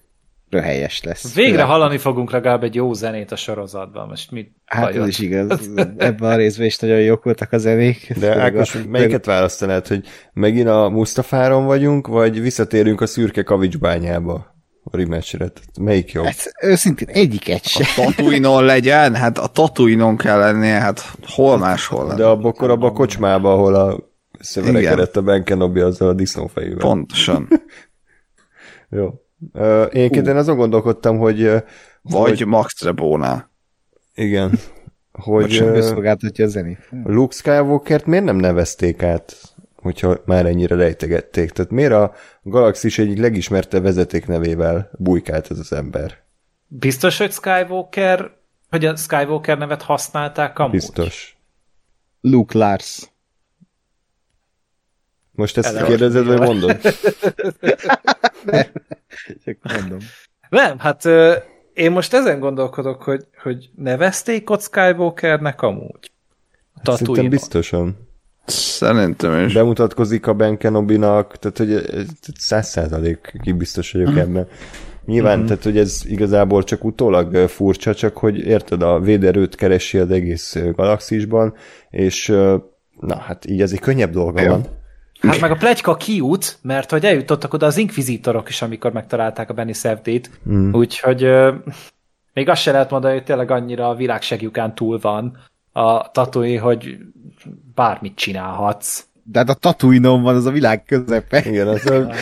röhelyes lesz. Végre hallani fogunk legalább egy jó zenét a sorozatban. Most mit hát ez is igaz. Ebben a részben is nagyon jók voltak a zenék. De Ákos, melyiket választanád, hogy megint a Mustafáron vagyunk, vagy visszatérünk a szürke kavicsbányába? A rematch-re. Melyik jobb? Hát őszintén egyiket sem. A Tatooine-on legyen? Hát a Tatooine-on kell lennie, hát hol máshol lennie. De akkor abban a kocsmában, ahol a szöverekedett a Ben Kenobi azzal a disznófejűvel. Pontosan. Jó. Én azon gondolkodtam, hogy... Vagy Max Trebónál. Igen. Hogy a zenét. Luke Skywalkert miért nem nevezték át, hogyha már ennyire rejtegették? Tehát miért a galaxis egyik legismertebb vezetéknevével bujkált ez az ember? Biztos, hogy Skywalker, hogy a Skywalker nevet használták amúgy? Biztos. Luke Lars. Most ezt kérdezed, vagy mondod? Nem. Csak mondom. Nem, hát én most ezen gondolkodok, hogy nevezték ott Skywalkernek amúgy. Hát szerintem biztosan. Szerintem is. Bemutatkozik a Ben Kenobi-nak, tehát hogy 100%-ig biztos vagyok ebben. Nyilván, tehát hogy ez igazából csak utólag furcsa, csak hogy érted, a véderőt keresi az egész galaxisban, és na hát így azért könnyebb dolga van. Hát meg a pletyka kijut, mert hogy eljutottak oda az inkvizítorok is, amikor megtalálták a Benny Sevdét, úgyhogy még azt se lehet mondani, hogy tényleg annyira a világ segjukán túl van a Tatooine, hogy bármit csinálhatsz. De hát a Tatooine-on van, az a világ közepe. Igen, az a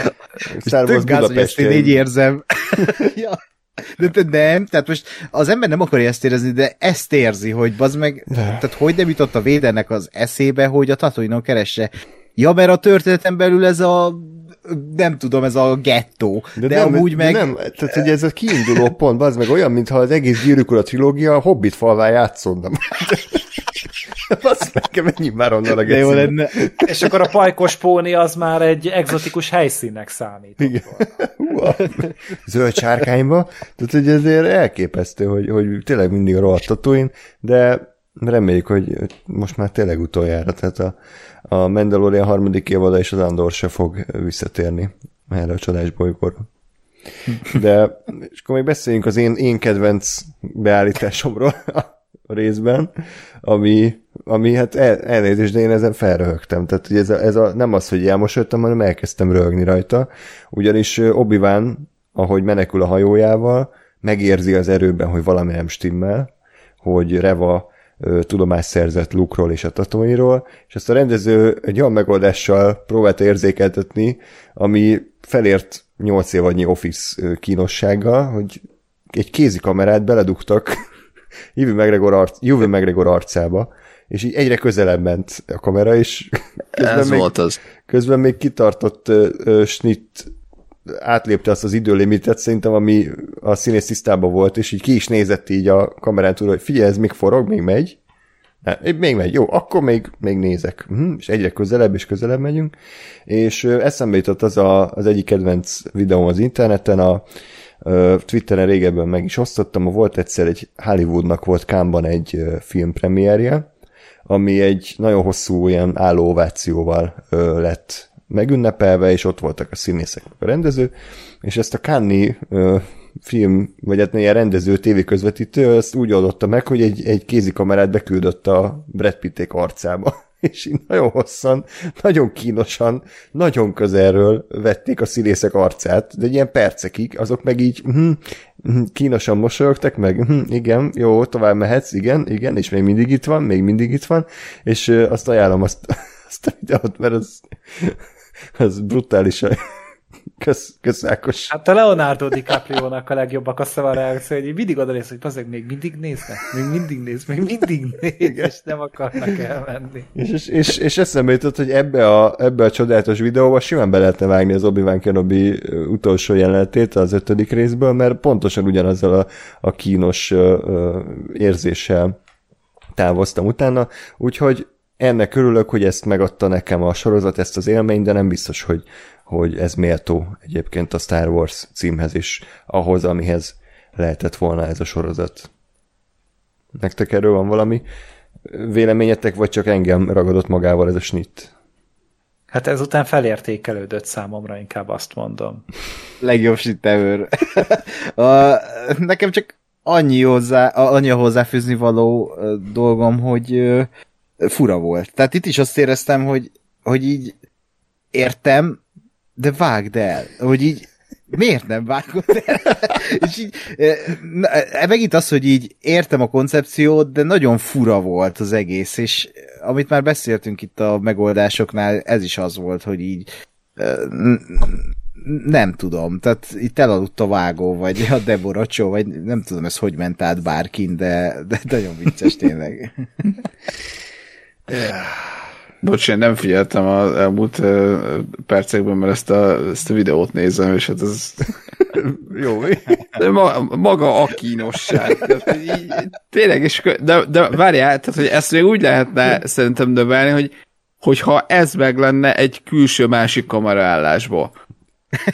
Star Wars Budapesten. Én így érzem. Ja. De nem, tehát most az ember nem akarja ezt érezni, de ezt érzi, hogy bazd meg, tehát hogy nem jutott a Vadernek az eszébe, hogy a Tatooine-on keresse. Ja, mert a történeten belül ez a nem tudom, ez a gettó. De nem, amúgy meg... Nem, tehát hogy ez a kiinduló pont, az meg olyan, mintha az egész Gyűrűk Ura trilógia a Hobbit falván játszódna. Azt nekem ennyi már onnan a geszébe. És akkor a pajkos póni az már egy exotikus helyszínnek számít. Igen. Zöld sárkányba. Tehát hogy ezért elképesztő, hogy tényleg mindig rohadt Tatooine, de reméljük, hogy most már tényleg utoljára, tehát a Mandalorian 3. évada és az Andor se fog visszatérni erre a csodás bolygóra. De, és akkor még beszéljünk az én kedvenc beállításomról a részben, ami hát elnézést, de én ezen felröhögtem. Tehát hogy ez a, nem az, hogy elmosodtam, hanem elkezdtem röhögni rajta. Ugyanis Obi-Wan, ahogy menekül a hajójával, megérzi az erőben, hogy valami nem stimmel, hogy Reva tudomást szerzett Luke-ról és a Tatooine-ról, és ezt a rendező egy olyan megoldással próbálta érzékeltetni, ami felért 8 évadnyi Office kínossággal, hogy egy kézikamerát beledugtak Ewan McGregor arcába, és így egyre közelebb ment a kamera, és közben még kitartott snitt átlépte azt az időlimitet, szerintem, ami a színész tisztában volt, és így ki is nézett így a kamerán túl, hogy figyelj, ez még forog, még megy. Hát, még megy, jó, akkor még nézek. És egyre közelebb és közelebb megyünk. És eszembe jutott az egyik kedvenc videóm az interneten, a Twitteren régebben meg is osztottam, volt egyszer egy Hollywoodnak volt Cannes-ban egy filmpremierje, ami egy nagyon hosszú ilyen álló ovációval lett megünnepelve, és ott voltak a színészek, a rendező, és ezt a Cannes-i film, vagy hát ilyen rendező, tévéközvetítő, ezt úgy oldotta meg, hogy egy kézikamerát beküldött a Brad Pitték arcába, és így nagyon hosszan, nagyon kínosan, nagyon közelről vették a színészek arcát, de ilyen percekig, azok meg így kínosan mosolyogtak, meg igen, jó, tovább mehetsz, igen, és még mindig itt van, és azt ajánlom azt a videót, mert az brutálisan Kösz, Ákos. Hát a Leonardo DiCaprio-nak a legjobbak a szaváreakció, hogy mindig odanéz, hogy azért még mindig néznek, igen. És nem akarnak elmenni. És eszembe jutott, hogy ebbe a csodálatos videóba simán be lehetne vágni az Obi-Wan Kenobi utolsó jelenetét az 5. részből, mert pontosan ugyanazzal a kínos érzéssel távoztam utána, úgyhogy ennek örülök, hogy ezt megadta nekem a sorozat, ezt az élményt, de nem biztos, hogy ez méltó egyébként a Star Wars címhez is, ahhoz, amihez lehetett volna ez a sorozat. Nektek erről van valami véleményetek, vagy csak engem ragadott magával ez a snitt? Hát ezután felértékelődött számomra, inkább azt mondom. Legjobb snitt ever. Nekem csak annyi hozzáfűzni való dolgom, hogy fura volt. Tehát itt is azt éreztem, hogy így értem, de vágd el. Hogy így miért nem vágod el? És így, megint az, hogy így értem a koncepciót, de nagyon fura volt az egész, és amit már beszéltünk itt a megoldásoknál, ez is az volt, hogy így nem tudom, tehát itt elaludt a vágó, vagy a Deborah Chow, vagy nem tudom, ez hogy ment át bárkin, de nagyon vicces tényleg. Bocs, én nem figyeltem az elmúlt percekben, mert ezt a videót nézem, és hát ez jó, maga a kínosság. Tehát, így, tényleg, és de várjál, tehát, hogy ezt még úgy lehetne szerintem dövelni, hogyha ez meg lenne egy külső másik kameraállásból.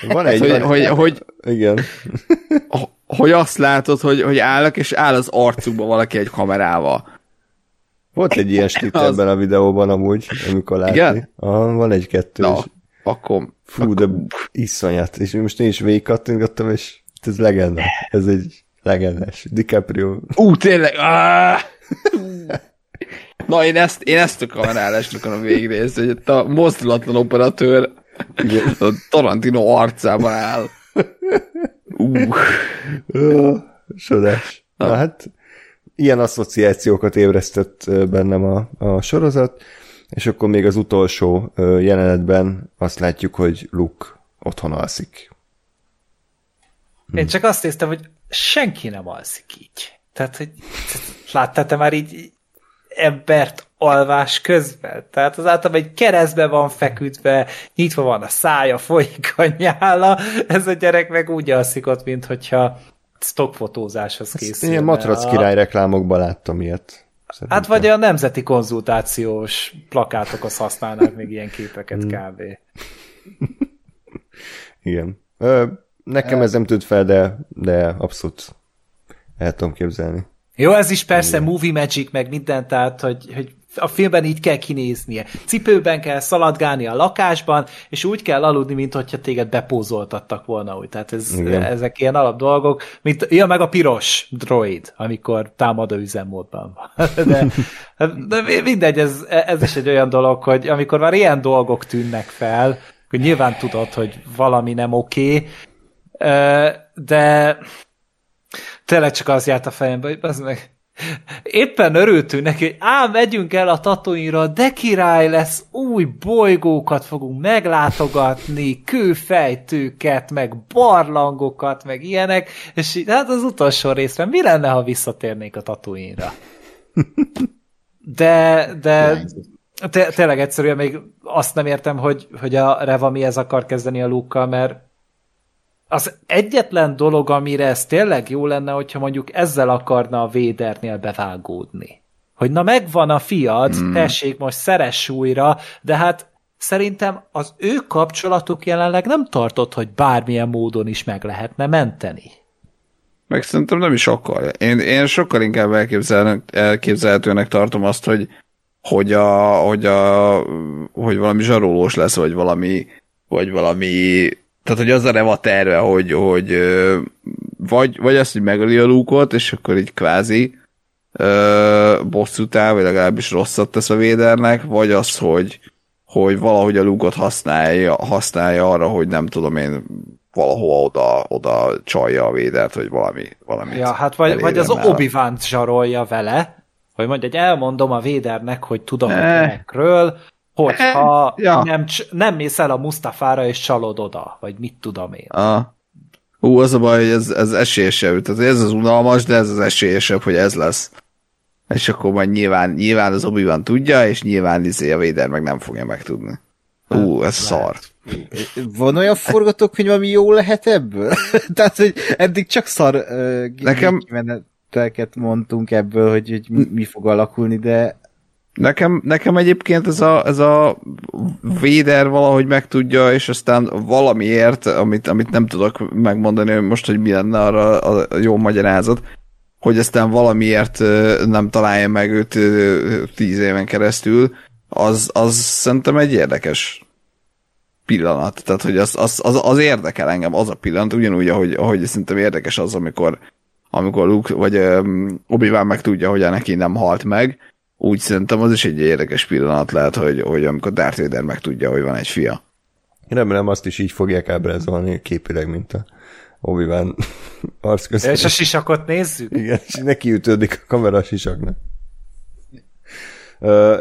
Van egy, hát, hogy igen. Hogy azt látod, hogy állnak, és áll az arcukban valaki egy kamerával. Volt egy ilyen snitt ebben a videóban amúgy, amikor látni. Aha, van egy-kettő. Na, akkor... Fú, de iszonyat. És most én is végigkattintgattam, és ez legenda. Ez egy legendás. DiCaprio. Tényleg! Na, én ezt a kamerálás akarom végignézni, hogy itt a mozdulatlan operatőr a Tarantino arcában áll. Sodás. Na hát... Ilyen asszociációkat ébresztett bennem a sorozat, és akkor még az utolsó jelenetben azt látjuk, hogy Luke otthon alszik. Én csak azt néztem, hogy senki nem alszik így. Tehát, hogy láttál te már így embert alvás közben? Tehát az általában egy keresztbe van feküdve, nyitva van a szája, folyik a nyála, ez a gyerek meg úgy alszik ott, mint hogyha stockfotózáshoz készülne. Ilyen Matrac Király reklámokban láttam ilyet. Szerintem. Hát vagy a nemzeti konzultációs plakátokhoz használnak még ilyen képeket kb. Igen. Nekem ez nem tűnt fel, de abszolút el tudom képzelni. Jó, ez is persze movie magic, meg minden, tehát, hogy a filmben így kell kinéznie. Cipőben kell szaladgálni a lakásban, és úgy kell aludni, mintha téged bepózoltattak volna úgy. Tehát ezek ilyen alap dolgok, mint ilyen meg a piros droid, amikor támadó üzemmódban van. De mindegy, ez is egy olyan dolog, hogy amikor már ilyen dolgok tűnnek fel, hogy nyilván tudod, hogy valami nem oké, de tényleg csak az járt a fejembe, hogy az meg éppen örültünk neki, hogy megyünk el a Tatooine-ra, de király lesz, új bolygókat fogunk meglátogatni, kőfejtőket, meg barlangokat, meg ilyenek, és így, hát az utolsó részben mi lenne, ha visszatérnék a Tatooine-ra? De tényleg egyszerűen még azt nem értem, hogy a Reva mihez akar kezdeni a Luke-kal, mert az egyetlen dolog, amire ez tényleg jó lenne, hogyha mondjuk ezzel akarna a Vadernél bevágódni. Hogy na megvan a fiad, tessék most szeress újra, de hát szerintem az ő kapcsolatuk jelenleg nem tartott, hogy bármilyen módon is meg lehetne menteni. Meg szerintem nem is akar. Én sokkal inkább elképzelhetőnek tartom azt, hogy valami zsarolós lesz, vagy valami tehát, hogy az a Reva terve, hogy vagy azt, hogy megöli a Luke-ot, és akkor így kvázi bosszút áll, vagy legalábbis rosszat tesz a Vadernek, vagy az, hogy valahogy a Luke-ot használja arra, hogy nem tudom én, valahol oda csalja a Vadert, vagy valamit. Ja, hát vagy az Obi-Wan zsarolja vele, hogy mondja, hogy elmondom a Vadernek, hogy tudom a nekről, hogyha nem mész el a Mustafára és csalod oda, vagy mit tudom én. Hú, az a baj, hogy ez esélyesebb. Tehát ez az unalmas, de ez az esélyesebb, hogy ez lesz. És akkor majd nyilván az Obi-Wan tudja, és nyilván a Vader meg nem fogja megtudni. Hú, ez szar. Van olyan forgatókönyv, ami jó lehet ebből? Tehát, hogy eddig csak szar kimenetelket mondtunk ebből, hogy mi fog alakulni, de... Nekem egyébként ez a Vader valahogy megtudja, és aztán valamiért, amit nem tudok megmondani most, hogy mi lenne arra a jó magyarázat, hogy aztán valamiért nem találja meg őt 10 éven keresztül, az szerintem egy érdekes pillanat. Tehát, hogy az érdekel engem az a pillanat, ugyanúgy, ahogy szerintem érdekes az, amikor Luke, vagy Obi-Wan megtudja, hogy Anakin nem halt meg, úgy szerintem az is egy érdekes pillanat lehet, hogy amikor Darth Vader megtudja, hogy van egy fia. Remélem azt is így fogják ábrázolni képileg, mint a Obi-Wan arcközben. És a sisakot nézzük? Igen, és neki ütődik a kamera a sisaknak.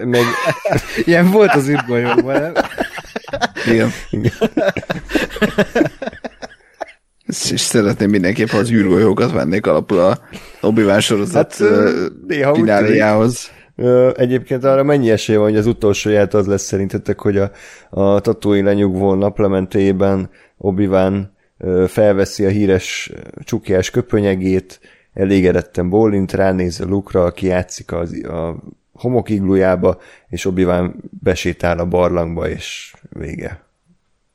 Meg... Ilyen volt az űrgolyóban, nem? Igen. És szeretném mindenképp, ha az űrgolyókat vennék alapul a Obi-Wan sorozat fináliához. Egyébként arra mennyi esély van, hogy az utolsóját az lesz szerintetek, hogy a Tatooine lenyugvó naplementében Obi-Wan felveszi a híres csukjás köpönyegét, elégedetten bólint, ránéz a Luke-ra, aki játszik a homokiglójába, és Obi-Wan besétál a barlangba, és vége.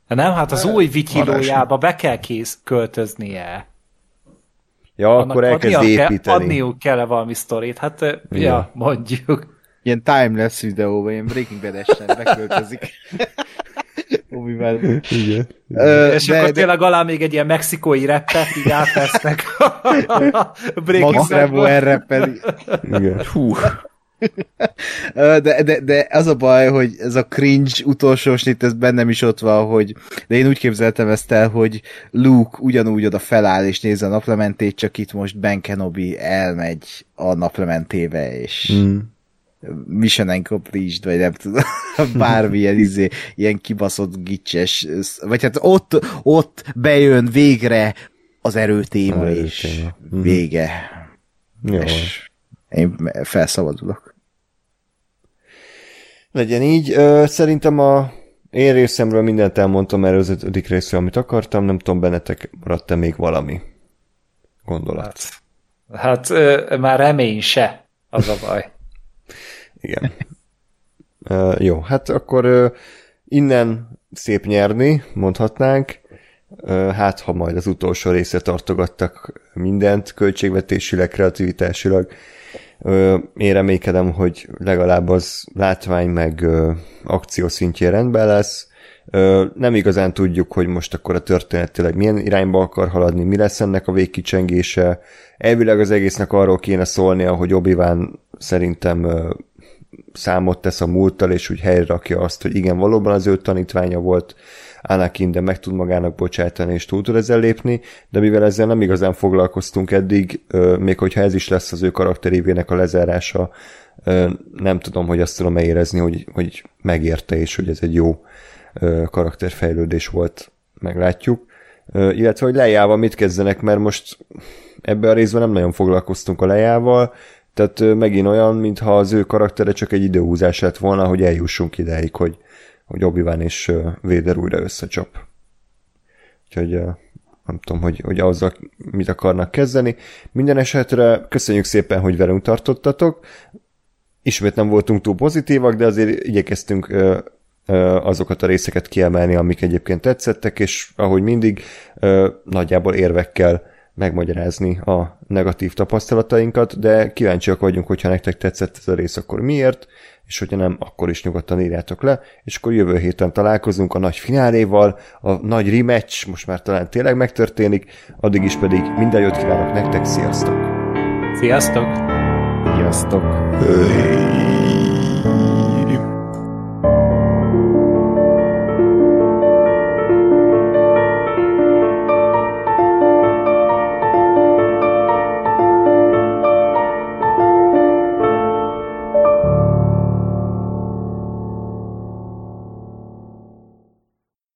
Nem, hát az új vikilójába be kell költöznie. Ja, annak akkor elkezd építeni. Adniuk kell valami sztorít, hát ja, mondjuk. Ilyen timelapse videóban, ilyen Breaking Bad-esen beköltözik. Igen. És de, akkor tényleg alá még egy ilyen mexikói rappet így átvesznek. Max Rebo elreppeli. Igen. Hú. De az a baj, hogy ez a cringe utolsósnit, ez bennem is ott van, hogy de én úgy képzeltem ezt el, hogy Luke ugyanúgy oda feláll és nézze a naplementét, csak itt most Ben Kenobi elmegy a naplementébe, és Mission Accomplished, vagy nem tudom, bármilyen ilyen kibaszott gicses, vagy hát ott bejön végre az erőtéma, és vége. Jó. És én felszabadulok. Legyen így. Szerintem én részemről mindent elmondtam erről az 5. részről, amit akartam. Nem tudom, bennetek maradt-e még valami gondolat? Hát már remény se, az a baj. Igen. Jó, hát akkor innen szép nyerni, mondhatnánk. Hát, ha majd az utolsó része tartogattak mindent költségvetésileg, kreativitásilag. Én reménykedem, hogy legalább az látvány meg akció szintjén rendben lesz. Nem igazán tudjuk, hogy most akkor a történetileg milyen irányba akar haladni, mi lesz ennek a végkicsengése. Elvileg az egésznek arról kéne szólnia, hogy Obi-Wan szerintem számot tesz a múlttal, és úgy helyre rakja azt, hogy igen, valóban az ő tanítványa volt Anakin, de meg tud magának bocsátani, és túl tud ezzel lépni, de mivel ezzel nem igazán foglalkoztunk eddig, még hogyha ez is lesz az ő karakterévének a lezárása, nem tudom, hogy azt tudom érezni, hogy megérte, és hogy ez egy jó karakterfejlődés volt, meglátjuk. Illetve, hogy Leiával mit kezdenek, mert most ebben a részben nem nagyon foglalkoztunk a Leiával, tehát megint olyan, mintha az ő karaktere csak egy időhúzás lett volna, hogy eljussunk ideig, hogy Obi-Wan és Vader újra összecsap. Úgyhogy nem tudom, hogy azzal mit akarnak kezdeni. Minden esetre köszönjük szépen, hogy velünk tartottatok. Ismét nem voltunk túl pozitívak, de azért igyekeztünk azokat a részeket kiemelni, amik egyébként tetszettek, és ahogy mindig nagyjából érvekkel megmagyarázni a negatív tapasztalatainkat, de kíváncsiak vagyunk, hogyha nektek tetszett ez a rész, akkor miért, és hogyha nem, akkor is nyugodtan írjátok le, és akkor jövő héten találkozunk a nagy fináléval, a nagy rematch, most már talán tényleg megtörténik, addig is pedig minden jót kívánok nektek, sziasztok! Sziasztok! Sziasztok!